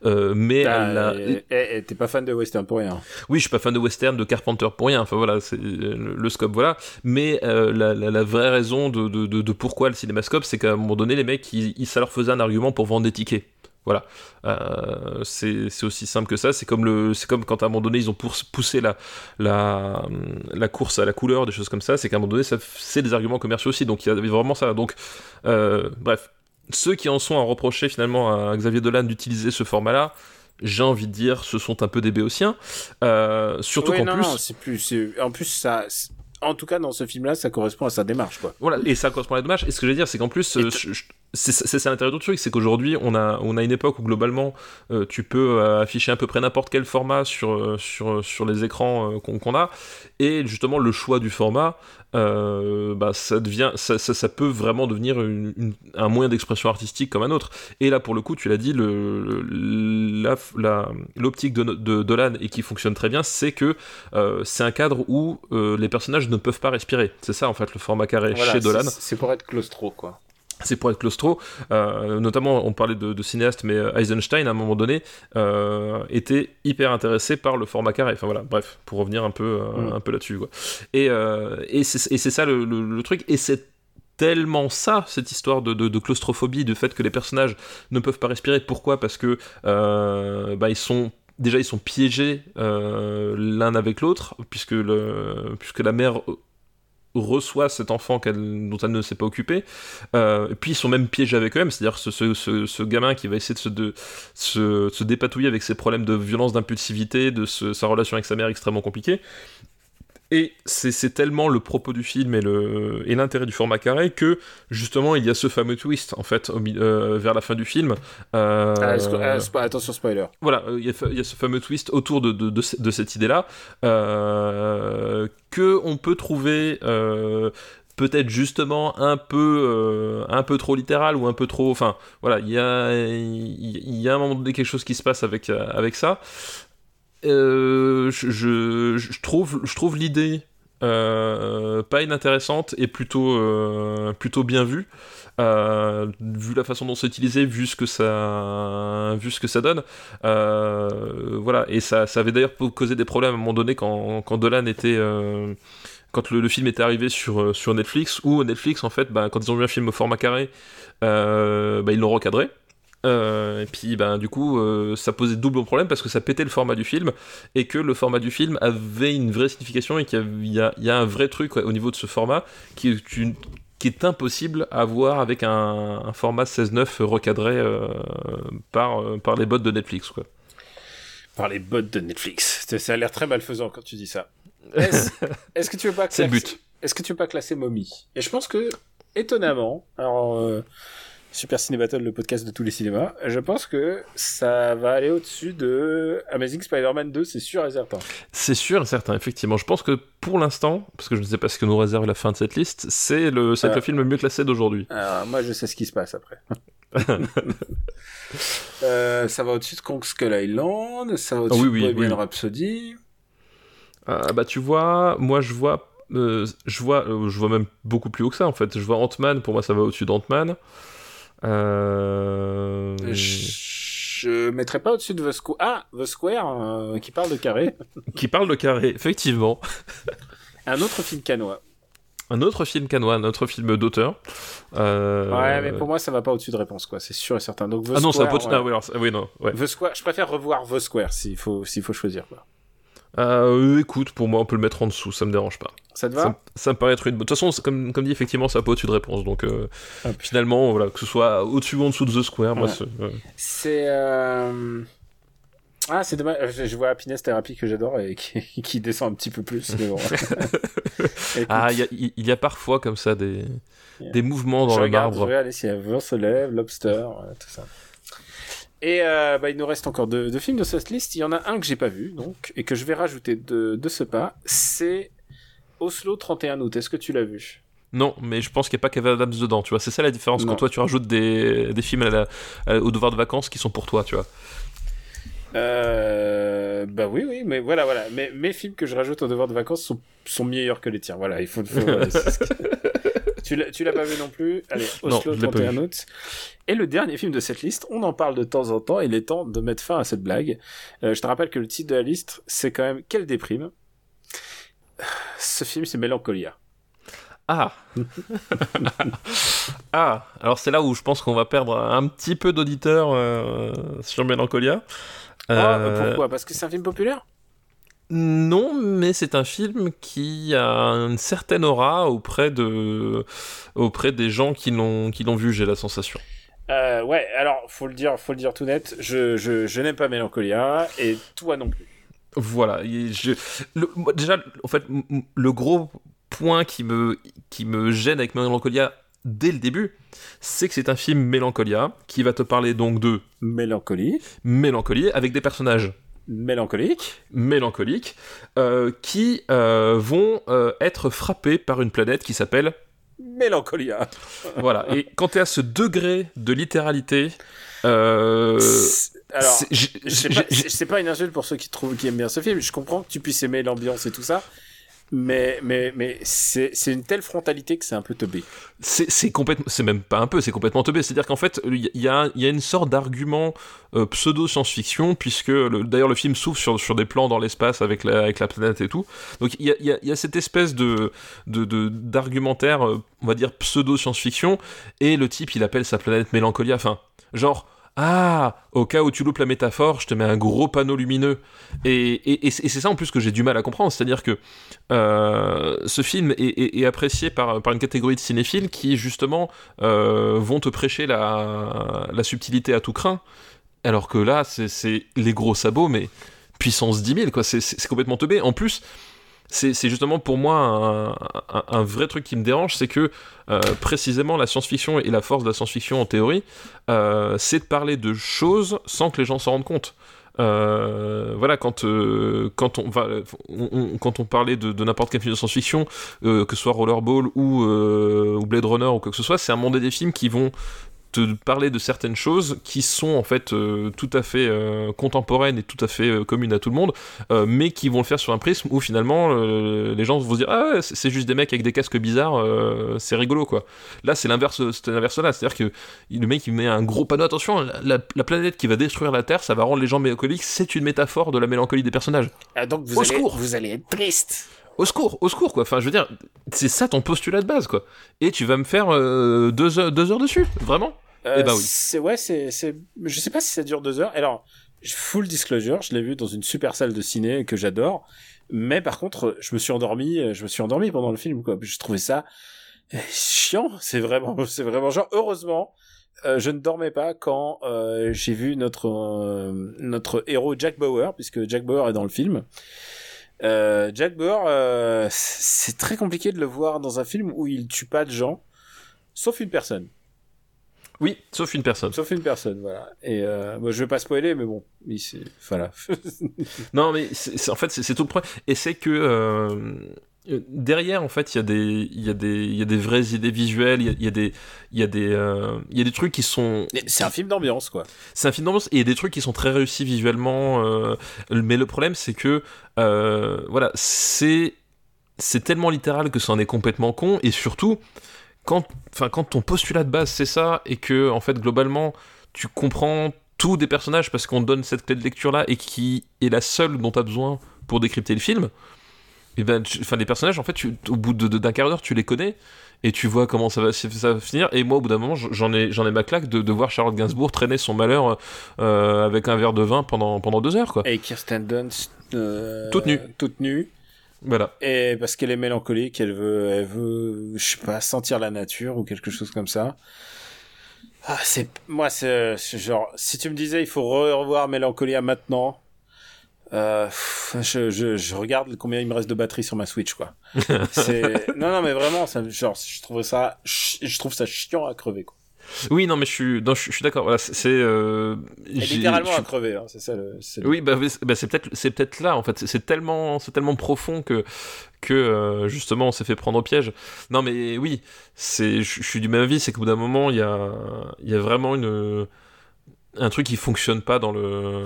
euh, mais la... et, et, et t'es pas fan de western pour rien. Oui, je suis pas fan de western, de Carpenter pour rien, enfin voilà, c'est le, le scope, voilà, mais euh, la, la, la vraie raison de, de, de, de pourquoi le cinémascope, c'est qu'à un moment donné les mecs ils, ils, ça leur faisait un argument pour vendre des tickets. Voilà, euh, c'est, c'est aussi simple que ça. C'est comme, le, c'est comme quand à un moment donné ils ont pour, poussé la, la, la course à la couleur, des choses comme ça. C'est qu'à un moment donné, ça, c'est des arguments commerciaux aussi. Donc il y avait vraiment ça. Donc, euh, bref, ceux qui en sont à reprocher finalement à Xavier Dolan d'utiliser ce format-là, j'ai envie de dire, ce sont un peu des béotiens. Euh, surtout oui, qu'en non, plus, non, c'est plus, c'est, en plus ça. C'est... En tout cas, dans ce film-là, ça correspond à sa démarche, quoi. Voilà, et ça correspond à la démarche. Et ce que je veux dire, c'est qu'en plus, euh, je, je, c'est, c'est ça l'intérêt de tout truc, c'est qu'aujourd'hui, on a, on a une époque où globalement, euh, tu peux euh, afficher à peu près n'importe quel format sur, sur, sur les écrans euh, qu'on, qu'on a, et justement, le choix du format, euh, bah, ça devient, ça, ça, ça peut vraiment devenir une, une, un moyen d'expression artistique comme un autre. Et là, pour le coup, tu l'as dit, le, la, la, l'optique de, de Dolan, et qui fonctionne très bien, c'est que euh, c'est un cadre où euh, les personnages ne peuvent pas respirer, c'est ça en fait le format carré, voilà, chez Dolan. C'est, c'est pour être claustro, quoi. C'est pour être claustro, euh, notamment on parlait de, de cinéaste, mais Eisenstein à un moment donné euh, était hyper intéressé par le format carré, enfin voilà, bref, pour revenir un peu, euh, mm. un peu là-dessus, quoi. Et, euh, et, c'est, et c'est ça le, le, le truc, et c'est tellement ça, cette histoire de, de, de claustrophobie, du fait que les personnages ne peuvent pas respirer, pourquoi ? Parce que euh, bah, ils sont Déjà, ils sont piégés euh, l'un avec l'autre, puisque, le, puisque la mère reçoit cet enfant qu'elle, dont elle ne s'est pas occupée. Euh, et puis, ils sont même piégés avec eux-mêmes, c'est-à-dire ce, ce, ce, ce gamin qui va essayer de se, de, se, se dépatouiller avec ses problèmes de violence, d'impulsivité, de ce, sa relation avec sa mère extrêmement compliquée. Et c'est, c'est tellement le propos du film et, le, et l'intérêt du format carré que justement il y a ce fameux twist en fait au, euh, vers la fin du film. Euh, ah, sco- ah, spo- attention spoiler. Voilà, il y, a, il y a ce fameux twist autour de, de, de, de cette idée-là euh, que on peut trouver. Euh, peut-être justement un peu euh, un peu trop littéral ou un peu trop, enfin voilà, il y a il y a un moment donné quelque chose qui se passe avec avec ça. Euh, je, je, je, trouve, je trouve l'idée euh, pas inintéressante et plutôt, euh, plutôt bien vue, euh, vu la façon dont c'est utilisé, vu ce que ça, vu ce que ça donne. Euh, voilà, et ça, ça avait d'ailleurs causé des problèmes à un moment donné quand, quand Dolan était. Euh, quand le, le film était arrivé sur, sur Netflix, où Netflix, en fait, bah, quand ils ont vu un film au format carré, euh, bah, ils l'ont recadré. Euh, et puis ben, du coup euh, ça posait double problème parce que ça pétait le format du film et que le format du film avait une vraie signification et qu'il y a, il y a un vrai truc, ouais, au niveau de ce format qui est, une, qui est impossible à voir avec un, un format seize neuf recadré euh, par, euh, par les bots de Netflix, quoi. Par les bots de Netflix, ça a l'air très malfaisant quand tu dis ça. Est-ce, est-ce que tu veux pas classer, c'est le but. Est-ce que tu veux pas classer Mommy ? Et je pense que étonnamment, alors euh... Super Ciné Battle, le podcast de tous les cinémas. Je pense que ça va aller au-dessus de Amazing Spider-Man deux, c'est sûr et certain. C'est sûr et certain, effectivement. Je pense que pour l'instant, parce que je ne sais pas ce que nous réserve la fin de cette liste, c'est le, c'est euh, le film le mieux classé d'aujourd'hui. Alors, moi, je sais ce qui se passe après. euh, ça va au-dessus de Kong Skull Island, ça va au-dessus, oh, oui, de Bohemian, oui, oui, Rhapsody. Euh, bah, tu vois, moi, je vois, euh, je vois, euh, je vois même beaucoup plus haut que ça, en fait. Je vois Ant-Man, pour moi, ça va au-dessus d'Ant-Man. Euh... Je mettrais pas au-dessus de The Square. Ah, The Square, euh, qui parle de carré. Qui parle de carré, effectivement. Un autre film canois. Un autre film canois, un autre film d'auteur. Euh... Ouais, mais pour moi, ça va pas au-dessus de Réponse, quoi. C'est sûr et certain. Donc, The ah non, Square, ça va pas au-dessus. Ouais. Ah oui, alors, oui, non. Ouais. The Square, je préfère revoir The Square s'il faut, s'il faut choisir, quoi. Euh, écoute, pour moi, on peut le mettre en dessous, ça me dérange pas. Ça te va ? Ça, ça me paraît être une bonne. De toute façon, comme, comme dit, effectivement, ça n'a pas au-dessus de Réponse. Donc, euh, ah, finalement, voilà, que ce soit au-dessus ou en dessous de The Square, ouais, moi, c'est. Euh... C'est. Euh... Ah, c'est dommage, je vois Happiness Therapy que j'adore et qui, qui descend un petit peu plus. Mais bon. Ah, il y, y, y a parfois comme ça des, yeah. des mouvements dans je le regarde, marbre. Je regarde, si elle veut se lève, Lobster, tout ça. Et euh, bah, il nous reste encore deux, deux films de cette liste. Il y en a un que j'ai pas vu donc, et que je vais rajouter de, de ce pas. C'est Oslo trente et un août. Est-ce que tu l'as vu ? Non, mais je pense qu'il n'y a pas Kevin Adams dedans, tu vois. C'est ça la différence, non. Quand toi tu rajoutes des, des films à la, à, au devoir de vacances qui sont pour toi, tu vois. Euh, bah oui, oui, mais voilà, voilà. Mais, mes films que je rajoute au devoir de vacances sont, sont meilleurs que les tiens. Voilà, il faut. faut voilà, ce que... tu, l'as, tu l'as pas vu non plus. Allez, Oslo non, trente et un août. Et le dernier film de cette liste, on en parle de temps en temps, il est temps de mettre fin à cette blague. Euh, je te rappelle que le titre de la liste, c'est quand même Quelle déprime. Ce film, c'est Mélancolia. Ah. Ah, alors c'est là où je pense qu'on va perdre un petit peu d'auditeurs euh, sur Mélancolia. Euh... Oh, bah pourquoi ? Parce que c'est un film populaire ? Non, mais c'est un film qui a une certaine aura auprès de auprès des gens qui l'ont qui l'ont vu, j'ai la sensation. Euh, ouais, alors faut le dire, faut le dire tout net, je je je n'aime pas Mélancolia et toi non plus. Voilà, je... le... déjà en fait le gros point qui me qui me gêne avec Mélancolia dès le début, c'est que c'est un film Mélancolia qui va te parler donc de mélancolie, mélancolie avec des personnages mélancoliques, mélancoliques euh, qui euh, vont euh, être frappés par une planète qui s'appelle Mélancolia. Voilà. Et quand t'es à ce degré de littéralité, euh, c'est... alors c'est... J'ai... C'est, pas... J'ai... c'est pas une insulte pour ceux qui trouvent qui aiment bien ce film. Je comprends que tu puisses aimer l'ambiance et tout ça. Mais, mais, mais c'est, c'est une telle frontalité que c'est un peu teubé. C'est, c'est, complètement, c'est même pas un peu, c'est complètement teubé. C'est-à-dire qu'en fait, il y a, y a une sorte d'argument euh, pseudo-science-fiction, puisque le, d'ailleurs le film s'ouvre sur, sur des plans dans l'espace avec la, avec la planète et tout. Donc il y a, y, a, y a cette espèce de, de, de, d'argumentaire, on va dire pseudo-science-fiction, et le type il appelle sa planète Mélancolia. Enfin, genre. Ah, au cas où tu loupes la métaphore, je te mets un gros panneau lumineux. Et, et, et c'est ça en plus que j'ai du mal à comprendre. C'est-à-dire que euh, ce film est, est, est apprécié par, par une catégorie de cinéphiles qui, justement, euh, vont te prêcher la, la subtilité à tout crin. Alors que là, c'est, c'est les gros sabots, mais puissance dix mille, quoi. C'est, c'est, c'est complètement teubé. En plus, c'est, c'est justement pour moi un, un, un vrai truc qui me dérange, c'est que euh, précisément la science-fiction et la force de la science-fiction en théorie, euh, c'est de parler de choses sans que les gens s'en rendent compte. Euh, voilà, quand, euh, quand, on, va, on, on, quand on parlait de, de n'importe quel film de science-fiction, euh, que ce soit Rollerball ou, euh, ou Blade Runner ou quoi que ce soit, c'est un monde des films qui vont te parler de certaines choses qui sont en fait euh, tout à fait euh, contemporaines et tout à fait euh, communes à tout le monde, euh, mais qui vont le faire sur un prisme où finalement euh, les gens vont se dire ah ouais, c'est juste des mecs avec des casques bizarres, euh, c'est rigolo quoi. Là c'est l'inverse, c'est l'inverse là, c'est-à-dire que le mec il met un gros panneau attention, la, la, la planète qui va détruire la Terre, ça va rendre les gens mélancoliques, c'est une métaphore de la mélancolie des personnages. Ah donc vous, allez, vous allez être triste. Au secours, au secours, quoi. Enfin, je veux dire, c'est ça ton postulat de base, quoi. Et tu vas me faire euh, deux, heures, deux heures dessus, vraiment ? euh, Eh ben oui. C'est, ouais, c'est, c'est... Je sais pas si ça dure deux heures. Alors, full disclosure, je l'ai vu dans une super salle de ciné que j'adore. Mais par contre, je me suis endormi, je me suis endormi pendant le film, quoi. Je trouvais ça chiant. C'est vraiment, c'est vraiment genre, heureusement, euh, je ne dormais pas quand euh, j'ai vu notre, euh, notre héros Jack Bauer, puisque Jack Bauer est dans le film. Euh, Jack Bauer, euh, c'est très compliqué de le voir dans un film où il tue pas de gens, sauf une personne. Oui, sauf une personne. Sauf une personne, voilà. Et euh, moi, je vais pas spoiler, mais bon, il, c'est, voilà. Non, mais c'est, c'est, en fait, c'est, c'est tout le problème. Et c'est que euh, derrière, en fait, il y a des, il y a des, il y a des vraies idées visuelles. Il y, y a des, il y a des, il euh, y a des trucs qui sont. C'est un film d'ambiance, quoi. C'est un film d'ambiance et il y a des trucs qui sont très réussis visuellement. Euh, mais le problème, c'est que Euh, voilà, c'est, c'est tellement littéral que ça en est complètement con, et surtout, quand, quand ton postulat de base c'est ça, et que en fait, globalement, tu comprends tout des personnages parce qu'on te donne cette clé de lecture-là, et qui est la seule dont tu as besoin pour décrypter le film, et ben, tu, les personnages, en fait, tu, au bout de, de, d'un quart d'heure, tu les connais, et tu vois comment ça va, ça va finir, et moi, au bout d'un moment, j'en ai, j'en ai ma claque de, de voir Charlotte Gainsbourg traîner son malheur euh, avec un verre de vin pendant, pendant deux heures, quoi. Et Kirsten Dunst Euh, toute nue toute nue voilà, et parce qu'elle est mélancolique, elle veut elle veut je sais pas sentir la nature ou quelque chose comme ça. Ah, c'est moi c'est, c'est genre si tu me disais il faut revoir Mélancolia maintenant, Euh, pff, je, je, je regarde combien il me reste de batterie sur ma Switch, quoi. C'est... Non, non, mais vraiment, ça, genre, je trouve ça, je trouve ça chiant à crever, quoi. Oui, non, mais je suis, non, je, je suis d'accord. Voilà, c'est, c'est euh, littéralement je... à crever. Hein, c'est ça. Le, c'est le... Oui, bah, bah, c'est peut-être, c'est peut-être là en fait. C'est, c'est tellement, c'est tellement profond que que euh, justement on s'est fait prendre au piège. Non, mais oui, c'est, je, je suis du même avis. C'est qu'au bout d'un moment, il y a, il y a vraiment une un truc qui fonctionne pas dans le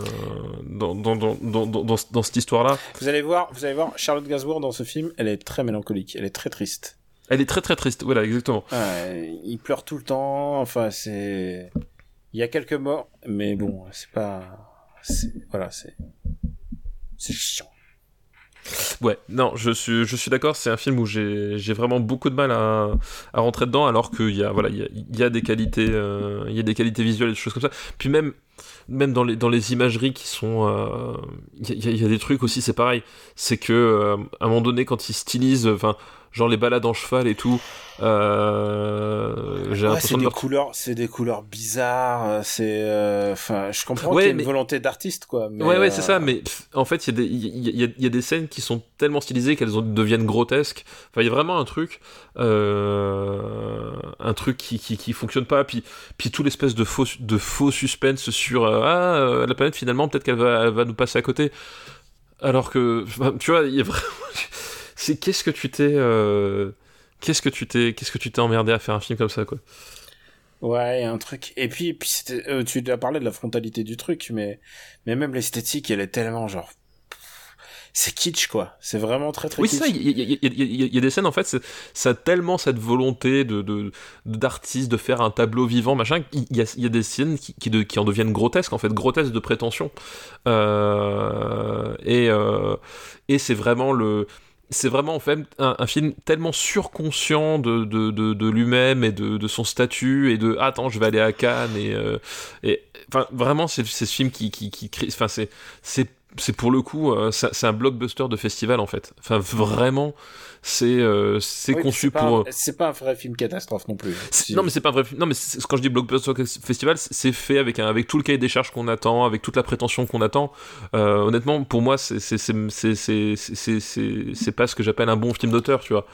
dans dans dans dans dans, dans cette histoire-là. Vous allez voir, vous allez voir, Charlotte Gainsbourg dans ce film, elle est très mélancolique, elle est très triste. Elle est très très triste, voilà, exactement. Ouais, il pleure tout le temps, enfin, c'est... Il y a quelques morts, mais bon, c'est pas... C'est... Voilà, c'est... C'est chiant. Ouais, non, je suis, je suis d'accord, c'est un film où j'ai, j'ai vraiment beaucoup de mal à, à rentrer dedans, alors qu'il y a, voilà, il y a, il y a des qualités, euh, il y a des qualités visuelles et des choses comme ça. Puis même... même dans les dans les imageries qui sont, il euh, y, y a des trucs aussi, c'est pareil, c'est que euh, à un moment donné quand ils stylisent, enfin genre les balades en cheval et tout, euh, j'ai ouais, l'impression c'est de des leur... couleurs, c'est des couleurs bizarres, c'est enfin euh, je comprends ouais, qu'il y a mais... une volonté d'artiste quoi, mais ouais ouais euh... c'est ça, mais pff, en fait il y a des il y, y, y a des scènes qui sont tellement stylisées qu'elles ont, deviennent grotesques, enfin il y a vraiment un truc euh, un truc qui, qui qui fonctionne pas, puis puis tout l'espèce de faux de faux suspense sur euh, ah euh, la planète finalement peut-être qu'elle va, elle va nous passer à côté, alors que tu vois il y a vraiment c'est qu'est-ce que tu t'es euh... qu'est-ce que tu t'es qu'est-ce que tu t'es emmerdé à faire un film comme ça quoi. Ouais, un truc, et puis, et puis c'était... Euh, tu as parlé de la frontalité du truc, mais mais même l'esthétique elle est tellement genre c'est kitsch quoi, c'est vraiment très très oui, kitsch. Oui, ça, il y, y, y, y, y a des scènes en fait, c'est, ça a tellement cette volonté de, de, d'artiste de faire un tableau vivant, machin, il y, y, y a des scènes qui, qui, de, qui en deviennent grotesques en fait, grotesques de prétention. Euh, et, euh, et c'est vraiment le... C'est vraiment en fait un, un film tellement surconscient de, de, de, de lui-même et de, de son statut et de ah, attends je vais aller à Cannes et euh, et enfin vraiment c'est, c'est ce film qui qui qui crée, enfin c'est c'est c'est pour le coup euh, c'est, c'est un blockbuster de festival en fait, enfin vraiment c'est euh, c'est oui, conçu c'est pour un, c'est pas un vrai film catastrophe non plus si... non mais c'est pas un vrai non mais c'est, quand je dis blockbuster festival c'est fait avec un, avec tout le cahier des charges qu'on attend, avec toute la prétention qu'on attend, euh, honnêtement pour moi c'est c'est c'est c'est c'est c'est, c'est, c'est, c'est pas ce que j'appelle un bon film d'auteur tu vois.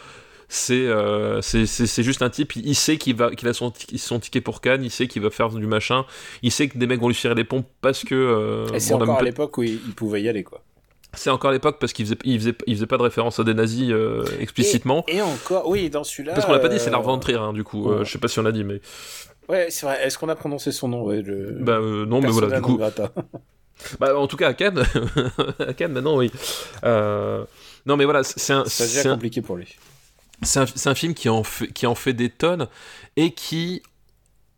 C'est, euh, c'est, c'est, c'est juste un type, il, il sait qu'il, va, qu'il a son, son ticket pour Cannes, il sait qu'il va faire du machin, il sait que des mecs vont lui tirer les pompes parce que... Euh, Et c'est bon, encore à l'époque où il, il pouvait y aller, quoi. C'est encore l'époque parce qu'il faisait, il faisait, il faisait pas de référence à des nazis euh, explicitement. Et, et encore, oui, dans celui-là... Parce qu'on l'a pas dit, c'est Lars von Trier, hein, du coup, ouais. euh, je sais pas si on l'a dit, mais... Ouais, c'est vrai, est-ce qu'on a prononcé son nom ouais, le... Bah euh, non, mais voilà, du coup... Bah en tout cas, à Cannes, à Cannes, maintenant, bah, oui. Euh... Non, mais voilà, c'est un... C'est, c'est déjà compliqué un... pour lui. C'est un, c'est un film qui en, fait, qui en fait des tonnes et qui,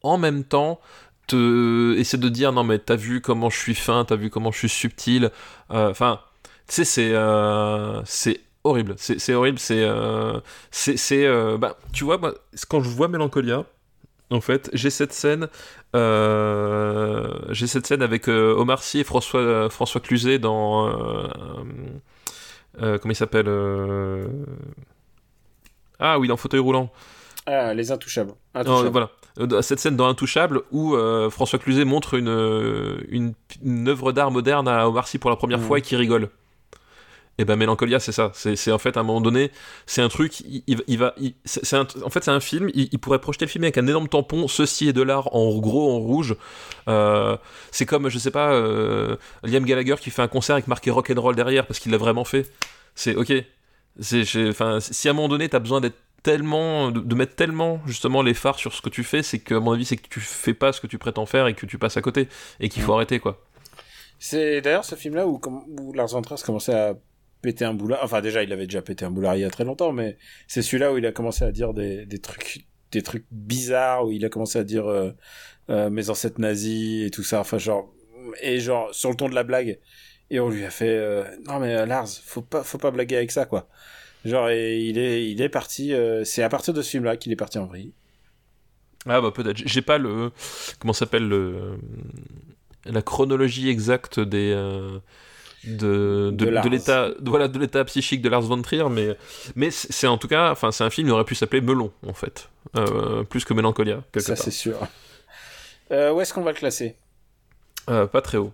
en même temps, te essaie de dire « Non mais t'as vu comment je suis fin, t'as vu comment je suis subtil. » Enfin, euh, tu sais, c'est, euh, c'est horrible. C'est, c'est horrible, c'est... Euh, c'est, c'est euh, bah, tu vois, moi, quand je vois Mélancolia, en fait, j'ai cette scène, euh, j'ai cette scène avec euh, Omar Sy et François, euh, François Cluzet dans... Euh, euh, comment il s'appelle euh, Ah oui, dans fauteuil roulant. Ah, les Intouchables. Intouchables. Non, voilà. Cette scène dans Intouchables où euh, François Cluzet montre une, une, une œuvre d'art moderne à Omar Sy pour la première mmh. fois et qui rigole. Et ben Mélancolia, c'est ça. C'est, c'est en fait à un moment donné, c'est un truc. Il, il, il va. Il, c'est, c'est un, en fait, c'est un film. Il, il pourrait projeter le film avec un énorme tampon. Ceci est de l'art en gros, en rouge. Euh, c'est comme, je sais pas, euh, Liam Gallagher qui fait un concert avec marqué rock and roll derrière parce qu'il l'a vraiment fait. C'est ok. C'est, j'ai, enfin, si à un moment donné t'as besoin d'être tellement de, de mettre tellement justement les phares sur ce que tu fais, c'est que à mon avis c'est que tu fais pas ce que tu prétends faire et que tu passes à côté et qu'il faut arrêter quoi. C'est d'ailleurs ce film là où, où Lars von Trier commençait à péter un boulard, enfin déjà il avait déjà pété un boulard il y a très longtemps, mais c'est celui-là où il a commencé à dire des, des trucs des trucs bizarres, où il a commencé à dire euh, euh, mes ancêtres nazis et tout ça, enfin genre et genre sur le ton de la blague. Et on lui a fait euh, non mais Lars, faut pas faut pas blaguer avec ça quoi. Genre et il est il est parti euh, c'est à partir de ce film là qu'il est parti en vrille. Ah bah peut-être j'ai pas le comment s'appelle le la chronologie exacte des euh, de de, de, de l'état de, voilà de l'état psychique de Lars von Trier, mais mais c'est en tout cas enfin c'est un film qui aurait pu s'appeler Melon en fait, euh, plus que Mélancolia quelque ça part. C'est sûr. Euh, où est-ce qu'on va le classer? Euh, pas très haut.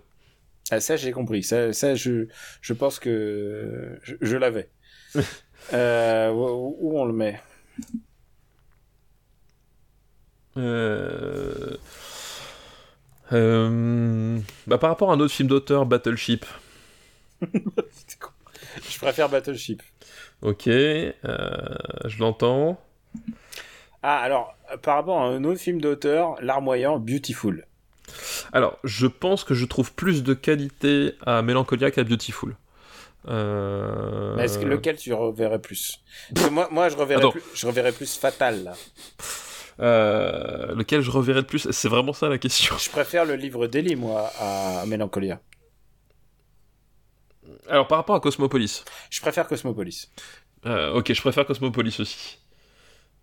Ah, ça, j'ai compris. Ça, ça je, je pense que je, je l'avais. euh, où, où on le met ? Euh... Euh... Bah, par rapport à un autre film d'auteur, Battleship. C'était con. Je préfère Battleship. Ok, euh, je l'entends. Ah, alors, par rapport à un autre film d'auteur, larmoyant, Beautiful. Alors, je pense que je trouve plus de qualité à Mélancolia qu'à Beautiful. Euh... Est-ce que lequel tu reverrais plus ? Parce que moi, moi je, reverrais plus, je reverrais plus Fatal, là. Euh, lequel je reverrais le plus ? C'est vraiment ça la question. Je préfère le livre d'Eli, moi, à Mélancolia. Alors, par rapport à Cosmopolis. Je préfère Cosmopolis. Euh, ok, je préfère Cosmopolis aussi.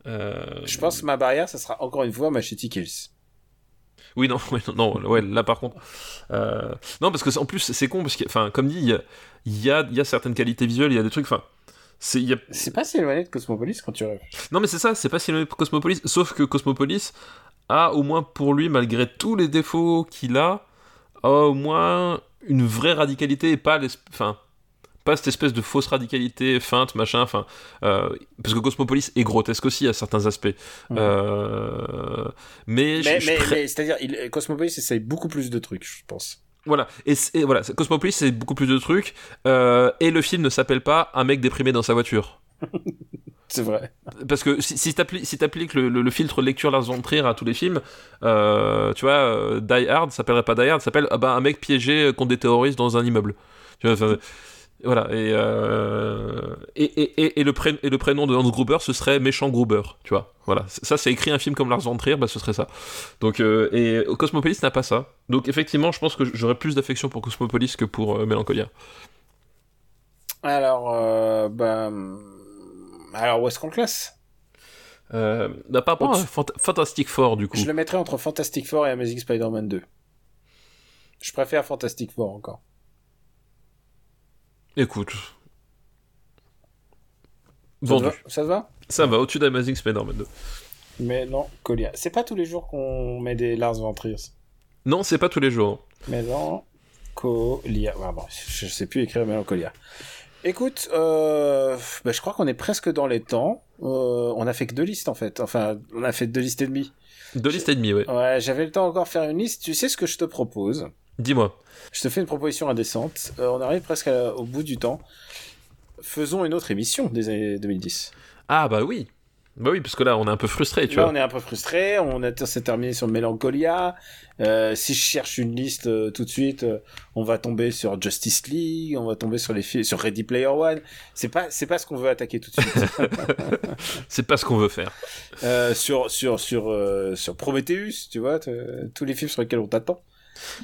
Euh... Je pense que ma barrière, ça sera encore une fois Machete Kills. Oui, non, ouais, non, ouais, là par contre. Euh... Non, parce que en plus, c'est con, parce que, enfin, comme dit, il y a, y, a, y a certaines qualités visuelles, il y a des trucs, enfin. C'est, y a... c'est pas si éloigné de Cosmopolis quand tu rêves. Non, mais c'est ça, c'est pas si éloigné de Cosmopolis, sauf que Cosmopolis a, au moins pour lui, malgré tous les défauts qu'il a, a au moins une vraie radicalité et pas, enfin, pas cette espèce de fausse radicalité feinte machin, enfin, euh, parce que Cosmopolis est grotesque aussi à certains aspects. Mmh. Euh, mais mais, je, mais, je... mais c'est-à-dire il, Cosmopolis essaye beaucoup plus de trucs, je pense. Voilà, et, et voilà, Cosmopolis c'est beaucoup plus de trucs, euh, et le film ne s'appelle pas un mec déprimé dans sa voiture. C'est vrai. Parce que si, si t'appliques, si t'appliques le, le, le filtre lecture Lars von Trier à tous les films, euh, tu vois, euh, Die Hard s'appellerait pas Die Hard, s'appelle ah bah, un mec piégé contre des terroristes dans un immeuble. Tu vois, enfin, voilà. Et, euh, et, et, et, et, le pré- et le prénom de Hans Gruber, ce serait Méchant Gruber. Tu vois, voilà. Ça, c'est écrit un film comme Lars von Trier, bah, ce serait ça. Donc, euh, et Cosmopolis n'a pas ça. Donc, effectivement, je pense que j'aurais plus d'affection pour Cosmopolis que pour euh, Mélancolia. Alors, euh, bah. Alors, où est-ce qu'on le classe ? euh, bah, Par rapport à Fant- Fantastic Four, du coup. Je le mettrais entre Fantastic Four et Amazing Spider-Man deux. Je préfère Fantastic Four encore. Écoute. Vendu. Ça te va ? Ça va, au-dessus d'Amazing Spider-Man deux. Mais non, Colia. C'est pas tous les jours qu'on met des Lars von Trier. Non, c'est pas tous les jours. Mais non, Colia. Ah, bon, je sais plus écrire Mélancolia. Écoute, euh, bah, je crois qu'on est presque dans les temps. Euh, on a fait que deux listes en fait. Enfin, on a fait deux listes et demie. Deux listes et demie, ouais. Ouais, j'avais le temps encore de faire une liste. Tu sais ce que je te propose ? Dis-moi. Je te fais une proposition indécente. Euh, on arrive presque à, au bout du temps. Faisons une autre émission des années deux mille dix. Ah bah oui. Bah oui, parce que là, on est un peu frustré, tu là, vois. Là, on est un peu frustré. On a, s'est terminé sur Mélancolia. Euh, si je cherche une liste euh, tout de suite, euh, on va tomber sur Justice League, on va tomber sur les filles, sur Ready Player One. C'est pas, c'est pas ce qu'on veut attaquer tout de suite. C'est pas ce qu'on veut faire. Euh, sur, sur, sur, euh, sur Prometheus, tu vois, tous les films sur lesquels on t'attend.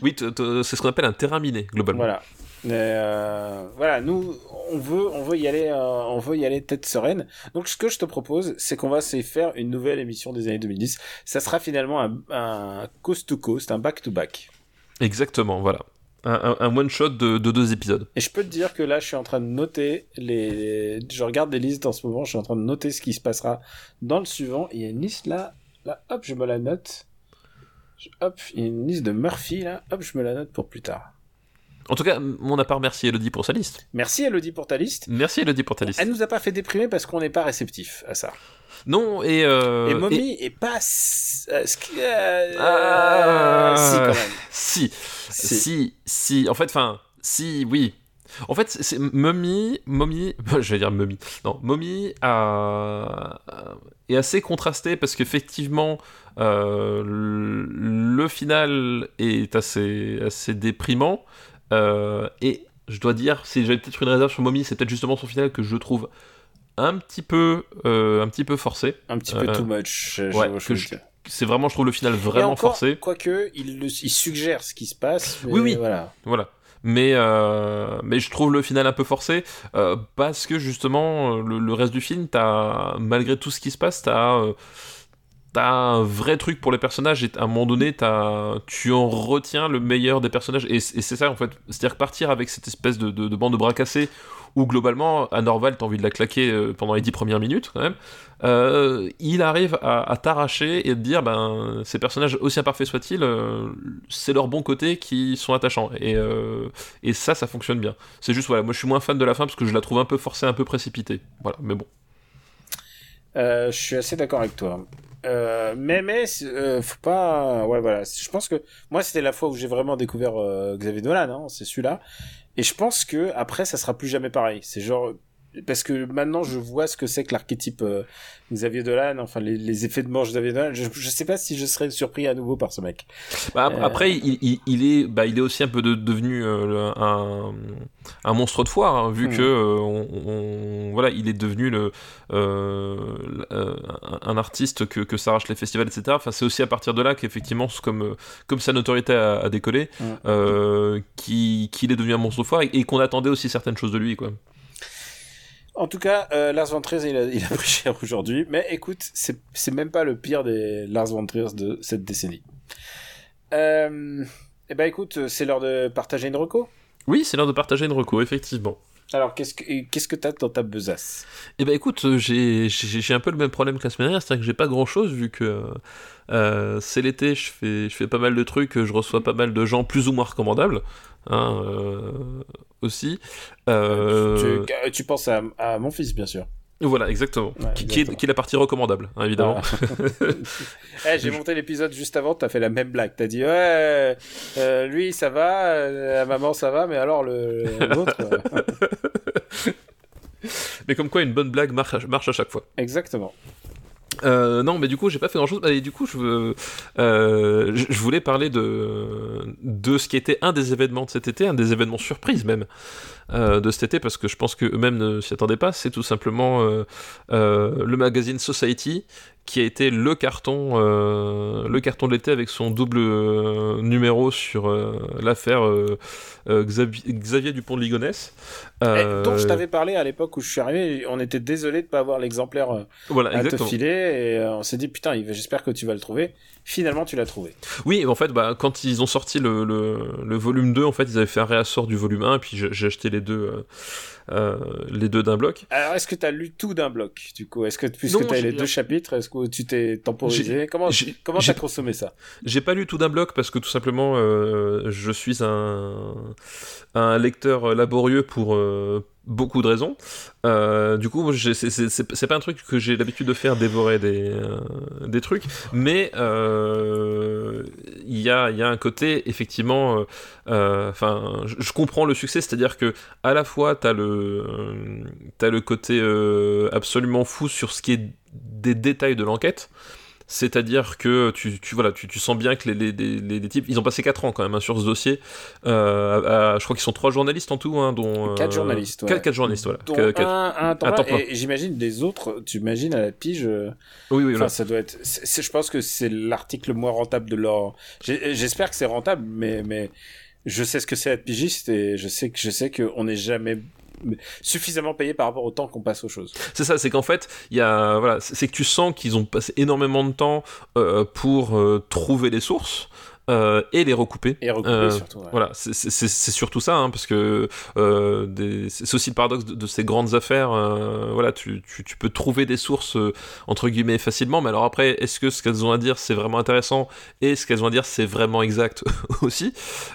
Oui, t- t- c'est ce qu'on appelle un terrain miné, globalement. Voilà. Euh, voilà, nous, on veut, on veut y aller, euh, on veut y aller tête sereine. Donc, ce que je te propose, c'est qu'on va se faire une nouvelle émission des années deux mille dix. Ça sera finalement un, un coast-to-coast, un back-to-back. Exactement, voilà. Un, un, un one-shot de, de deux épisodes. Et je peux te dire que là, je suis en train de noter les. Je regarde des listes en ce moment. Je suis en train de noter ce qui se passera dans le suivant. Il y a une liste là, là, hop, je me la note. Je, hop, il y a une liste de Murphy là. Hop, je me la note pour plus tard. En tout cas, on n'a pas remercié Elodie pour sa liste. Merci Elodie pour ta liste. Merci Elodie pour ta liste. Elle nous a pas fait déprimer parce qu'on n'est pas réceptif à ça. Non, et... Euh, et Mommy et... est pas... Euh, euh, ah, si, quand même. Si, si, si, si. En fait, enfin, si, oui. En fait, c'est, c'est Mommy... Mommy... Je vais dire Mommy. Non, Mommy a... est assez contrasté parce qu'effectivement... Euh, le final est assez, assez déprimant. Euh, et je dois dire, si j'avais peut-être une réserve sur Mommy, c'est peut-être justement son final que je trouve un petit peu, euh, un petit peu forcé, un petit euh, peu too much. Euh, ouais, je, je, c'est vraiment, je trouve le final vraiment encore, forcé. Quoique, il, le, il suggère ce qui se passe. Mais oui, oui, voilà. voilà. Mais, euh, mais je trouve le final un peu forcé euh, parce que justement, le, le reste du film, t'as, malgré tout ce qui se passe, t'as. Euh, T'as un vrai truc pour les personnages et à un moment donné, t'as... tu en retiens le meilleur des personnages. Et c'est ça, en fait. C'est-à-dire que partir avec cette espèce de, de, de bande de bras cassés où globalement à Norval t'as envie de la claquer pendant les dix premières minutes quand même, euh, il arrive à, à t'arracher et te dire ben ces personnages aussi imparfaits soient-ils, euh, c'est leur bon côté qui sont attachants, et, euh, et ça ça fonctionne bien. C'est juste voilà, moi je suis moins fan de la fin parce que je la trouve un peu forcée, un peu précipitée, voilà, mais bon. Euh, je suis assez d'accord avec toi. Euh, mais mais euh, faut pas. Ouais voilà. Je pense que moi c'était la fois où j'ai vraiment découvert euh, Xavier Dolan. Hein, c'est celui-là. Et je pense que après ça sera plus jamais pareil. C'est genre parce que maintenant je vois ce que c'est que l'archétype euh, Xavier Dolan. Enfin les, les effets de manche Xavier Dolan. Je, je sais pas si je serais surpris à nouveau par ce mec. Bah, après euh... il, il, il est bah il est aussi un peu de, devenu euh, le, un un monstre de foire hein, vu mmh. que euh, on, on voilà il est devenu le euh, euh, un artiste que que s'arrachent les festivals, etc. Enfin c'est aussi à partir de là qu'effectivement comme comme sa notoriété a, a décollé, mmh. euh, qui qu'il est devenu un monstre de foire et, et qu'on attendait aussi certaines choses de lui quoi. En tout cas, euh, Lars von Trier, il a, il a pris cher aujourd'hui, mais écoute, c'est c'est même pas le pire des Lars von Trier de cette décennie. Euh, et ben écoute, c'est l'heure de partager une reco. Oui, c'est l'heure de partager une reco, effectivement. Alors, qu'est-ce que, qu'est-ce que t'as dans ta besace ? Eh ben écoute, j'ai, j'ai, j'ai un peu le même problème que la semaine dernière, c'est-à-dire que j'ai pas grand-chose, vu que euh, c'est l'été, je fais, je fais pas mal de trucs, je reçois pas mal de gens plus ou moins recommandables, hein, euh, aussi. Euh... Tu, tu, tu penses à, à mon fils, bien sûr. Voilà, exactement. Ouais, qui, exactement. Qui, est, qui est la partie recommandable, hein, évidemment. Voilà. Hey, j'ai monté l'épisode juste avant, t'as fait la même blague. T'as dit, ouais, euh, lui, ça va, euh, la maman, ça va, mais alors le, l'autre... Euh... Mais comme quoi, une bonne blague marche, marche à chaque fois. Exactement. Euh, non, mais du coup, j'ai pas fait grand-chose. Et du coup, je, veux, euh, je voulais parler de, de ce qui était un des événements de cet été, un des événements surprises même euh, de cet été, parce que je pense qu'eux-mêmes ne s'y attendaient pas. C'est tout simplement euh, euh, le magazine Society, qui a été le carton, euh, le carton de l'été avec son double euh, numéro sur euh, l'affaire euh, euh, Xavier, Xavier Dupont de Ligonnès. Euh, dont je t'avais parlé à l'époque où je suis arrivé, on était désolé de ne pas avoir l'exemplaire euh, voilà, à exactement. Te filer, et euh, on s'est dit putain, j'espère que tu vas le trouver. Finalement, tu l'as trouvé. Oui, en fait, bah, quand ils ont sorti le, le, le volume deux, en fait, ils avaient fait un réassort du volume un, et puis j'ai acheté les deux... Euh... Euh, les deux d'un bloc. Alors, est-ce que tu as lu tout d'un bloc, du coup ? Est-ce que, puisque tu as les deux chapitres, est-ce que tu t'es temporisé ? Comment tu as consommé ça ? J'ai pas lu tout d'un bloc parce que tout simplement, euh, je suis un, un lecteur laborieux pour euh, beaucoup de raisons. Euh, du coup, j'ai, c'est, c'est, c'est, c'est pas un truc que j'ai l'habitude de faire, dévorer des, euh, des trucs, mais il euh, y, a, y a un côté, effectivement, euh, je, je comprends le succès, c'est-à-dire que à la fois, tu as le t'as le côté euh, absolument fou sur ce qui est des détails de l'enquête, c'est-à-dire que tu, tu, voilà, tu, tu sens bien que les, les, les, les types, ils ont passé quatre ans quand même hein, sur ce dossier, euh, à, à, je crois qu'ils sont trois journalistes en tout, hein, dont... quatre euh, journalistes, ouais. quatre journalistes, voilà. Donc quatre, un, un temps, un temps et j'imagine des autres, tu imagines à la pige... Euh... Oui, oui, voilà. Ça doit être... C'est, c'est, je pense que c'est l'article le moins rentable de leur... J'ai, j'espère que c'est rentable, mais, mais je sais ce que c'est être pigiste, et je sais, que, je sais qu'on n'est jamais... suffisamment payé par rapport au temps qu'on passe aux choses. C'est ça, c'est qu'en fait, y a, voilà, c'est que tu sens qu'ils ont passé énormément de temps euh, pour euh, trouver les sources euh, et les recouper. Et recouper euh, surtout. Ouais. Voilà, c'est, c'est, c'est surtout ça, hein, parce que euh, des, c'est aussi le paradoxe de, de ces grandes affaires. Euh, voilà, tu, tu, tu peux trouver des sources euh, entre guillemets facilement, mais alors après, est-ce que ce qu'elles ont à dire c'est vraiment intéressant et ce qu'elles ont à dire c'est vraiment exact aussi.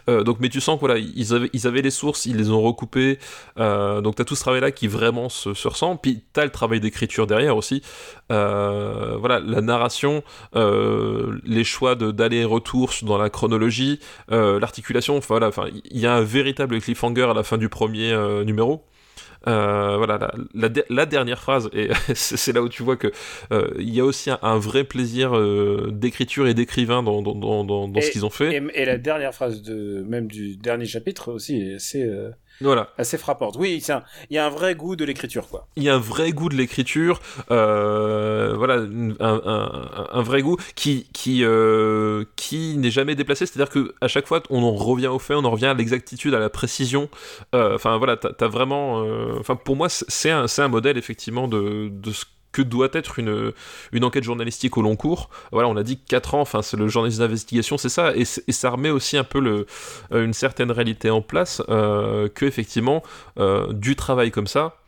Euh, donc, mais tu sens que voilà, ils avaient, ils avaient les sources, ils les ont recoupées. Euh, donc t'as tout ce travail-là qui vraiment se, se ressent. Puis t'as le travail d'écriture derrière aussi. Euh, voilà, la narration, euh, les choix de, d'aller-retour dans la la chronologie, euh, l'articulation, enfin voilà, enfin il y a un véritable cliffhanger à la fin du premier euh, numéro. Euh, voilà, la, la, de- la dernière phrase, et c'est, c'est là où tu vois que il euh, y a aussi un, un vrai plaisir euh, d'écriture et d'écrivain dans, dans, dans, dans, dans et, ce qu'ils ont fait. Et, et la dernière phrase de même du dernier chapitre aussi est assez. Euh... Voilà. Assez frappante. Oui, il y a un vrai goût de l'écriture, quoi. Il y a un vrai goût de l'écriture, euh, voilà, un, un, un vrai goût qui, qui, euh, qui n'est jamais déplacé, c'est-à-dire qu'à chaque fois, on en revient au fait, on en revient à l'exactitude, à la précision. Enfin, euh, voilà, t'as, t'as vraiment... Enfin, euh, pour moi, c'est un, c'est un modèle, effectivement, de, de ce que doit être une, une enquête journalistique au long cours. Voilà, on a dit quatre ans, enfin, c'est le journalisme d'investigation, c'est ça, et, c'est, et ça remet aussi un peu le, une certaine réalité en place, euh, que effectivement, euh, du travail comme ça,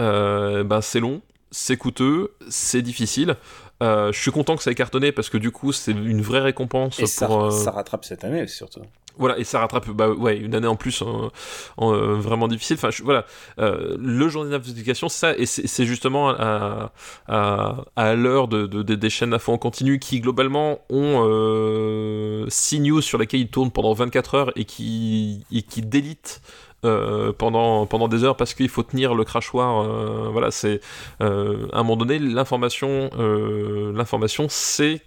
euh, ben, c'est long, c'est coûteux, c'est difficile. Euh, je suis content que ça ait cartonné parce que du coup c'est une vraie récompense et pour, ça, euh... ça rattrape cette année surtout. Voilà, et ça rattrape bah, ouais, une année en plus en, en, euh, vraiment difficile. Enfin, je, voilà, euh, le journal d'investigation, ça, et c'est, c'est justement à, à, à l'heure de, de, de, des chaînes d'infos en continu qui, globalement, ont euh, six news sur lesquelles ils tournent pendant vingt-quatre heures et qui, et qui délitent euh, pendant, pendant des heures parce qu'il faut tenir le crachoir. Euh, voilà, c'est, euh, à un moment donné, l'information, euh, l'information c'est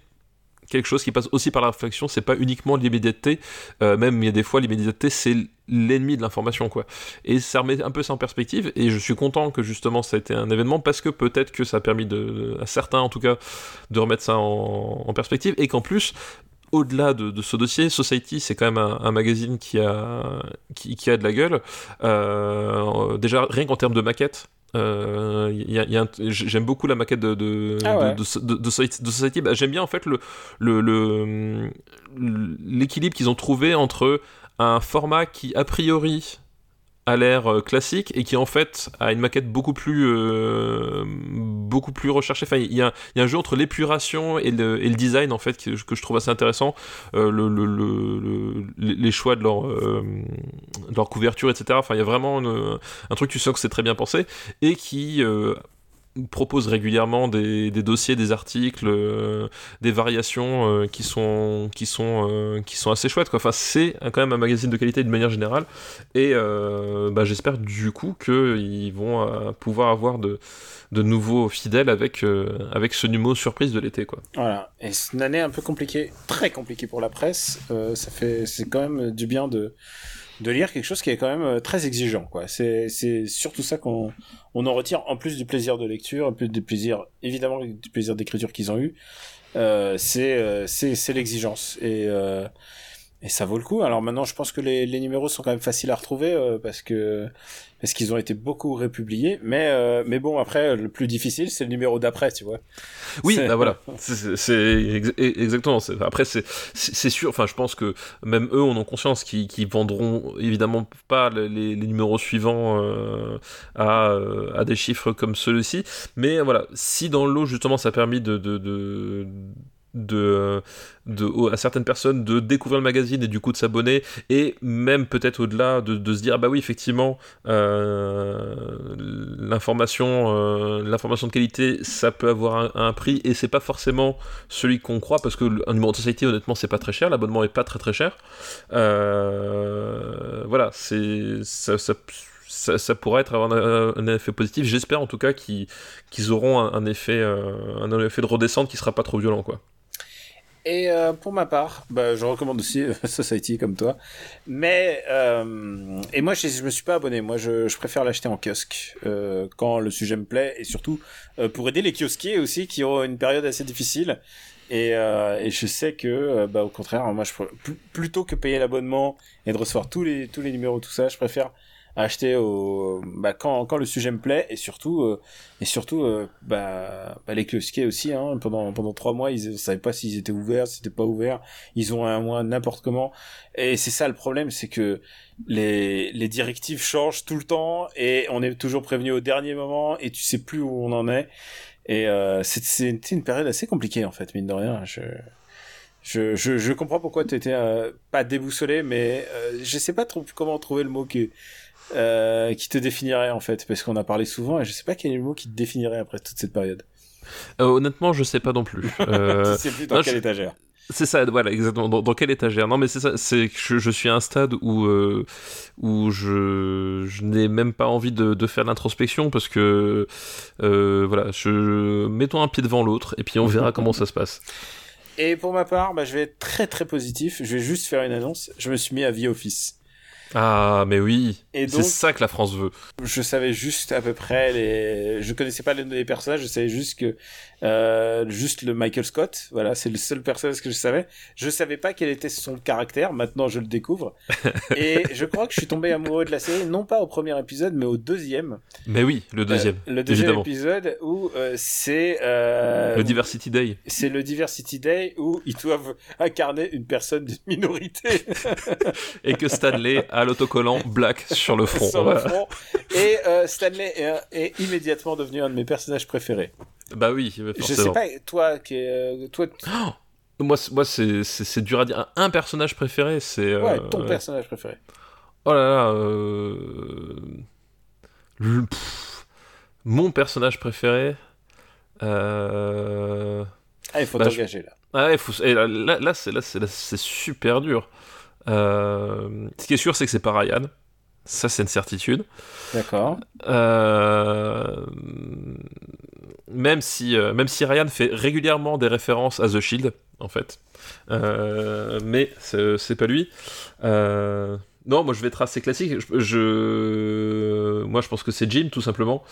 quelque chose qui passe aussi par la réflexion, c'est pas uniquement l'immédiateté, euh, même il y a des fois l'immédiateté c'est l'ennemi de l'information quoi. Et ça remet un peu ça en perspective et je suis content que justement ça a été un événement parce que peut-être que ça a permis de, à certains en tout cas de remettre ça en, en perspective et qu'en plus au-delà de, de ce dossier, Society, c'est quand même un, un magazine qui a, qui, qui a de la gueule. Euh, déjà, rien qu'en termes de maquette, euh, y a, y a un, j'aime beaucoup la maquette de, de, ah ouais. de, de, de, de Society. Bah, j'aime bien en fait le, le, le, l'équilibre qu'ils ont trouvé entre un format qui, a priori, à l'air classique et qui en fait a une maquette beaucoup plus euh, beaucoup plus recherchée. Enfin, il y, y a un jeu entre l'épuration et le, et le design en fait que, que je trouve assez intéressant. Euh, le, le, le, les choix de leur euh, de leur couverture, et cetera. Enfin, il y a vraiment une, un truc tu sens que c'est très bien pensé et qui euh, propose régulièrement des, des dossiers, des articles, euh, des variations euh, qui sont qui sont euh, qui sont assez chouettes quoi. Enfin, c'est quand même un magazine de qualité de manière générale et euh, bah, j'espère du coup que ils vont euh, pouvoir avoir de de nouveaux fidèles avec euh, avec ce numéro surprise de l'été quoi. Voilà. Et c'est une année un peu compliquée, très compliquée pour la presse. Euh, ça fait c'est quand même du bien de de lire quelque chose qui est quand même très exigeant quoi. C'est c'est surtout ça qu'on on en retire en plus du plaisir de lecture, en plus du plaisir évidemment du plaisir d'écriture qu'ils ont eu. Euh c'est euh, c'est c'est l'exigence et euh et ça vaut le coup. Alors maintenant, je pense que les les numéros sont quand même faciles à retrouver euh, parce que parce qu'ils ont été beaucoup republiés mais euh, mais bon après le plus difficile c'est le numéro d'après, tu vois. Oui, c'est... bah voilà. C'est, c'est exactement c'est, après c'est c'est sûr enfin je pense que même eux en ont conscience qu'ils qu'ils vendront évidemment pas les les numéros suivants euh, à à des chiffres comme ceux-ci mais voilà, si dans l'eau justement ça a permis de de de De, de, à certaines personnes de découvrir le magazine et du coup de s'abonner et même peut-être au-delà de, de se dire ah bah oui effectivement euh, l'information euh, l'information de qualité ça peut avoir un, un prix et c'est pas forcément celui qu'on croit parce que un numéro de Society honnêtement c'est pas très cher, l'abonnement est pas très très cher euh, voilà c'est ça, ça Ça, ça pourrait être avoir un, un effet positif. J'espère en tout cas qu'ils, qu'ils auront un, un, effet, euh, un effet de redescente qui sera pas trop violent, quoi. Et euh, pour ma part, bah, je recommande aussi euh, Society comme toi. Mais euh, et moi, je, je me suis pas abonné. Moi, je, je préfère l'acheter en kiosque euh, quand le sujet me plaît et surtout euh, pour aider les kiosquiers aussi qui ont une période assez difficile. Et, euh, et je sais que, euh, bah, au contraire, moi, je pr- plutôt que payer l'abonnement et de recevoir tous les tous les numéros, tout ça, je préfère acheter au bah quand quand le sujet me plaît et surtout euh, et surtout euh, bah, bah les kiosquiers aussi hein pendant pendant trois mois ils savaient pas s'ils étaient ouverts, si c'était pas ouvert, ils ont un mois n'importe comment et c'est ça le problème, c'est que les les directives changent tout le temps et on est toujours prévenu au dernier moment et tu sais plus où on en est et euh, c'est c'est une période assez compliquée en fait mine de rien. je Je, je, je comprends pourquoi tu étais euh, pas déboussolé, mais euh, je sais pas trop comment trouver le mot qui, euh, qui te définirait en fait, parce qu'on a parlé souvent et je sais pas quel est le mot qui te définirait après toute cette période. Euh, honnêtement, je sais pas non plus. Euh... tu sais plus dans non, quelle je... étagère. C'est ça, voilà, exactement. Dans, dans quelle étagère ? Non, mais c'est ça. C'est que je, je suis à un stade où euh, où je je n'ai même pas envie de, de faire l'introspection parce que euh, voilà, je mettons un pied devant l'autre et puis on verra comment ça se passe. Et pour ma part, bah, je vais être très très positif. Je vais juste faire une annonce. Je me suis mis à The Office. Ah, mais oui. Et c'est donc ça que la France veut. Je savais juste à peu près les... Je connaissais pas les, les personnages, je savais juste que... Euh, juste le Michael Scott, voilà, c'est le seul personnage que je savais. Je savais pas quel était son caractère, maintenant je le découvre. Et je crois que je suis tombé amoureux de la série, non pas au premier épisode, mais au deuxième. Mais oui, le deuxième, euh, Le deuxième évidemment. Épisode où euh, c'est... Euh, le Diversity Day. C'est le Diversity Day où ils doivent incarner une personne d'une minorité. Et que Stanley a l'autocollant black sur le front. Sur le front. Et euh, Stanley est, est immédiatement devenu un de mes personnages préférés. Bah oui, forcément. Je sais pas, toi qui est, toi t- oh moi c'est, moi c'est, c'est c'est dur à dire. Un personnage préféré, c'est ouais euh... ton personnage préféré. Oh là là, euh... Le, pff, mon personnage préféré. Euh... Ah, il faut bah, t'engager je... là. Ah, il faut. Et là, là, là, c'est, là, c'est, là, c'est super dur. Euh... Ce qui est sûr, c'est que c'est pas Ryan. Ça, c'est une certitude. D'accord. Euh... Même si, euh, même si Ryan fait régulièrement des références à The Shield, en fait. Euh... Mais c'est, c'est pas lui. Euh... Non, moi, je vais être assez classique. Je... je... Moi, je pense que c'est Jim, tout simplement.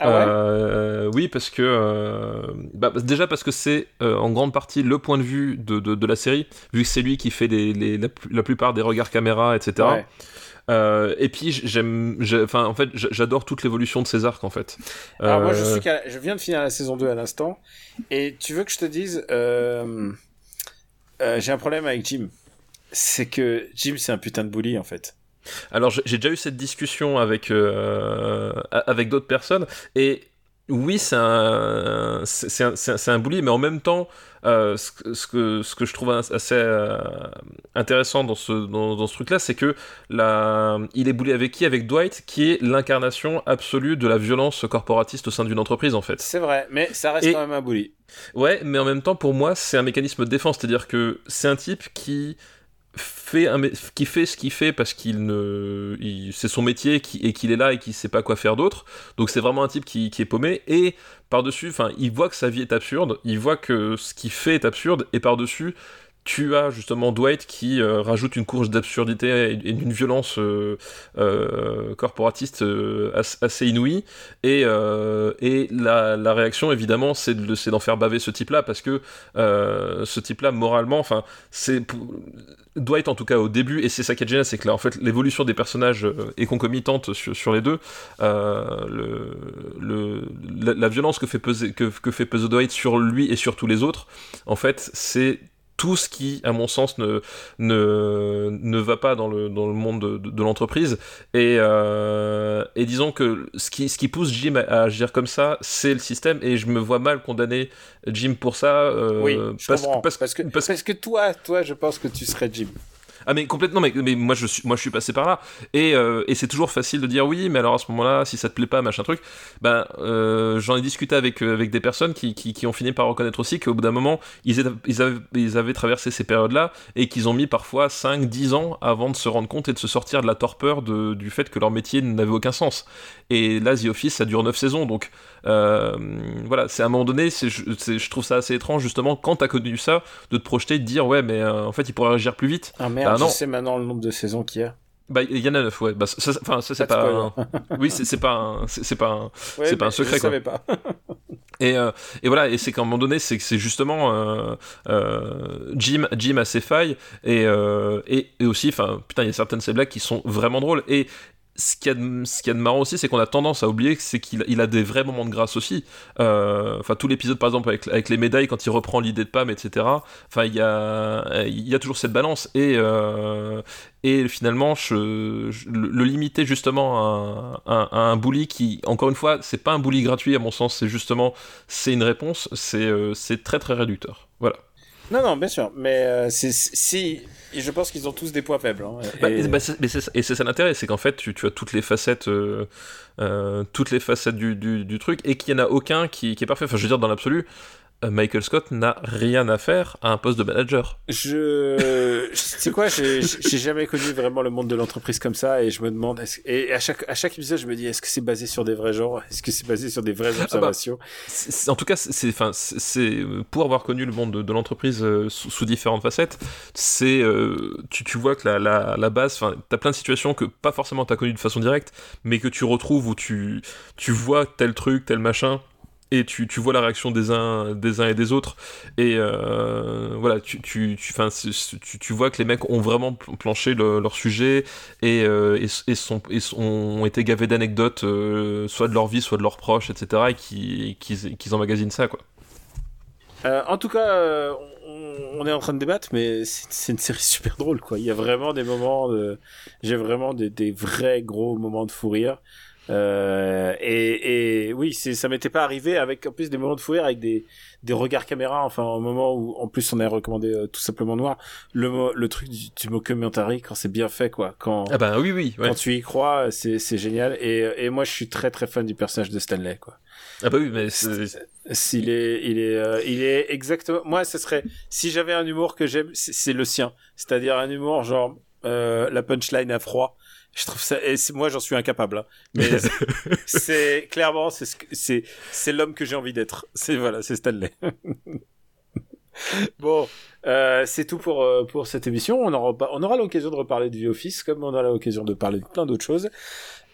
Ah ouais euh... Oui, parce que... Euh... Bah, déjà, parce que c'est, euh, en grande partie, le point de vue de, de, de la série, vu que c'est lui qui fait les, les, la, la plupart des regards caméra, et cetera. Ouais. Euh, et puis j'aime, enfin en fait j'adore toute l'évolution de ces arcs en fait. Euh... Alors moi je suis, qu'à, je viens de finir la saison deux à l'instant et tu veux que je te dise, euh, euh, j'ai un problème avec Jim, c'est que Jim c'est un putain de bully en fait. Alors j'ai déjà eu cette discussion avec euh, avec d'autres personnes et oui c'est un c'est un c'est un, c'est un bully mais en même temps Euh, ce, ce, que, ce que je trouve assez euh, intéressant dans ce, dans, dans ce truc-là, c'est que la... il est boulé avec qui ? Avec Dwight, qui est l'incarnation absolue de la violence corporatiste au sein d'une entreprise, en fait. C'est vrai, mais ça reste Et... quand même un bully. Ouais, mais en même temps, pour moi, c'est un mécanisme de défense, c'est-à-dire que c'est un type qui... Fait un, qui fait ce qu'il fait parce qu'il ne, il, c'est son métier qui, et qu'il est là et qu'il sait pas quoi faire d'autre. Donc c'est vraiment un type qui, qui est paumé et par-dessus, enfin, il voit que sa vie est absurde, il voit que ce qu'il fait est absurde et par-dessus, tu as justement Dwight qui euh, rajoute une couche d'absurdité et, et d'une violence euh, euh, corporatiste euh, as, assez inouïe. Et, euh, et la, la réaction, évidemment, c'est, de, c'est d'en faire baver ce type-là parce que euh, ce type-là, moralement, enfin, c'est Dwight en tout cas au début, et c'est ça qui est génial, c'est que là en fait l'évolution des personnages est concomitante sur, sur les deux. Euh, le, le, la, la violence que fait peser, que, que fait peser Dwight sur lui et sur tous les autres, en fait c'est tout ce qui, à mon sens, ne, ne, ne va pas dans le, dans le monde de, de, de l'entreprise. Et, euh, et disons que ce qui, ce qui pousse Jim à, à agir comme ça, c'est le système. Et je me vois mal condamner Jim pour ça. Euh, oui, je parce, comprends. Parce, parce, que, parce, parce que toi, toi, je pense que tu serais Jim. Ah mais complètement, mais, mais moi, je suis, moi je suis passé par là, et, euh, et c'est toujours facile de dire oui, mais alors à ce moment-là, si ça te plaît pas, machin truc, ben euh, j'en ai discuté avec, avec des personnes qui, qui, qui ont fini par reconnaître aussi qu'au bout d'un moment, ils, étaient, ils, avaient, ils avaient traversé ces périodes-là, et qu'ils ont mis parfois cinq dix ans avant de se rendre compte et de se sortir de la torpeur de, du fait que leur métier n'avait aucun sens. Et là, The Office, ça dure neuf saisons, donc euh, voilà, c'est à un moment donné, c'est, c'est, je trouve ça assez étrange, justement, quand t'as connu ça, de te projeter, de dire ouais, mais euh, en fait, ils pourraient réagir plus vite. Ah merde. Ah, tu sais maintenant le nombre de saisons qu'il y a. Bah il y en a neuf, ouais. Bah ça, enfin ça, ça c'est pas. Un... Oui c'est, c'est pas un, c'est, c'est pas un, ouais, c'est pas un secret je quoi. Je savais pas. Et euh, et voilà, et c'est qu'à un moment donné c'est c'est justement euh, euh, Jim Jim a ses failles et euh, et, et aussi enfin putain il y a certaines de ces blagues qui sont vraiment drôles et ce qu'il y a de, ce qu'il y a de marrant aussi c'est qu'on a tendance à oublier que c'est qu'il il a des vrais moments de grâce aussi euh, enfin tout l'épisode par exemple avec, avec les médailles quand il reprend l'idée de Pam etc enfin il y a il y a toujours cette balance et euh, et finalement je, je, le limiter justement à, à, à un bully qui encore une fois c'est pas un bully gratuit à mon sens c'est justement c'est une réponse c'est, euh, c'est très très réducteur voilà. Non, non, bien sûr, mais euh, c'est, si, je pense qu'ils ont tous des points faibles. Hein, et... Bah, et, bah, c'est, mais c'est, et c'est ça l'intérêt, c'est qu'en fait, tu, tu as toutes les facettes, euh, euh, toutes les facettes du, du, du truc, et qu'il n'y en a aucun qui, qui est parfait. Enfin, je veux dire, dans l'absolu, Michael Scott n'a rien à faire à un poste de manager. Je, c'est quoi, j'ai, j'ai jamais connu vraiment le monde de l'entreprise comme ça, et je me demande, est-ce... et à chaque à chaque épisode, je me dis, est-ce que c'est basé sur des vrais gens, est-ce que c'est basé sur des vraies observations ? Ah bah, c'est, en tout cas, c'est, enfin, c'est, c'est pour avoir connu le monde de, de l'entreprise euh, sous, sous différentes facettes, c'est, euh, tu tu vois que la la, la base, enfin, t'as plein de situations que pas forcément t'as connues de façon directe, mais que tu retrouves où tu tu vois tel truc, tel machin. Et tu tu vois la réaction des uns des uns et des autres, et euh, voilà tu tu tu enfin tu tu vois que les mecs ont vraiment planché le, leur sujet, et euh, et et sont et sont, ont été gavés d'anecdotes, euh, soit de leur vie, soit de leurs proches, etc., et qui qui qui emmagasinent ça, quoi. Euh, en tout cas, euh, on, on est en train de débattre, mais c'est, c'est une série super drôle, quoi. Il y a vraiment des moments de... j'ai vraiment des des vrais gros moments de fou rire. Euh, et, et oui, c'est, ça m'était pas arrivé, avec en plus des moments de fou rire, avec des, des regards caméra, enfin un moment où en plus on a recommandé euh, tout simplement noir, le, le truc du, du mockumentary quand c'est bien fait, quoi, quand, ah bah, oui, oui, ouais. Quand tu y crois, c'est, c'est génial, et, et moi je suis très très fan du personnage de Stanley, quoi. Ah bah oui, mais c'est... s'il est, il est, euh, il est exactement, moi ce serait, si j'avais un humour que j'aime, c'est, c'est le sien, c'est-à-dire un humour genre euh, la punchline à froid. Je trouve ça, et moi j'en suis incapable, hein. Mais c'est, c'est clairement c'est, ce que, c'est c'est l'homme que j'ai envie d'être. C'est voilà, c'est Stanley. Bon, euh, c'est tout pour pour cette émission. On aura on aura l'occasion de reparler de The Office, comme on a l'occasion de parler de plein d'autres choses.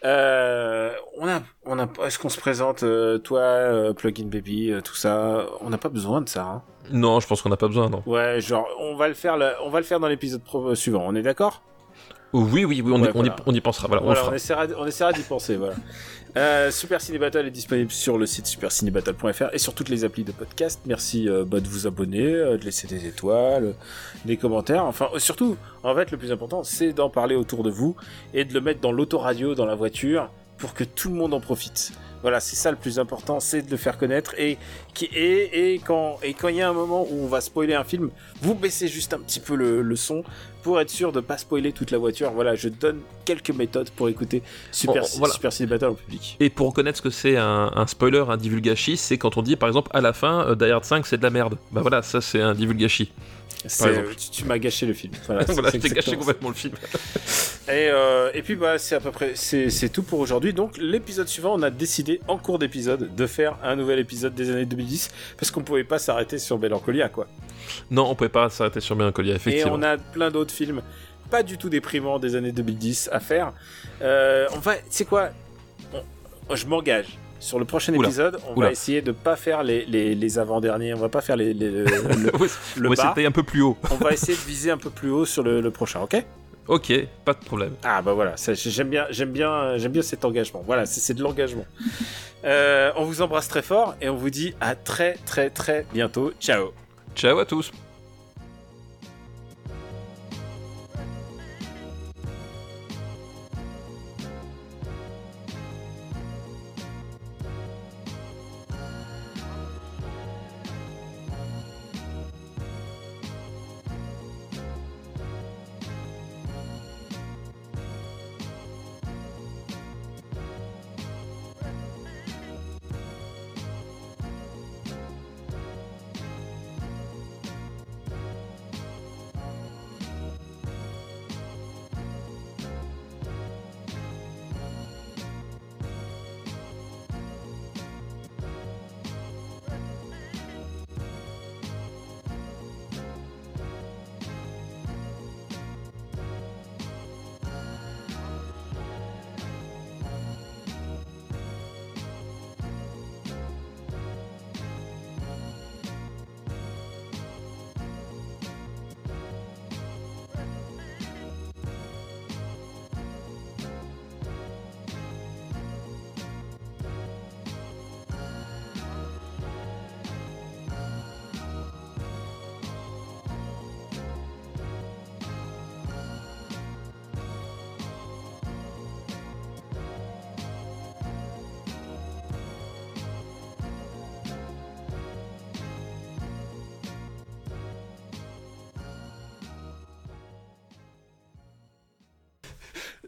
Euh, on a on a est-ce qu'on se présente, euh, toi, euh, Plugin Baby, euh, tout ça. On n'a pas besoin de ça. Hein. Non, je pense qu'on n'a pas besoin, non. Ouais, genre on va le faire, le, on va le faire dans l'épisode pro- suivant. On est d'accord? Oui, oui, oui, on, ouais, y, voilà. on, y, on y pensera. Voilà, voilà, on, on, essaiera, on essaiera d'y penser. Voilà. Euh, Super Ciné Battle est disponible sur le site super ciné battle point f r et sur toutes les applis de podcast. Merci euh, bah, de vous abonner, euh, de laisser des étoiles, euh, des commentaires. Enfin, euh, surtout, en fait, le plus important, c'est d'en parler autour de vous et de le mettre dans l'autoradio, dans la voiture, pour que tout le monde en profite. Voilà, c'est ça le plus important, c'est de le faire connaître. Et, et, et quand et quand il y a un moment où on va spoiler un film, vous baissez juste un petit peu le, le son pour être sûr de ne pas spoiler toute la voiture. Voilà, je donne quelques méthodes pour écouter Super, bon, voilà. Super Ciné Battle au public. Et pour reconnaître ce que c'est un, un spoiler, un divulgachis, c'est quand on dit par exemple à la fin, euh, Die Hard cinq c'est de la merde. Bah voilà, ça c'est un divulgachis. C'est, tu, tu m'as gâché le film. Voilà, voilà, je t'ai gâché complètement le film. Et, euh, et puis bah c'est à peu près c'est, c'est tout pour aujourd'hui. Donc l'épisode suivant, on a décidé en cours d'épisode de faire un nouvel épisode des années deux mille dix parce qu'on pouvait pas s'arrêter sur Mélancolia, quoi. Non, on pouvait pas s'arrêter sur Mélancolia, effectivement. Et on a plein d'autres films pas du tout déprimants des années deux mille dix à faire. Euh, on va, tu sais quoi, on, je m'engage. Sur le prochain Oula. épisode, on Oula. va essayer de pas faire les, les, les avant-derniers, on va pas faire les, les, le, le, le ouais, bas. C'était un peu plus haut. On va essayer de viser un peu plus haut sur le, le prochain, ok ? Ok, pas de problème. Ah bah voilà, ça, j'aime bien, j'aime bien, j'aime bien cet engagement. Voilà, c'est, c'est de l'engagement. euh, on vous embrasse très fort et on vous dit à très très très bientôt. Ciao. Ciao à tous.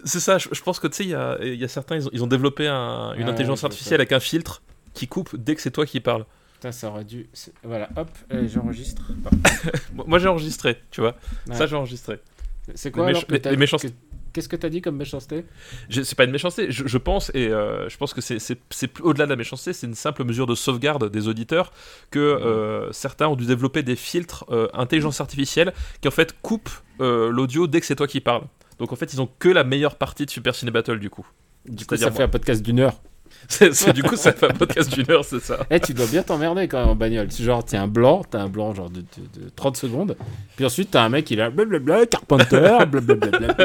C'est ça, je, je pense que tu sais, il y a, y a certains, ils ont, ils ont développé un, une ah, intelligence oui, artificielle avec un filtre qui coupe dès que c'est toi qui parles. Ça, ça aurait dû. C'est... Voilà, hop, et j'enregistre. Moi, j'ai enregistré, tu vois. Ouais. Ça, j'ai enregistré. C'est quoi les, méch- alors que les méchancetés que... Qu'est-ce que t'as dit comme méchanceté ? je, C'est pas une méchanceté, je, je pense, et euh, je pense que c'est, c'est, c'est plus au-delà de la méchanceté, c'est une simple mesure de sauvegarde des auditeurs que euh, certains ont dû développer des filtres euh, intelligence artificielle qui en fait coupent euh, l'audio dès que c'est toi qui parles. Donc en fait, ils ont que la meilleure partie de Super Ciné Battle du coup. Du coup, ça moi. fait un podcast d'une heure. C'est, c'est, du coup, ça fait un podcast d'une heure, c'est ça. Eh, hey, tu dois bien t'emmerder quand même en bagnole. Genre, t'es un blanc, t'as un blanc genre de, de, de trente secondes, puis ensuite t'as un mec, il a blablabla, Carpenter, blablabla.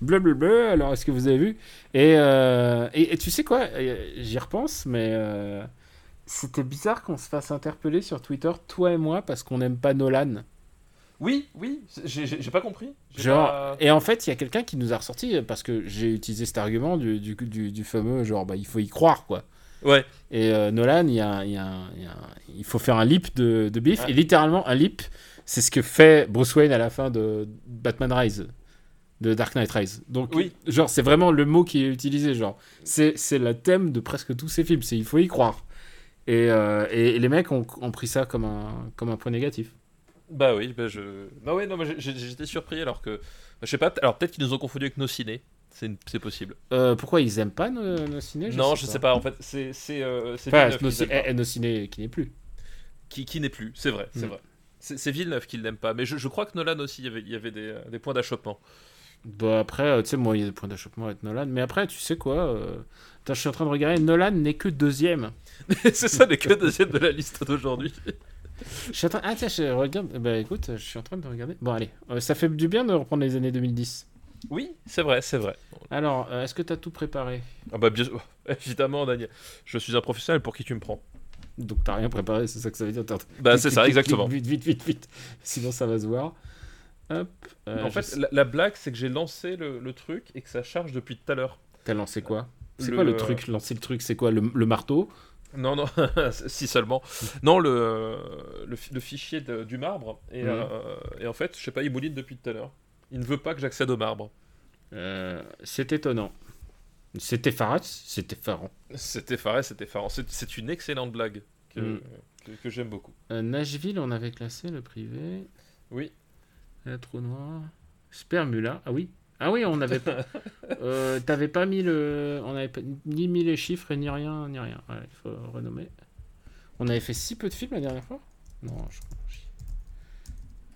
Blablabla, alors est-ce que vous avez vu et, euh, et, et tu sais quoi, j'y repense, mais euh, c'était bizarre qu'on se fasse interpeller sur Twitter, toi et moi, parce qu'on n'aime pas Nolan. Oui, oui, j'ai, j'ai, j'ai pas compris. J'ai genre, pas... Et en fait, il y a quelqu'un qui nous a ressorti, parce que j'ai utilisé cet argument du, du, du, du fameux genre, bah, il faut y croire, quoi. Ouais. Et euh, Nolan, il y a, y a, y a, il faut faire un leap de, de bif, ouais. Et littéralement, un leap, c'est ce que fait Bruce Wayne à la fin de Batman Rise, de Dark Knight Rise. Donc, oui. Genre, c'est vraiment le mot qui est utilisé, genre. C'est, c'est le thème de presque tous ces films, c'est il faut y croire. Et, euh, et, et les mecs ont, ont pris ça comme un, comme un point négatif. Bah oui, bah je. Non, ouais, non, mais j'étais surpris alors que. Je sais pas, alors peut-être qu'ils nous ont confondus avec Nos Ciné, c'est, une... c'est possible. Euh, pourquoi ils aiment pas Nos, nos Ciné je Non, sais je pas. sais pas, en fait, c'est. c'est, euh, c'est enfin, nos, ci... nos Ciné qui n'est plus. Qui, qui n'est plus, c'est vrai, c'est mm. vrai. C'est, c'est Villeneuve qui l'aime pas, mais je, je crois que Nolan aussi, il y avait, il y avait des, des points d'achoppement. Bah après, tu sais, moi, il y a des points d'achoppement avec Nolan, mais après, tu sais quoi euh... Attends, je suis en train de regarder, Nolan n'est que deuxième. C'est ça, n'est que deuxième de la liste d'aujourd'hui. Je suis en train... Ah tiens, je regarde... Bah écoute, je suis en train de regarder... Bon allez, euh, ça fait du bien de reprendre les années deux mille dix. Oui, c'est vrai, c'est vrai. Alors, euh, est-ce que t'as tout préparé ? Ah bah bien sûr, évidemment Daniel. Je suis un professionnel pour qui tu me prends. Donc t'as rien préparé, c'est ça que ça veut dire. T'as... Bah clic, c'est clic, ça, clic, exactement. Clic, vite, vite, vite, vite. Sinon ça va se voir. Hop. Euh, en fait, sais... la, la blague, c'est que j'ai lancé le, le truc et que ça charge depuis tout à l'heure. T'as lancé quoi ? C'est le... quoi le truc ? Lancer le truc, c'est quoi ? le, le marteau ? Non, non, si seulement. Non, le, le, le fichier de, du marbre. Et, mmh. euh, et en fait, je sais pas, il mouline depuis tout à l'heure. Il ne veut pas que j'accède au marbre. Euh, c'est étonnant. C'est effarant. C'est effarant. C'est effarant, c'est effarant. C'est, c'est une excellente blague que, mmh. que, que j'aime beaucoup. Euh, Nashville, on avait classé le privé. Oui. La trou noir. Spermula. Ah oui. Ah oui, on n'avait pas. Euh, t'avais pas mis le. On n'avait ni mis les chiffres et ni rien, ni rien. Ouais, il faut renommer. On avait fait si peu de films la dernière fois ? Non,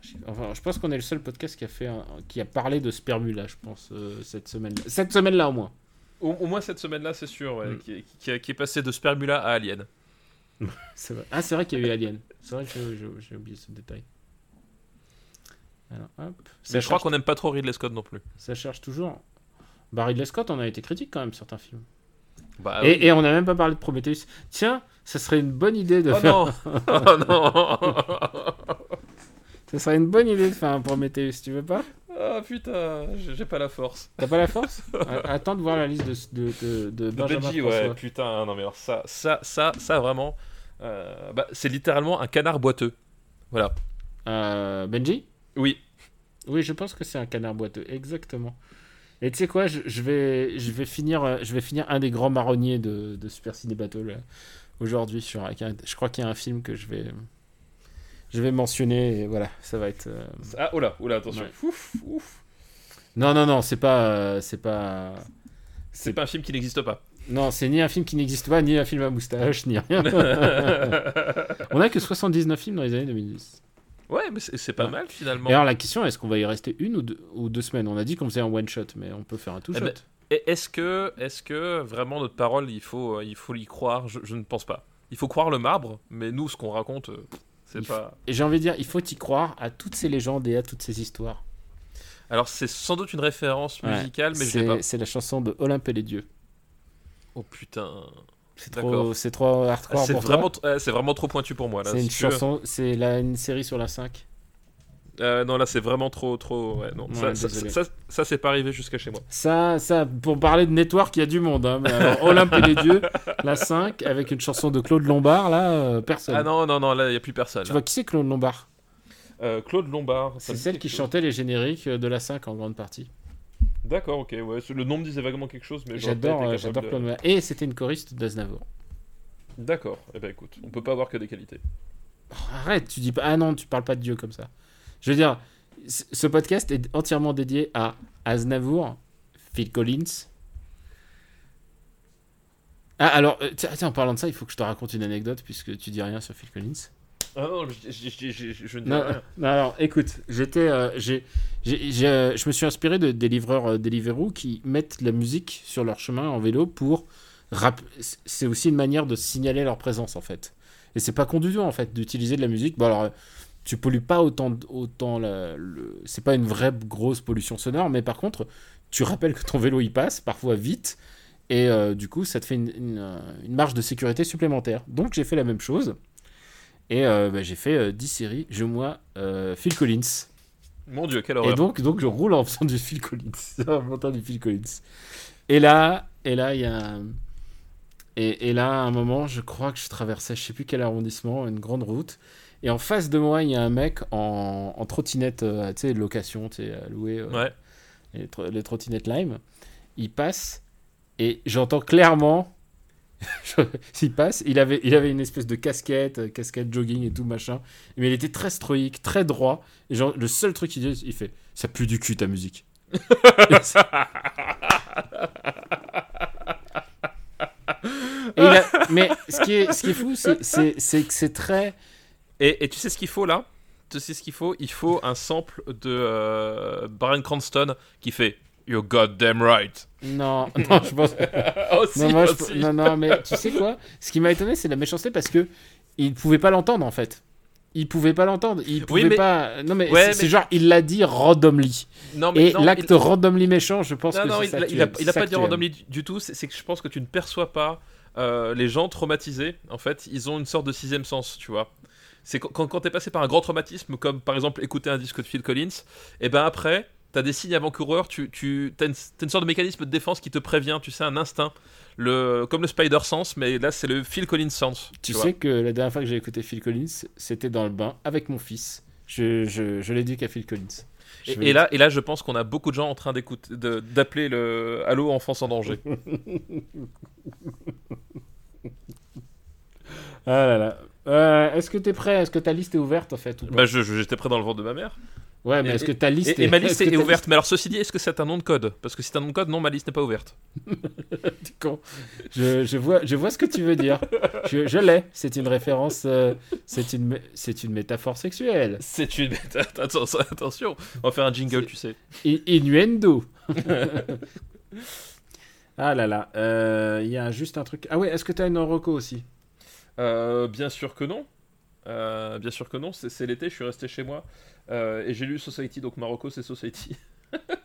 je. Enfin, je pense qu'on est le seul podcast qui a fait un... qui a parlé de Spermula, je pense, euh, cette semaine. Cette semaine-là, au moins. Au, au moins cette semaine-là, c'est sûr, ouais, mm. qui, qui, qui est passé de Spermula à Alien. C'est vrai. Ah, c'est vrai qu'il y a eu Alien. C'est vrai que j'ai, j'ai, j'ai oublié ce détail. Alors, hop. Mais je crois qu'on n'aime pas trop Ridley Scott non plus. Ça cherche toujours. Bah, Ridley Scott, on a été critique quand même certains films. Bah, et, oui. et on n'a même pas parlé de Prometheus. Tiens, ça serait une bonne idée de oh faire. Non oh non Ça serait une bonne idée de faire un Prometheus, tu veux pas ? Ah putain, j'ai, j'ai pas la force. T'as pas la force ? Attends de voir la liste de, de, de, de Benjamin Benji, François. Ouais, putain, non mais alors ça, ça, ça, ça vraiment. Euh, bah, c'est littéralement un canard boiteux. Voilà. Euh, Benji ? Oui. Oui, je pense que c'est un canard boiteux, exactement. Et tu sais quoi, je, je, vais, je, vais finir, je vais finir un des grands marronniers de, de Super Ciné Battle aujourd'hui. Sur, je crois qu'il y a un film que je vais, je vais mentionner, et voilà, ça va être... Euh... Ah, oula, oula, attention. Ouais. Ouf, ouf. Non, non, non, c'est pas... C'est pas, c'est... c'est pas un film qui n'existe pas. Non, c'est ni un film qui n'existe pas, ni un film à moustache, ni rien. On a que soixante-dix-neuf films dans les années deux mille dix. Ouais, mais c'est, c'est pas ouais. mal finalement. Et alors la question, est-ce qu'on va y rester une ou deux, ou deux semaines ? On a dit qu'on faisait un one shot, mais on peut faire un two shot. Eh est-ce que, est-ce que vraiment notre parole, il faut, il faut y croire ? je, je ne pense pas. Il faut croire le marbre, mais nous, ce qu'on raconte, c'est il pas. F... Et j'ai envie de dire, il faut y croire à toutes ces légendes et à toutes ces histoires. Alors c'est sans doute une référence musicale, ouais, mais c'est, je sais pas. C'est la chanson de Olympe et les dieux. Oh putain. C'est trop, c'est trop hardcore c'est pour vraiment, toi. C'est vraiment trop pointu pour moi là. C'est une si chanson, c'est la, une série sur la cinq. Euh, non là c'est vraiment trop trop. Ouais, non. Ouais, ça, ça, ça, ça c'est pas arrivé jusqu'à chez moi. Ça ça pour parler de network il y a du monde. Hein, mais alors, Olympe et les dieux, la cinq avec une chanson de Claude Lombard là euh, personne. Ah non non non là il y a plus personne. Tu là. vois qui c'est Claude Lombard euh, Claude Lombard. C'est celle qui chantait les génériques de la cinq en grande partie. D'accord, ok, ouais. Le nom me disait vaguement quelque chose, mais j'adore, j'adore Claude Lombard. Et c'était une choriste d'Aznavour. D'accord. Eh ben écoute, on peut pas avoir que des qualités. Oh, arrête, tu dis pas. Ah non, tu parles pas de Dieu comme ça. Je veux dire, c- ce podcast est entièrement dédié à Aznavour, Phil Collins. Ah alors, euh, tiens, tiens, en parlant de ça, il faut que je te raconte une anecdote puisque tu dis rien sur Phil Collins. Ah non, je, je, je, je, je, je ne dis non, rien. Non, alors, écoute, j'étais, euh, j'ai, j'ai, j'ai, euh, je me suis inspiré de, des livreurs euh, Deliveroo qui mettent la musique sur leur chemin en vélo pour rap- c'est aussi une manière de signaler leur présence en fait. Et c'est pas conduisant en fait d'utiliser de la musique. Bon alors, tu pollues pas autant, autant la, le, c'est pas une vraie grosse pollution sonore, mais par contre, tu rappelles que ton vélo y passe parfois vite et euh, du coup, ça te fait une, une, une marge de sécurité supplémentaire. Donc j'ai fait la même chose. Et euh, bah, j'ai fait euh, dix séries, je moi, euh, Phil Collins. Mon Dieu, quelle horreur. Et donc, donc je roule en faisant du Phil Collins, en montant du Phil Collins. Et là, et là, il y a, et, et là, à un moment, je crois que je traversais, je sais plus quel arrondissement, une grande route. Et en face de moi, il y a un mec en, en trottinette, euh, tu sais, location, tu sais, louer euh, ouais. les, tr- les trottinettes Lime. Il passe et j'entends clairement. Il passe, il avait, il avait une espèce de casquette, euh, casquette jogging et tout machin, mais il était très stoïque, très droit. Et genre, le seul truc qu'il dit, il fait ça pue du cul ta musique. Et a, mais ce qui est, ce qui est fou, c'est, c'est, c'est que c'est très. Et, et tu sais ce qu'il faut là ? Tu sais ce qu'il faut ? Il faut un sample de euh, Bryan Cranston qui fait. You're goddamn right. Non, non, je pense. aussi, non, moi, je... aussi. non, non, mais tu sais quoi ? Ce qui m'a étonné, c'est la méchanceté parce que il pouvait pas l'entendre en fait. Il pouvait pas l'entendre. Il pouvait oui, mais... pas. Non, mais, ouais, c'est, mais c'est genre il l'a dit randomly. Non, mais et non, l'acte il... randomly méchant, je pense non, que non, c'est il, ça. Il, il, a, il a pas dit randomly du, du tout. C'est, c'est que je pense que tu ne perçois pas euh, les gens traumatisés. En fait, ils ont une sorte de sixième sens, tu vois. C'est quand quand t'es passé par un grand traumatisme, comme par exemple écouter un disque de Phil Collins, et ben après. T'as des signes avant-coureurs, tu, tu, t'as, une, t'as une sorte de mécanisme de défense qui te prévient, tu sais, un instinct, le, comme le Spider Sense, mais là c'est le Phil Collins Sense. Tu, tu sais que la dernière fois que j'ai écouté Phil Collins, c'était dans le bain avec mon fils. Je, je, je l'ai dit qu'à Phil Collins. Et, et, là, et là, je pense qu'on a beaucoup de gens en train d'écouter, de, d'appeler le Allô, enfance en danger. Ah là là. Euh, est-ce que t'es prêt ? Est-ce que ta liste est ouverte en fait ou pas ? Bah, je, je, j'étais prêt dans le ventre de ma mère. Ouais, mais et, est-ce que ta liste et, est... Et ma liste est, est ouverte. Liste... Mais alors, ceci dit, est-ce que c'est un nom de code ? Parce que si c'est un nom de code, non, ma liste n'est pas ouverte. T'es con. Je, je, vois, je vois ce que tu veux dire. Je, je l'ai. C'est une référence... Euh, c'est, une, c'est une métaphore sexuelle. C'est une métaphore... Attention, attention, on va faire un jingle, c'est... tu sais. I- innuendo. Ah là là. Il euh, y a juste un truc... Ah ouais, est-ce que t'as une reco aussi ? euh, Bien sûr que non. Euh, bien sûr que non. C'est, c'est l'été, je suis resté chez moi. Euh, et j'ai lu Society, donc Marocco, c'est Society.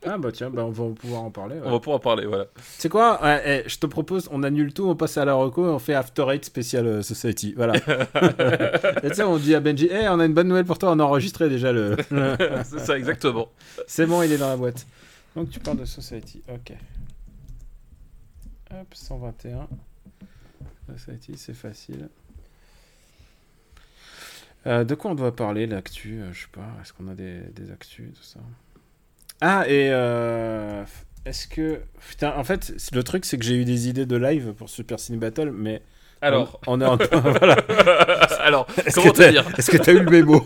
Ah bah tiens, bah on va pouvoir en parler. Ouais. On va pouvoir en parler, voilà. C'est quoi ouais, eh, je te propose, on annule tout, on passe à la Rocco et on fait After Eight spécial euh, Society. Voilà. Et tu sais, on dit à Benji, hey, on a une bonne nouvelle pour toi, on a enregistré déjà le... C'est ça, exactement. C'est bon, il est dans la boîte. Donc tu parles de Society, ok. Hop, cent vingt et un. Society, c'est facile. Euh, de quoi on doit parler, l'actu euh, je sais pas, est-ce qu'on a des, des actus, tout ça. Ah, et euh, est-ce que... Putain, en fait, le truc, c'est que j'ai eu des idées de live pour Super Ciné Battle, mais... Alors on, on est en... Voilà. Alors, est-ce comment te dire Est-ce que t'as eu le mémo?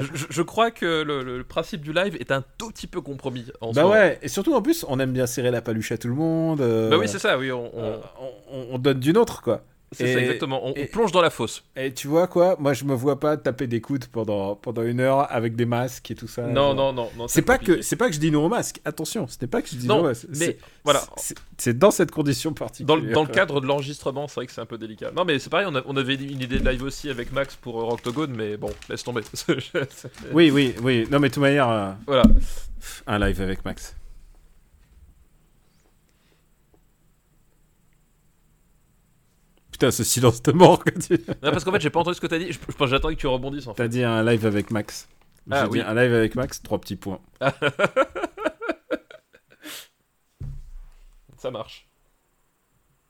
je, je crois que le, le principe du live est un tout petit peu compromis. En bah soi. Ouais, et surtout, en plus, on aime bien serrer la paluche à tout le monde. Euh, bah oui, c'est ça, oui. On, on... on, on donne d'une autre, quoi. C'est et, ça, exactement. On, et, on plonge dans la fosse. Et tu vois quoi ? Moi, je me vois pas taper des coudes pendant, pendant une heure avec des masques et tout ça. Non, genre. non, non. non c'est, c'est, pas que, c'est pas que je dis non aux masques. Attention, ce n'est pas que je dis non, non aux masques. Mais c'est, voilà. C'est, c'est dans cette condition particulière. Dans, dans le cadre de l'enregistrement, c'est vrai que c'est un peu délicat. Non, mais c'est pareil, on, a, on avait une idée de live aussi avec Max pour Rocktogone, mais bon, laisse tomber. oui, oui, oui. Non, mais de toute manière, euh, voilà. Un live avec Max. Putain, ce silence de mort que tu... Non, parce qu'en fait, j'ai pas entendu ce que t'as dit. Je, je pense j'attendais que tu rebondisses. En fait. T'as dit un live avec Max. Ah, j'ai oui. dit un live avec Max, trois petits points. Ah. Ça marche.